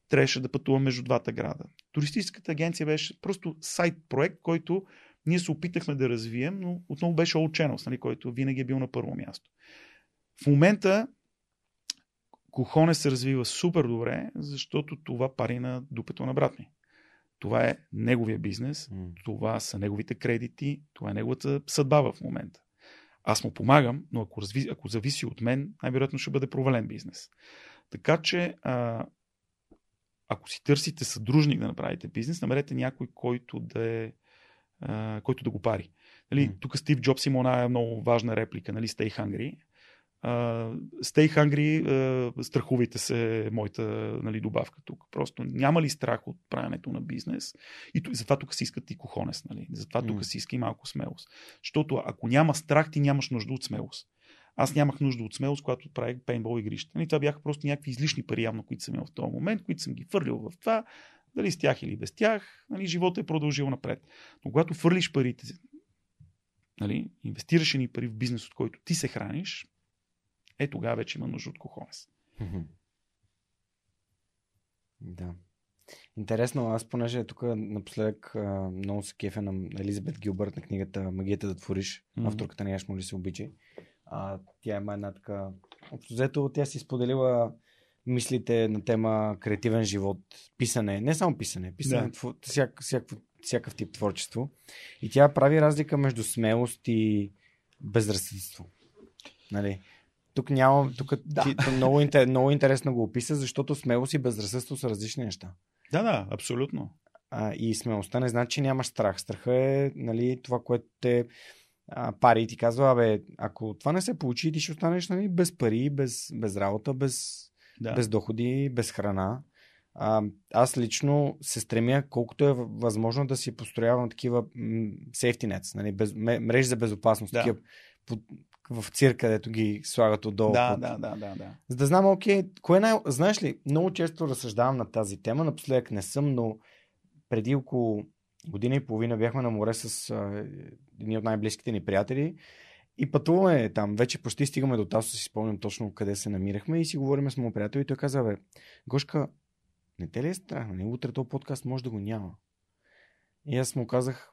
Трябваше да пътувам между двата града. Туристическата агенция беше просто сайт проект, който ние се опитахме да развием, но отново беше All Channels, нали, който винаги е бил на първо място. В момента Cojones се развива супер добре, защото това пари на дупето на брат ми. Това е неговия бизнес, това са неговите кредити, това е неговата съдба в момента. Аз му помагам, но ако зависи от мен, най-вероятно ще бъде провален бизнес. Така че, ако си търсите съдружник да направите бизнес, намерете някой, който да го пари. Нали, тук Стив Джобс има една много важна реплика, нали, Stay Hungry. Stay hungry, страхувайте се, моята, нали, добавка тук. Просто няма ли страх от правенето на бизнес? И затова тук се искат и Cojones, нали? Затова тук се иска и малко смелост. Защото ако няма страх, ти нямаш нужда от смелост. Аз нямах нужда от смелост, когато правих пейнтбол игрища. Нали? Това бяха просто някакви излишни пари, явно, които съм имал в този момент, които съм ги фърлил в това, дали с тях или без тях, нали, живота е продължил напред. Но когато фърлиш парите, нали, инвестираш ни пари в бизнес, от който ти се храниш, е, тогава вече има нужда от Cojones. Да. Интересно, аз понеже тук напоследък много се кефя на Елизабет Гилбърт на книгата "Магията да твориш", авторката на "Яшмо ли се обичай". Тя има една така... Общо взето, тя си споделила мислите на тема креативен живот, писане, не само писане, всякакъв тип творчество. И тя прави разлика между смелост и безразсъдство. Нали? Тук няма. Много интересно го описа, защото смелост и безразсъдство са различни неща. Да, да, абсолютно. И смелостта не значи, че нямаш страх. Страха е, нали, това, което те пари и ти казва, абе, ако това не се получи, ти ще останеш, нали, без пари, без работа, без доходи, без храна. Аз лично се стремя, колкото е възможно, да си построявам такива safety nets, нали, мрежи за безопасност, такива в цирка, където ги слагат отдолу. Да. За да знам, кое знаеш ли, много често разсъждавам на тази тема, напоследък не съм, но преди около година и половина бяхме на море с едни от най-близките ни приятели и пътуваме там, вече почти стигаме до Тасо, си спомням точно къде се намирахме и си говорим с моят приятел и той каза, бе, Гошка, не те ли е страх? Не, утре този подкаст може да го няма. И аз му казах,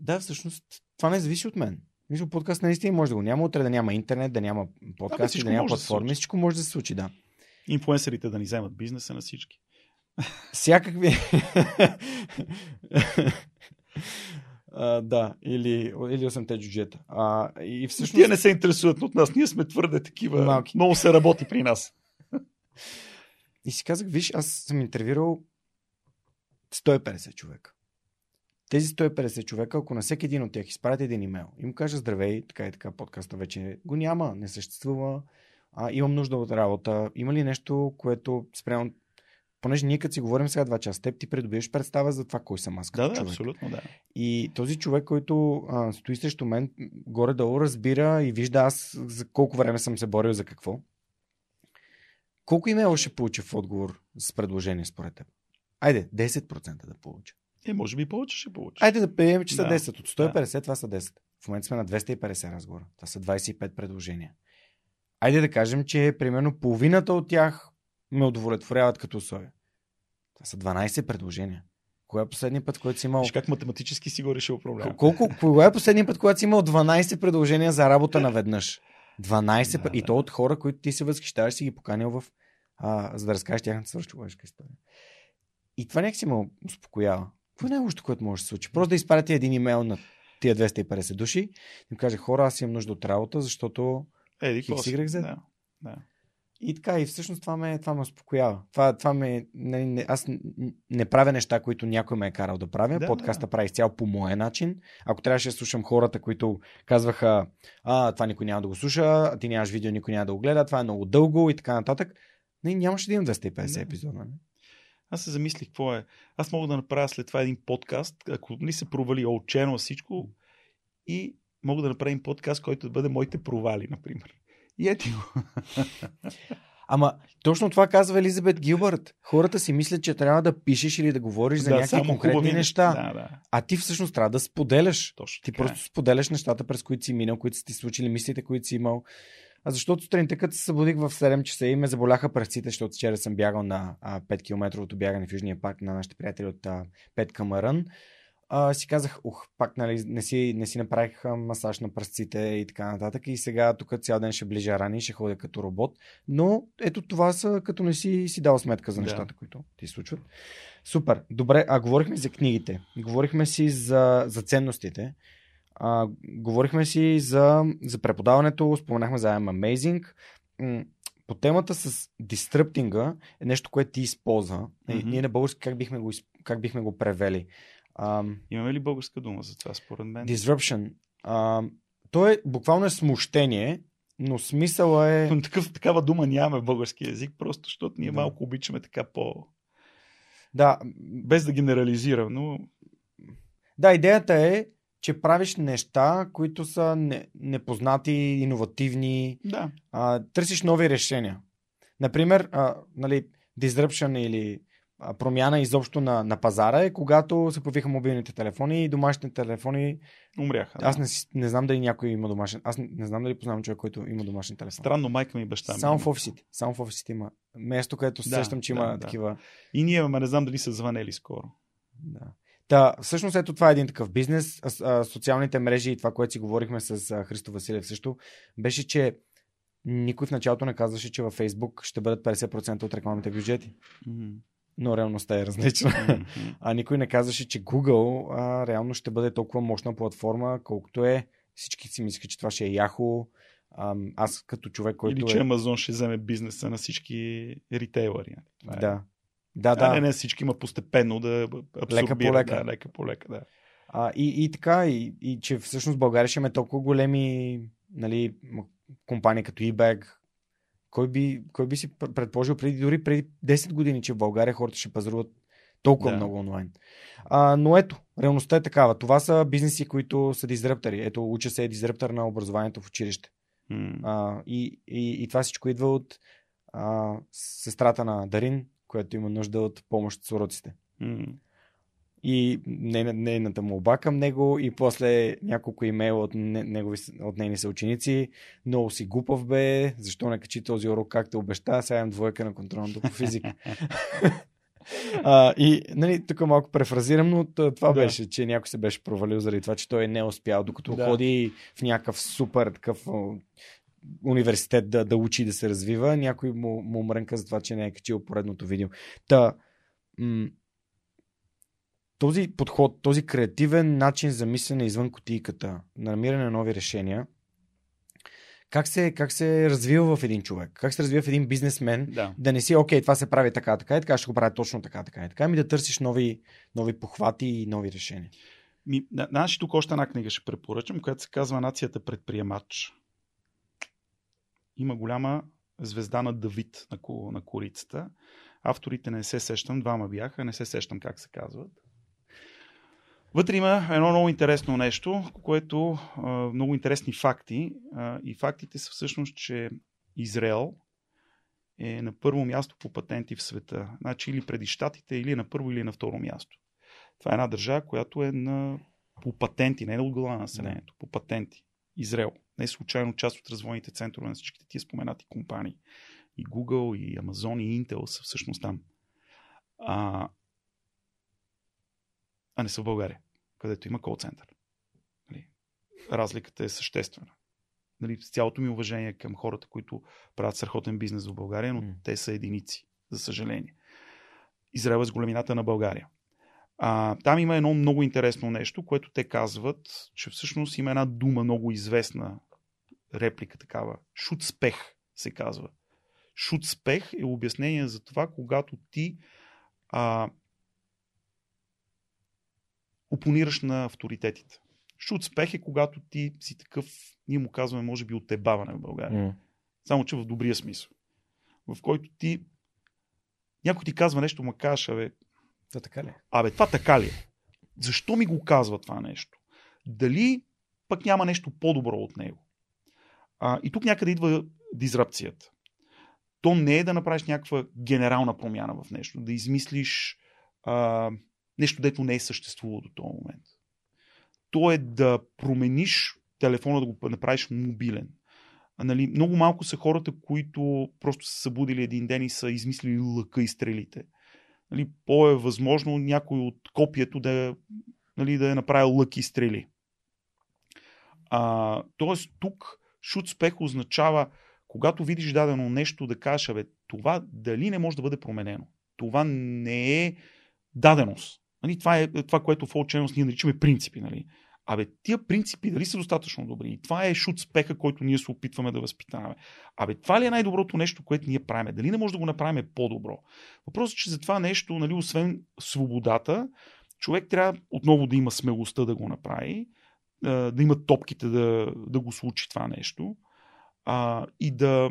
да, всъщност това не зависи от мен. Мисля, подкаст наистина може да го няма, утре да няма интернет, да няма подкасти, да няма платформи, всичко може да се случи, да. Инфлуенсърите да ни вземат бизнеса на всички. Всякакви... да, или 8-те джуджета. И всъщност... Тие не се интересуват от нас, ние сме твърде такива, малки. Много се работи при нас. И си казах, виж, аз съм интервюрал 150 човека. Тези 150 човека, ако на всеки един от тях изпратя един имейл и му кажа, здравей, така и така, подкаста вече го няма, не съществува, имам нужда от работа, има ли нещо, което спрямо, понеже ние като си говорим сега 2 часа с теб, ти придобиваш представа за това кой съм аз като човек. Да, абсолютно, да. И този човек, който стои срещу мен, горе-долу разбира и вижда аз за колко време съм се борил за какво. Колко имейла ще получи в отговор с предложение според теб? Айде, 10% да получа. Може би повече ще получиш. Айде да приемем, че са 10. От 150 това са 10. В момента сме на 250 разговора. Това са 25 предложения. Айде да кажем, че примерно половината от тях ме удовлетворяват като условия. Това са 12 предложения. Кога е последния път, който си имал... Виж как математически си го решил проблема. Кога е последния път, когато си имал 12 предложения за работа наведнъж? 12 път. И то от хора, които ти се възхищаваш, си ги поканил за да разкажеш тяхната свръхчовешка история. И това някак си ме успокоява. Какво е нещо, което може да се случи? Просто да изпратя един имейл на тия 250 души и им кажа, хора, аз имам нужда от работа, защото хиксигрекзе. Да. И така, и всъщност това ме успокоява. Аз не правя неща, които някой ме е карал да правя. Да, подкаста прави изцяло по моя начин. Ако трябваше да слушам хората, които казваха, това никой няма да го слуша, ти нямаш видео, никой няма да го гледа, това е много дълго и така нататък. Нямаше да имам 250 епизода. Аз се замислих какво е. Аз мога да направя след това един подкаст, ако ни се провали All Channel всичко, и мога да направим подкаст, който да бъде моите провали, например. И ети го. Ама точно това казва Елизабет Гилбърт. Хората си мислят, че трябва да пишеш или да говориш за някакви конкретни неща. Да. А ти всъщност трябва да споделяш. Точно ти просто споделяш нещата, през които си минал, които са ти случили, мислите, които си имал. А защото сутринта, като се събудих в 7 часа и ме заболяха пръстите, защото вчера съм бягал на 5-километровото бягане в Южния парк на нашите приятели от 5 Камаран. Си казах, пак нали, не си направих масаж на пръстците и така нататък, и сега тук цял ден ще ближа рани, ще ходя като робот, но ето това са, като не си дал сметка за нещата, които ти случват. Супер, добре, говорихме за книгите, говорихме си за ценностите, говорихме си за преподаването, споменахме за I'm Amazing. По темата с дистръптинга е нещо, което ти използва. Mm-hmm. Ние на български как бихме го превели? Имаме ли българска дума за това, според мен? Disruption. То е буквално смущение, но смисъла е... Но такава дума нямаме в български език, просто защото ние малко обичаме така по... Да. Без да генерализирам, но... Да, идеята е, че правиш неща, които са непознати, иновативни, да. Търсиш нови решения. Например, нали, disruption или... промяна изобщо на пазара е, когато се появиха мобилните телефони и домашните телефони умряха. Да. Аз не знам дали някой има домашен. Аз не знам дали познавам човек, който има домашен телефон. Странно, майка ми и баща ми. Само в офисите. Само в офисите има място, където се сещам, че има такива. И ние имаме, не знам дали са звънели скоро. Да. Та, всъщност ето това е един такъв бизнес. Социалните мрежи и това, което си говорихме с Христо Василев също, беше, че никой в началото не казваше, че във Фейсбук ще бъдат 50% от рекламните бюджети. Mm-hmm. Но реалността е различна. Mm-hmm. Никой не казваше, че Google реално ще бъде толкова мощна платформа, колкото е. Всички си мислиха, че това ще е Yahoo. Аз като човек, който или че Amazon ще вземе бизнеса на всички ритейлъри. Да. Да. Не всички, има постепенно да абсорбира. Лека по лека. Да. И така, и че всъщност България ще има толкова големи, нали, компании като eBag. Кой би си предположил преди 10 години, че в България хората ще пазаруват толкова много онлайн. Но ето, реалността е такава. Това са бизнеси, които са дизраптори. Ето, уча се е дизраптор на образованието в училище. Mm. И това всичко идва от сестрата на Дарин, която има нужда от помощ с уроците. Mm. И нейната молба към него, и после няколко имейла от нейни съученици. Много си глупав бе, защо не качи този урок, както обеща, сега имам двойка на контролната по физика. И нали, тук малко префразирам, но това беше, че някой се беше провалил заради това, че той не успял, докато ходи в някакъв супер такъв университет да учи, да се развива, някой му мрънка за това, че не е качил поредното видео. Та... Този подход, този креативен начин за мислене извън кутийката, намиране на нови решения, как се развива в един човек, как се развива в един бизнесмен, да не си, окей, това се прави така и така, ще го прави точно така, ами да търсиш нови похвати и нови решения. Значи тук още една книга ще препоръчам, която се казва "Нацията предприемач". Има голяма звезда на Давид на корицата. Авторите не се сещам, двама бяха, не се сещам как се казват. Вътре има едно много интересно нещо, което много интересни факти. И фактите са всъщност, че Израел е на първо място по патенти в света. Значи или преди щатите, или на първо, или на второ място. Това е една държава, която е по патенти, не е от глава на населението, по патенти. Израел. Не случайно част от развойните центрове на всичките тия споменати компании. И Google, и Amazon, и Intel са всъщност там. А не са в България, където има кол-център. Разликата е съществена. С цялото ми уважение към хората, които правят страхотен бизнес в България, но те са единици, за съжаление. Израел е с големината на България. Там има едно много интересно нещо, което те казват, че всъщност има една дума, много известна реплика такава. Шуцпех се казва. Шуцпех е обяснение за това, когато ти опонираш на авторитетите. Шуцпех е когато ти си такъв, ние му казваме, може би, отебаване в България. Само че в добрия смисъл. В който ти Някой ти казва нещо, ма кажеш, абе, да, така ли? Абе, това така ли е? Защо ми го казва това нещо? Дали пък няма нещо по-добро от него? И тук някъде идва дизрапцията. То не е да направиш някаква генерална промяна в нещо, да измислиш нещо, дето не е съществувало до този момент. То е да промениш телефона, да го направиш мобилен. Нали, много малко са хората, които просто са събудили един ден и са измислили лъка и стрелите. Нали, по-е възможно някой от копието да, нали, да е направил лък и стрели. Тоест тук шут спех означава, когато видиш дадено нещо, да кажеш, абе, това дали не може да бъде променено. Това не е даденост. Нали, това е това, което в All Channels ние наричаме принципи. Нали? Абе, тия принципи дали са достатъчно добри? И това е шут спеха, който ние се опитваме да възпитаваме. Абе, това ли е най-доброто нещо, което ние правиме? Дали не може да го направим по-добро? Въпросът е, че за това нещо, нали, освен свободата, човек трябва отново да има смелостта да го направи, да има топките да го случи това нещо и да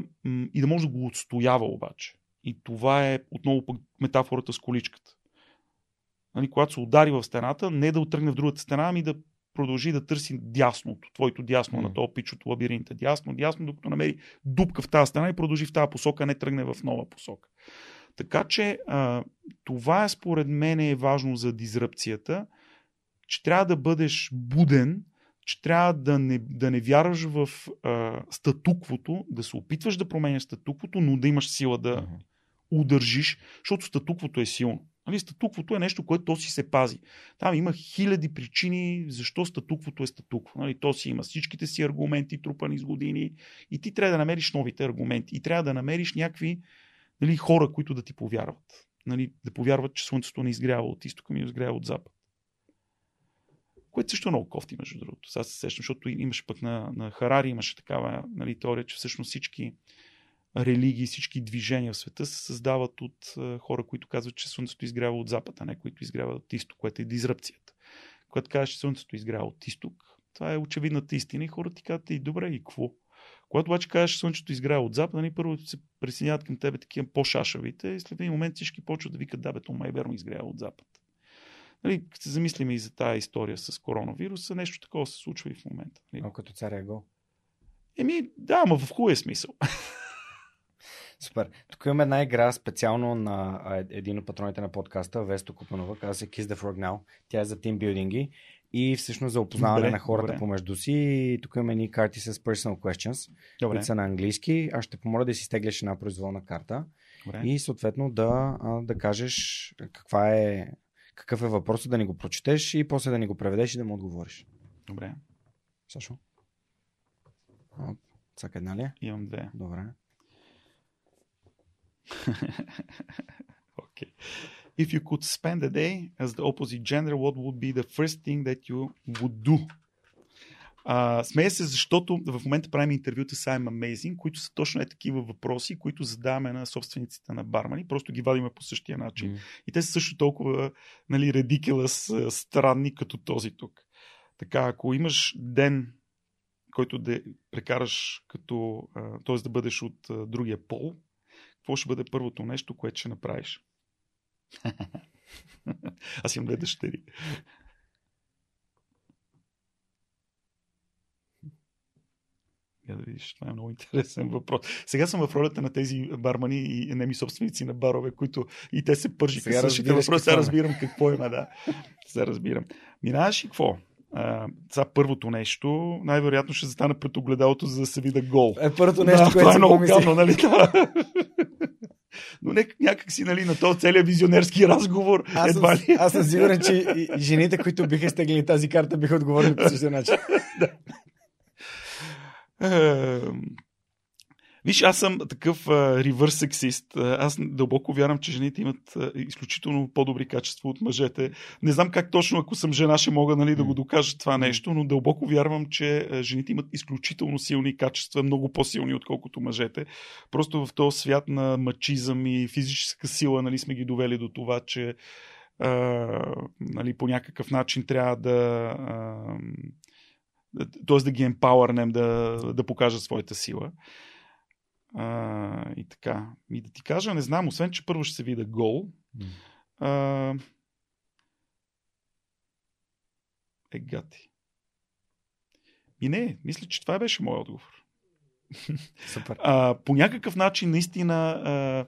може да го отстоява обаче. И това е отново пък метафората с количката. Нали, когато се удари в стената, не да отръгне в другата стена, ами да продължи да търси дясното, твоето дясно на този пич от лабиринта. Дясно, докато намери дупка в тази стена и продължи в тази посока, а не тръгне в нова посока. Така че това според мен е важно за дизръпцията, че трябва да бъдеш буден, че трябва да не вярваш в статуквото, да се опитваш да променяш статуквото, но да имаш сила да удържиш, защото статуквото е силно. Нали, статуквото е нещо, което то си се пази. Там има хиляди причини защо статуквото е статукво. Нали, то си има всичките си аргументи, трупани с години, и ти трябва да намериш новите аргументи. И трябва да намериш някакви, нали, хора, които да ти повярват. Нали, да повярват, че слънцето не изгрява от изтока, ми изгрява от запад. Което също е много кофти, между другото. Сега се сещам, защото имаше пък на Харари, имаше такава, нали, теория, че всъщност всички религии, всички движения в света се създават от хора, които казват, че слънцето изгрява от запад, а не които изгряват от изток, което е дизръпцията. Когато казваш, че слънцето изгрява от изток, това е очевидната истина и хората ти казват, и добре, и какво? Когато обаче кажеш, че слънцето изгрява от запад, първо се присъединяват към тебе такива по-шашавите и след един момент всички почват да викат, да бе, то май верно изгрява от запад. Нали, като се замислим и за тази история с коронавируса, нещо такова се случва и в момента. А като царя гол. Еми, да, ама в хубав смисъл. Супер. Тук имаме една игра специално на един от патроните на подкаста, Весто Купанова, казва се Kiss the Frog Now. Тя е за тимбилдинги и всъщност за опознаване на хората помежду си. И тук имаме едни карти с personal questions, които са на английски. Аз ще помоля да си стеглиш една произволна карта. Добре. И съответно да кажеш какъв е въпросът, да ни го прочетеш и после да ни го преведеш и да му отговориш. Добре. Сашо? Всяка една ли е? Имам две. Добре. Okay. If you could spend a day as the opposite gender, what would be the first thing that you would do? Смея се, защото в момента правим интервюта с I'm Amazing, които са точно такива въпроси, които задаваме на собствениците на бармани, просто ги вадиме по същия начин. И те са също толкова, нали, ridiculous, странни, като този тук. Така, ако имаш ден, който да прекараш като, т.е. да бъдеш от другия пол, какво ще бъде първото нещо, което ще направиш? Аз имам две дъщери. Да видиш, това е много интересен въпрос. Сега съм в ролята на тези бармани и неми собственици на барове, които и те се пържиха с същите въпроси. Сега разбирам какво има, да. Сега разбирам. Минаваш и какво? За първото нещо, най-вероятно ще застана пред огледалото, за да се вида гол. Първото нещо, което е много гадно, нали? Да. Но някак си, нали, на този целият визионерски разговор. Аз съм сигурен, че и жените, които биха изтеглили тази карта, биха отговорили по същия начин. Да. Виж, аз съм такъв ревърс сексист. Аз дълбоко вярвам, че жените имат изключително по-добри качества от мъжете. Не знам как точно, ако съм жена, ще мога, нали, да го докажа това нещо, но дълбоко вярвам, че жените имат изключително силни качества, много по-силни, отколкото мъжете. Просто в този свят на мачизъм и физическа сила, нали, сме ги довели до това, че нали, по някакъв начин трябва да... т.е. да ги емпауърнем, да покажат своята сила. И така. И да ти кажа, не знам, освен че първо ще се видя гол. Гати. И не, мисля, че това беше моят отговор. Супер. По някакъв начин, наистина,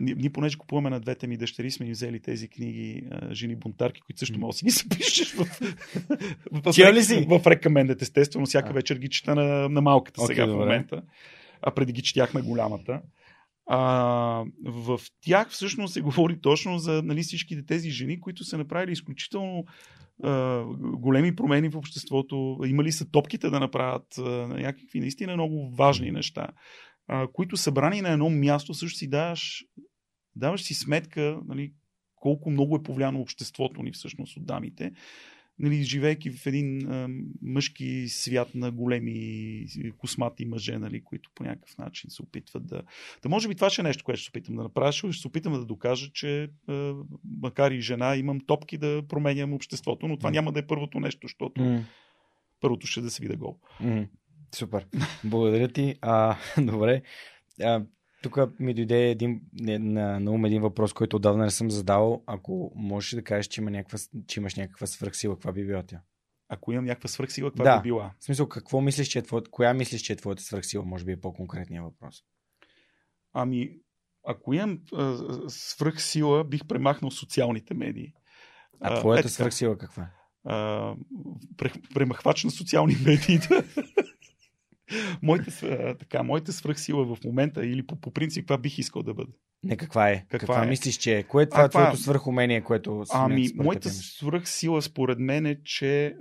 ние понеже купуваме на двете ми дъщери, сме им взели тези книги "Жени бунтарки", които също може да си ги запишеш в рекомендът, естествено. Всяка вечер ги чета на малката сега в момента. А преди ги четяхме голямата. В тях всъщност се говори точно за, нали, всичките тези жени, които са направили изключително големи промени в обществото, имали са топките да направят някакви наистина много важни неща, които събрани на едно място, също си даваш си сметка, нали, колко много е повлияно обществото ни всъщност от дамите. Нали, живейки в един мъжки свят на големи космати мъже, нали, които по някакъв начин се опитват да... Да, може би това ще е нещо, което ще се опитам да направя. Ще се опитам да докажа, че макар и жена, имам топки да променям обществото, но това няма да е първото нещо, защото първото ще е да се видя гол. Супер. Благодаря ти. Добре. Тук ми дойде на ум един въпрос, който отдавна не съм задавал. Ако можеш да кажеш, че имаш някаква свръхсила, каква би била тя? Ако имам някаква свръхсила, каква би била? В смисъл, какво мислиш, че е коя мислиш, че е твоята свръхсила? Може би е по-конкретният въпрос. Ако имам свръхсила, бих премахнал социалните медии. А твоята свръхсила каква е? Премахвач на социални медии. Моята свръхсила в момента, или по принцип, каква бих искал да бъде? Не, каква е? Каква е? Мислиш, че е? Кое е твоето свръхумение, което си? Моята свръхсила според мен е, че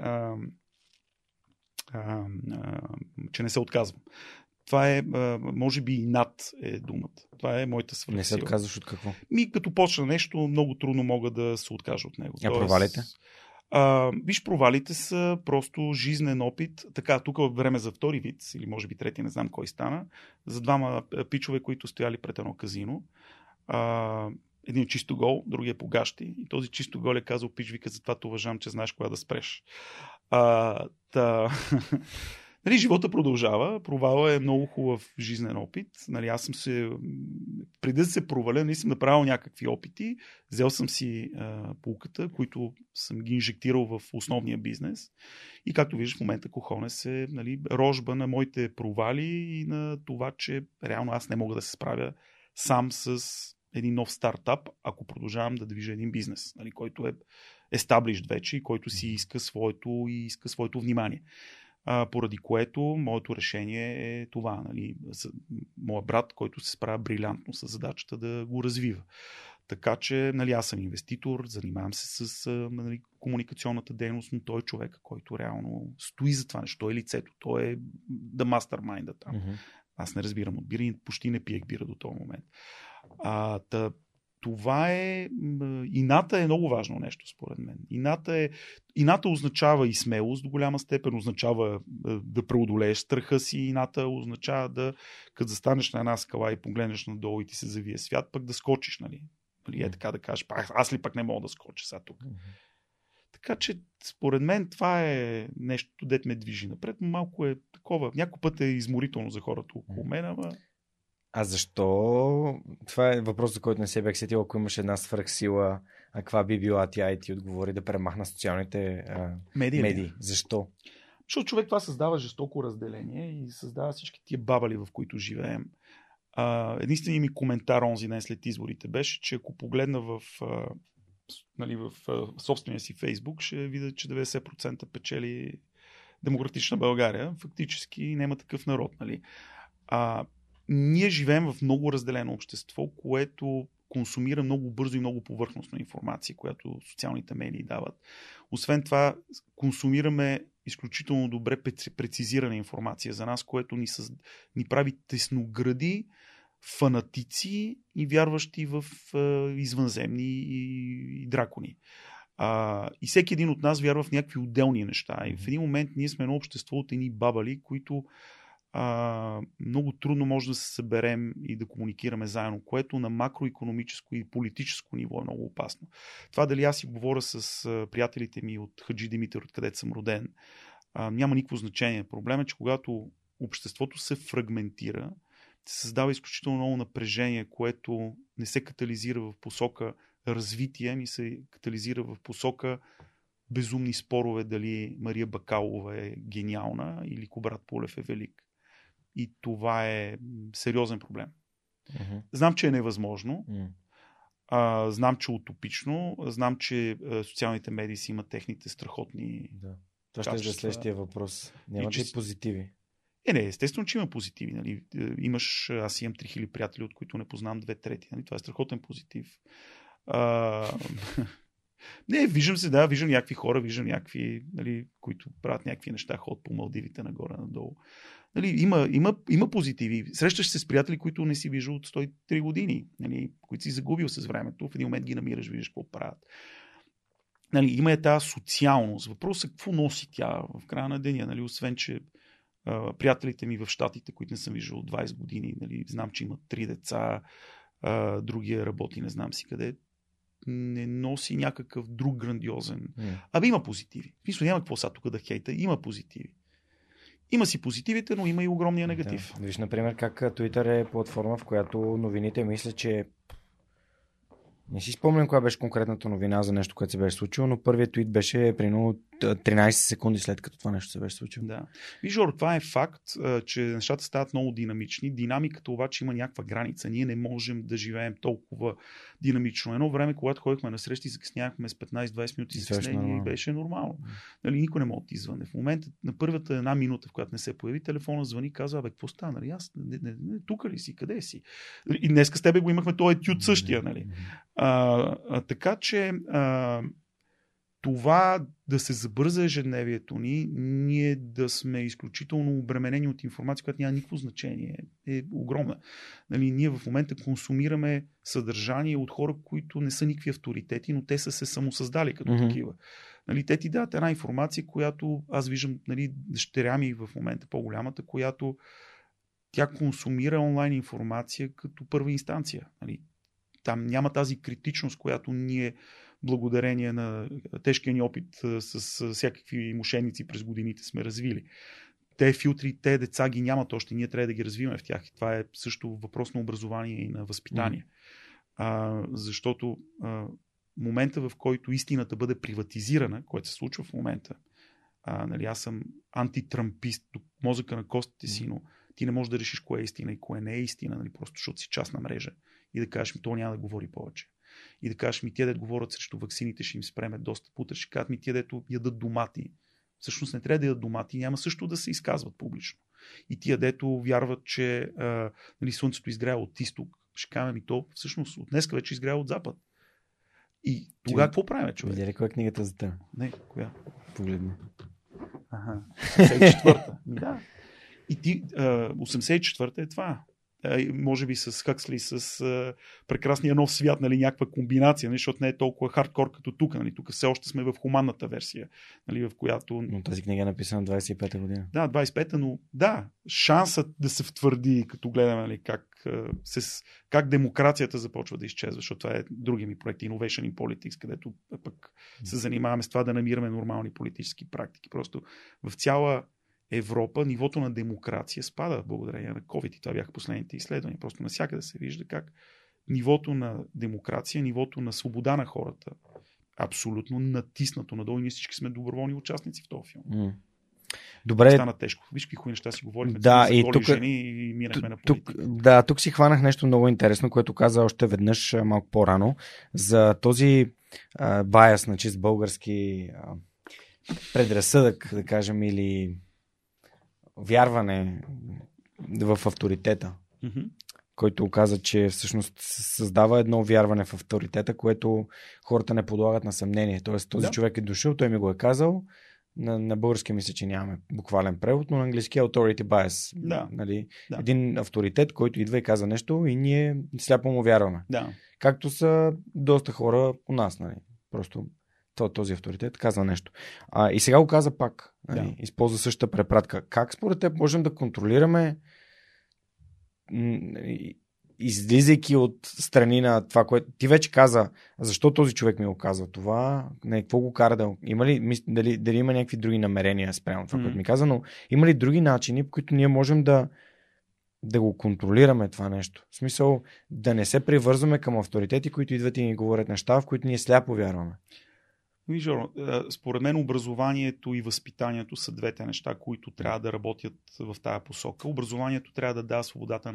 че не се отказвам. Това е, може би, инат е думата. Това е моята свръхсила. Не се отказваш от какво? Като почна нещо, много трудно мога да се откажа от него. Провалите? Виж, провалите са просто жизнен опит. Така, тук е време за втори виц, или може би трети, не знам кой стана, за двама пичове, които стояли пред едно казино. Един чисто гол, другия по гащи. И този чисто гол е казал: "Пич", вика, "затова те уважавам, че знаеш кога да спреш". Нали, живота продължава. Провала е много хубав жизнен опит. Нали, аз съм се... Преди да се проваля, нали, съм направил някакви опити. Взел съм си пулката, които съм ги инжектирал в основния бизнес. И както виждаш, в момента Cojones е, нали, рожба на моите провали и на това, че реално аз не мога да се справя сам с един нов стартап, ако продължавам да движа един бизнес, нали, който е естаблишд вече и който си иска своето внимание. Поради което моето решение е това. Нали, моя брат, който се справя брилянтно с задачата да го развива. Така че, нали, аз съм инвеститор, занимавам се с комуникационната дейност, но той е човек, който реално стои за това нещо. Той е лицето, той е the mastermind там. Аз не разбирам от бира и почти не пиех бира до този момент. Това е... Ината е много важно нещо, според мен. Ината означава и смелост до голяма степен, означава да преодолееш страха си. Ината означава като застанеш на една скала и погледнеш надолу и ти се завие свят, пък да скочиш, нали? Е така да кажеш: "Аз ли пък не мога да скоча сега тук?" Така че, според мен, това е нещо, дето ме движи напред. Малко е такова. Някой път е изморително за хората около мен, ама... А защо? Това е въпрос, за който не се бях сетил. Ако имаш една свръхсила, а каква би била тя, и ти отговори да премахна социалните медии. Защо? Защото човек това създава жестоко разделение и създава всички тия бабали, в които живеем. Единственият ми коментар онзи ден след изборите беше, че ако погледна в собствения си Фейсбук, ще видя, че 90% печели Демократична България. Фактически няма такъв народ. Нали? Ние живеем в много разделено общество, което консумира много бързо и много повърхностна информация, която социалните медии дават. Освен това, консумираме изключително добре прецизирана информация за нас, което ни прави тесногради, фанатици и вярващи в извънземни и дракони. И всеки един от нас вярва в някакви отделни неща. И в един момент ние сме едно общество от едни бабали, които много трудно може да се съберем и да комуникираме заедно, което на макроекономическо и политическо ниво е много опасно. Това дали аз си говоря с приятелите ми от Хаджи Димитър, откъдето съм роден, няма никакво значение. Проблемът е, че когато обществото се фрагментира създава изключително много напрежение, което не се катализира в посока развитие, ми се катализира в посока безумни спорове дали Мария Бакалова е гениална или Кубрат Полев е велик. И това е сериозен проблем. Uh-huh. Знам, че е невъзможно, знам, че е утопично, знам, че социалните медии си имат техните страхотни Това ще е следващия въпрос. Няма ли позитиви? Не, естествено, че има позитиви. Нали. Аз имам 3000 приятели, от които не познавам 2/3. Нали. Това е страхотен позитив. Не, виждам се, виждам някакви хора, нали, които правят някакви неща, ходят по Малдивите нагоре-надолу. Нали, има позитиви. Срещаш се с приятели, които не си виждал от 103 години, нали, които си загубил с времето. В един момент ги намираш, виждаш какво правят. Нали, има е тази социалност. Въпросът е какво носи тя в края на деня, нали, освен, че приятелите ми в Щатите, които не съм виждал от 20 години, нали, знам, че имат 3 деца, другия работи, не знам си къде, не носи някакъв друг грандиозен. Абе има позитиви. Мисля, няма какво са тук да хейта. Има позитиви. Има си позитивите, но има и огромния негатив. Да. Виж, например, как Twitter е платформа, в която новините мисля, че не си спомням коя беше конкретната новина за нещо, което се беше случило, но първият твит беше примерно 13 секунди след като това нещо се беше случило. Да. Виж, Жор, това е факт, че нещата стават много динамични. Динамиката обаче има някаква граница. Ние не можем да живеем толкова динамично. Едно време, когато ходихме на срещи, закъснявахме с 15-20 минути закъснение и беше нормално. Нали, никой не може да ти звъне. В момента, на първата една минута, в която не се появи, телефона звъни, казва: "Абе, какво стана? Нали? Аз не, тук ли си? Къде си?" И днеска с тебе го имахме този етюд същия, нали? Така че това да се забърза ежедневието ни, ние да сме изключително обременени от информация, която няма никакво значение, е огромна. Нали, ние в момента консумираме съдържание от хора, които не са никакви авторитети, но те са се самосъздали като такива. Нали, те ти дадат една информация, която аз виждам, нали, дъщеря ми в момента по-голямата, която тя консумира онлайн информация като първа инстанция. Нали. Там няма тази критичност, която ние благодарение на тежкия ни опит с всякакви мошенници през годините сме развили. Те филтри, те деца ги нямат още, ние трябва да ги развиваме в тях. Това е също въпрос на образование и на възпитание. Защото момента, в който истината бъде приватизирана, което се случва в момента, нали, аз съм антитрампист, мозъка на костите си, но ти не можеш да решиш кое е истина и кое не е истина, нали, просто защото си частна мрежа. И да кажеш ми, то няма да говори повече. И да кажеш ми, те да говорят срещу ваксините, ще им спреме доста путре, ще кажат ми, те дето ядат домати. Всъщност не трябва да ядат домати, няма също да се изказват публично. И тия дето вярват, че нали, слънцето изгрее от изток, ще кажем ми то, всъщност от днеска вече изгрее от запад. И тогава какво правим, човек? Видя ли коя е книгата за те? Не, коя? Погледни. 84-та. Да. И ти, 84-та е това. Може би с Хъксли, с прекрасния нов свят, нали, някаква комбинация, нали, защото не е толкова хардкор като тук. Нали, тук все още сме в хуманната версия, нали, в която... Но тази книга е написана 25-та година. Да, 25-та, но да, шансът да се втвърди, като гледаме, нали, как демокрацията започва да изчезва, защото това е другия ми проект, Innovation in Politics, където пък се занимаваме с това да намираме нормални политически практики. Просто в цяла Европа, нивото на демокрация спада благодарение на COVID и това бяха последните изследвания. Просто навсякъде се вижда как нивото на демокрация, нивото на свобода на хората абсолютно натиснато надолу и ние всички сме доброволни участници в този филм. Добре. Стана тежко. Виж какви хубави неща си говорим. Да, и тук, жени, и минахме на политика. Да, тук си хванах нещо много интересно, което каза още веднъж малко по-рано за този баяс, значи с български предразсъдък, да кажем, или вярване в авторитета, който оказа, че всъщност създава едно вярване в авторитета, което хората не подлагат на съмнение. Тоест този човек е дошъл, той ми го е казал. На български мисля, че нямаме буквален превод, но на английски е authority bias. Да. Нали? Да. Един авторитет, който идва и каза нещо и ние сляпо му вярваме. Да. Както са доста хора у нас. Нали? Просто този авторитет казва нещо. И сега го каза пак. Да. Използва същата препратка. Как според теб можем да контролираме, излизайки от страни на това, което ти вече каза, защо този човек ми го казва това, не, какво го кара да... Има ли, дали има някакви други намерения спрямо това, което ми каза, но има ли други начини, по които ние можем да да го контролираме това нещо. В смисъл да не се привързваме към авторитети, които идват и ни говорят неща, в които ние сляпо вярваме. Жоро, според мен образованието и възпитанието са двете неща, които трябва да работят в тая посока. Образованието трябва да дава свободата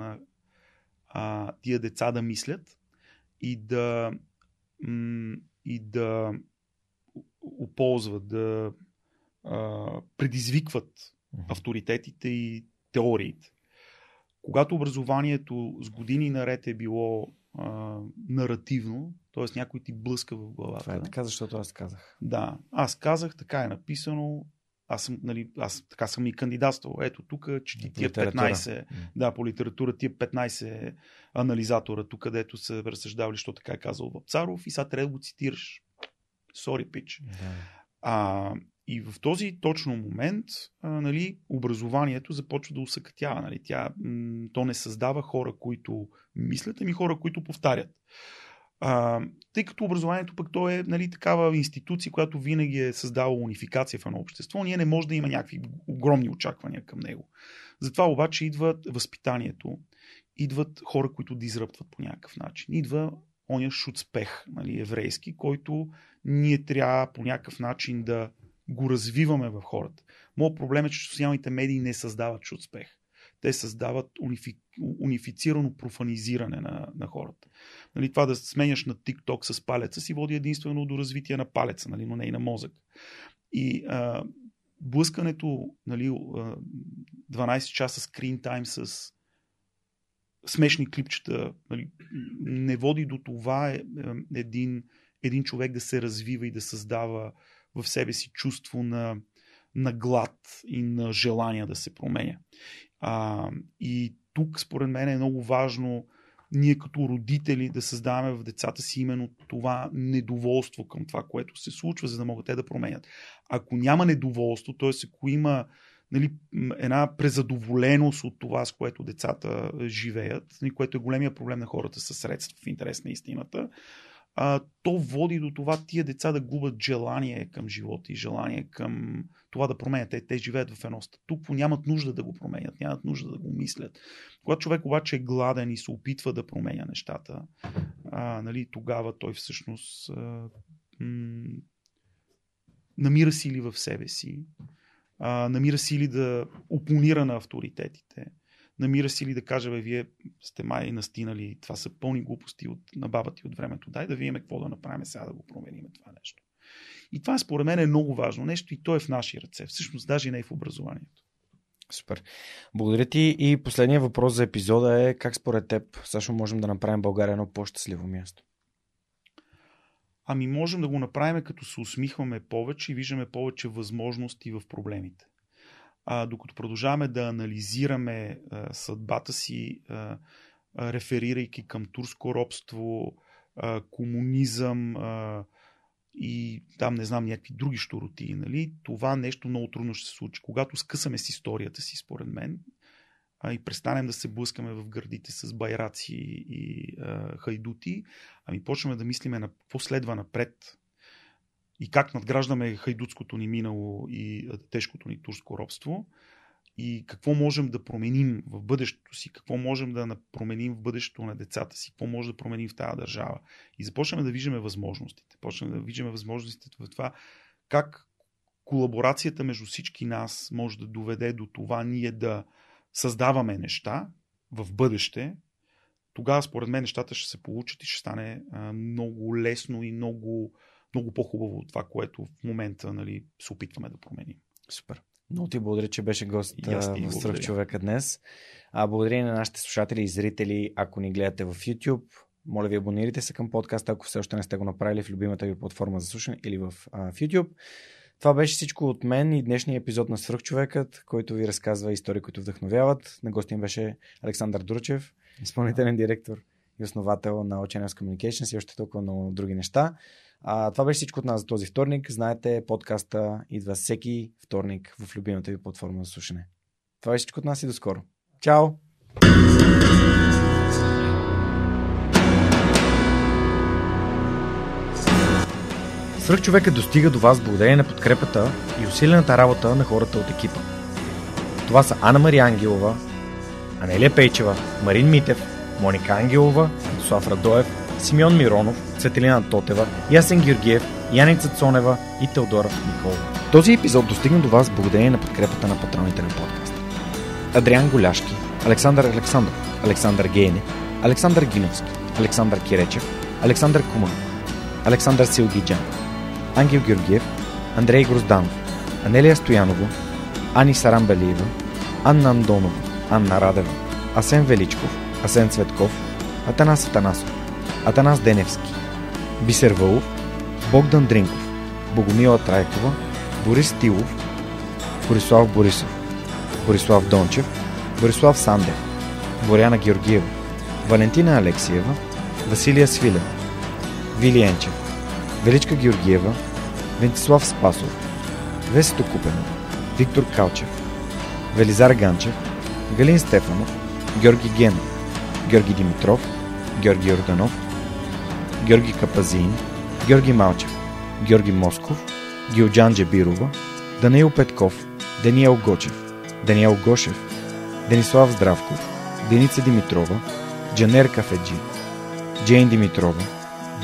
на тия деца да мислят и да оползват, да предизвикват авторитетите и теориите. Когато образованието с години наред е било наративно, т.е. някой ти блъска в главата. Това е така, защото аз казах. Да, аз казах, така е написано, аз така съм и кандидатствал. Ето тук, че тия 15, да, по литература, тия 15 анализатора, тук където са разсъждавали, що така е казал Вапцаров, и сега трябва да го цитираш. Sorry, пич. Да. И в този точно момент образованието започва да усъкътява. Нали? То не създава хора, които мислят, ами хора, които повтарят. Тъй като образованието пък то е такава институция, която винаги е създавала унификация в едно общество, ние не може да има някакви огромни очаквания към него. Затова обаче идват възпитанието, идват хора, които дизръптват по някакъв начин. Идва оня шуцпех, еврейски, който ние трябва по някакъв начин да го развиваме в хората. Моят проблем е, че социалните медии не създават шуцпех. Те създават унифицирано профанизиране на хората. Това да сменяш на TikTok с палеца си води единствено до развитие на палеца, но не и на мозък. И блъскането 12 часа screen time с смешни клипчета не води до това един човек да се развива и да създава в себе си чувство на глад и на желание да се променя. И тук според мен е много важно ние като родители да създаваме в децата си именно това недоволство към това, което се случва, за да могат те да променят. Ако няма недоволство, т.е. ако има една презадоволеност от това, с което децата живеят, което е големия проблем на хората със средства, в интерес на истината, то води до това тия деца да губят желание към живота и желание към това да променят. Те живеят в едно статукво, нямат нужда да го променят, нямат нужда да го мислят. Когато човек обаче е гладен и се опитва да променя нещата, тогава той всъщност намира сили в себе си, намира сили да опонира на авторитетите, намира си ли да кажа, вие сте май настинали, това са пълни глупости на баба ти от времето, дай да видим какво да направим сега да го променим това нещо. И това според мен е много важно нещо и то е в наши ръце, всъщност даже не е в образованието. Супер. Благодаря ти и последният въпрос за епизода е как според теб, Сашо, можем да направим България едно по-щастливо място? Ами можем да го направим като се усмихваме повече и виждаме повече възможности в проблемите. Докато продължаваме да анализираме съдбата си, реферирайки към турско робство, комунизъм и там не знам някакви други щуротии, това нещо много трудно ще се случи. Когато скъсаме с историята си, според мен, и престанем да се блъскаме в гърдите с байраци и хайдути, ами почваме да мислиме на какво следва напред. И как надграждаме хайдутското ни минало и тежкото ни турско робство и какво можем да променим в бъдещето си, какво можем да променим в бъдещето на децата си, какво може да променим в тази държава. И започнем да виждаме възможностите. Почнем да виждаме възможностите в това как колаборацията между всички нас може да доведе до това ние да създаваме неща в бъдеще. Тогава според мен нещата ще се получат и ще стане много лесно и много по-хубаво от това, което в момента се опитваме да променим. Супер. Много ти благодаря, че беше гост в Свръхчовека днес. Благодаря на нашите слушатели и зрители, ако ни гледате в YouTube. Моля ви, абонирайте се към подкаста, ако все още не сте го направили в любимата ви платформа за слушане или в YouTube. Това беше всичко от мен и днешния епизод на Свръхчовекът, който ви разказва истории, които вдъхновяват. На гостин беше Александър Дурчев, изпълнителен директор и основател на All Channels Communication и още толкова много други неща. Това беше всичко от нас за този вторник. Знаете, подкаста идва всеки вторник в любимата ви платформа за слушане. Това беше всичко от нас и до скоро. Чао! Свръхчовекът достига до вас благодарение на подкрепата и усилената работа на хората от екипа. Това са Анна Мария Ангелова, Анелия Пейчева, Марин Митев, Моника Ангелова, Слав Радоев, Симеон Миронов, Светелина Тотева, Ясен Георгиев, Яница Цонева и Теодора Николова. Този епизод достигна до вас благодарение на подкрепата на патроните на подкаста. Адриан Голяшки, Александър Александров, Александър Гейне, Александър Гиновски, Александър Киречев, Александър Куманов, Александър Силгиджан, Ангел Георгиев, Андрей Грозданов, Анелия Стоянова, Ани Сарамбелиева, Анна Андонова, Анна Радева, Асен Величков, Асен Цветков, Атанас Атанасов, Атанас Деневски, Бисер Вълов, Богдан Дринков, Богомила Трайкова, Борис Тилов, Борислав Борисов, Борислав Дончев, Борислав Сандев, Боряна Георгиева, Валентина Алексиева, Василия Свилен, Вили Енчев, Величка Георгиева, Вентислав Спасов, Весето Купено, Виктор Калчев, Велизар Ганчев, Галин Стефанов, Георги Генов, Георги Димитров, Георги Йорданов, Георги Капазин, Георги Малчев, Георги Москов, Гилджан Джебирова, Даниил Петков, Даниел Гочев, Даниел Гошев, Денислав Здравков, Деница Димитрова, Джанер Кафеджи, Джейн Димитрова,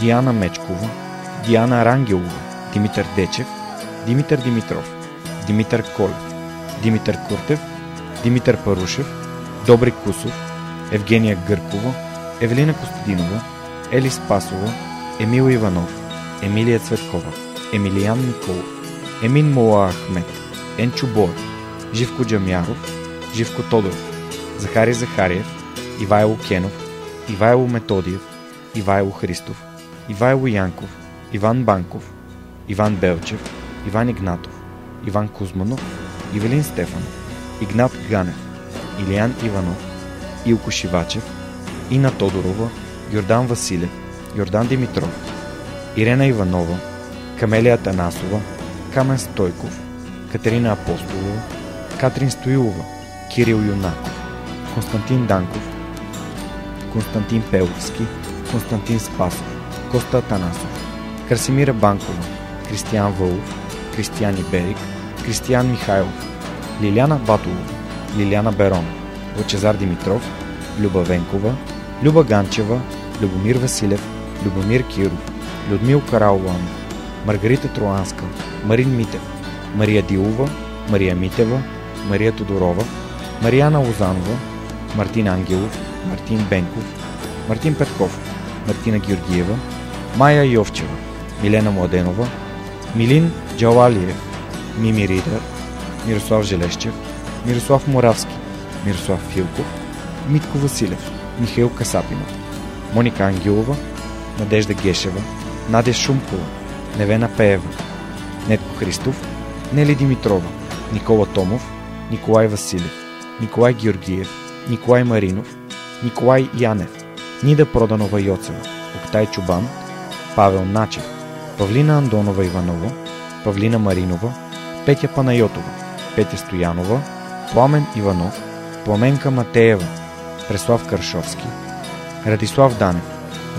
Диана Мечкова, Диана Рангелова, Димитър Дечев, Димитър Димитров, Димитър Колев, Димитър Куртев, Димитър Парушев, Добри Кусов, Евгения Гъркова, Евелина Костадинова, Ели Спасова, Емил Иванов, Емилия Цветкова, Емилиян Николов, Емин Мола Ахмет, Енчо Боев, Живко Джамяров, Живко Тодоров, Захари Захариев, Ивайло Кенов, Ивайло Методиев, Ивайло Христов, Ивайло Янков, Иван Банков, Иван Белчев, Иван Игнатов, Иван Кузманов, Ивелин Стефанов, Игнат Ганев, Илиян Иванов, Илко Шивачев, Ина Тодорова, Йордан Василев, Йордан Димитров, Ирена Иванова, Камелия Танасова, Камен Стойков, Катерина Апостолова, Катрин Стоилова, Кирил Юнаков, Константин Данков, Константин Пеловски, Константин Спасов, Коста Танасов, Красимира Банкова, Кристиян Вълов, Кристиян Иберик, Кристиян Михайлов, Лиляна Батулова, Лиляна Беронов, Лъчезар Димитров, Люба Венкова, Люба Ганчева, Любомир Василев, Любомир Киров, Людмил Каралуан, Маргарита Троанска, Марин Митев, Мария Дилова, Мария Митева, Мария Тодорова, Марияна Лозанова, Мартин Ангелов, Мартин Бенков, Мартин Петков, Мартина Георгиева, Майя Йовчева, Милена Младенова, Милин Джалалиев, Мими Ридър, Мирослав Желещев, Мирослав Моравски, Мирослав Филков, Митко Василев, Михаил Касапинов, Моника Ангелова, Надежда Гешева, Надя Шумкова, Невена Пеева, Нетко Христов, Нели Димитрова, Никола Томов, Николай Василев, Николай Георгиев, Николай Маринов, Николай Янев, Нида Проданова Йоцева, Октай Чубан, Павел Начев, Павлина Андонова Иванова, Павлина Маринова, Петя Панайотова, Петя Стоянова, Пламен Иванов, Пламенка Матеева, Преслав Каршовски, Радислав Данев,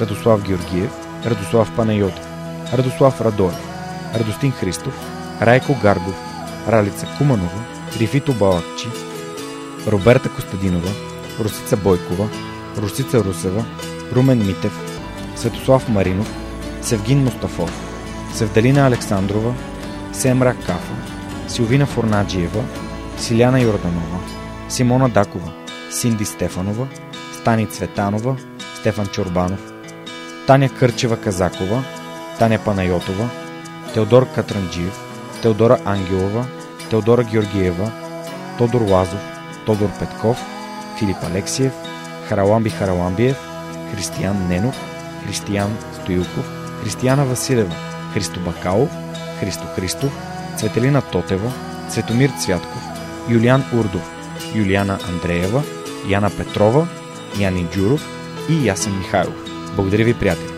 Радослав Георгиев, Радослав Панайотов, Радослав Радоев, Радостин Христов, Райко Гаргов, Ралица Куманова, Рифито Балакчи, Роберта Костадинова, Русица Бойкова, Русица Русева, Румен Митев, Светослав Маринов, Севгин Мустафов, Севдалина Александрова, Семра Кафа, Силвина Форнаджиева, Силяна Йорданова, Симона Дакова, Синди Стефанова, Стани Цветанова, Стефан Чорбанов, Таня Кърчева-Казакова, Таня Панайотова, Теодор Катранджиев, Теодора Ангелова, Теодора Георгиева, Тодор Лазов, Тодор Петков, Филип Алексиев, Хараламби Хараламбиев, Християн Ненов, Християн Стоилков, Християна Василева, Христо Бакалов, Христо Христов, Цветелина Тотева, Цветомир Цвятков, Юлиан Урдов, Юлиана Андреева, Яна Петрова, Яни Джуров и Ясен Михайлов. Благодаря ви, приятели!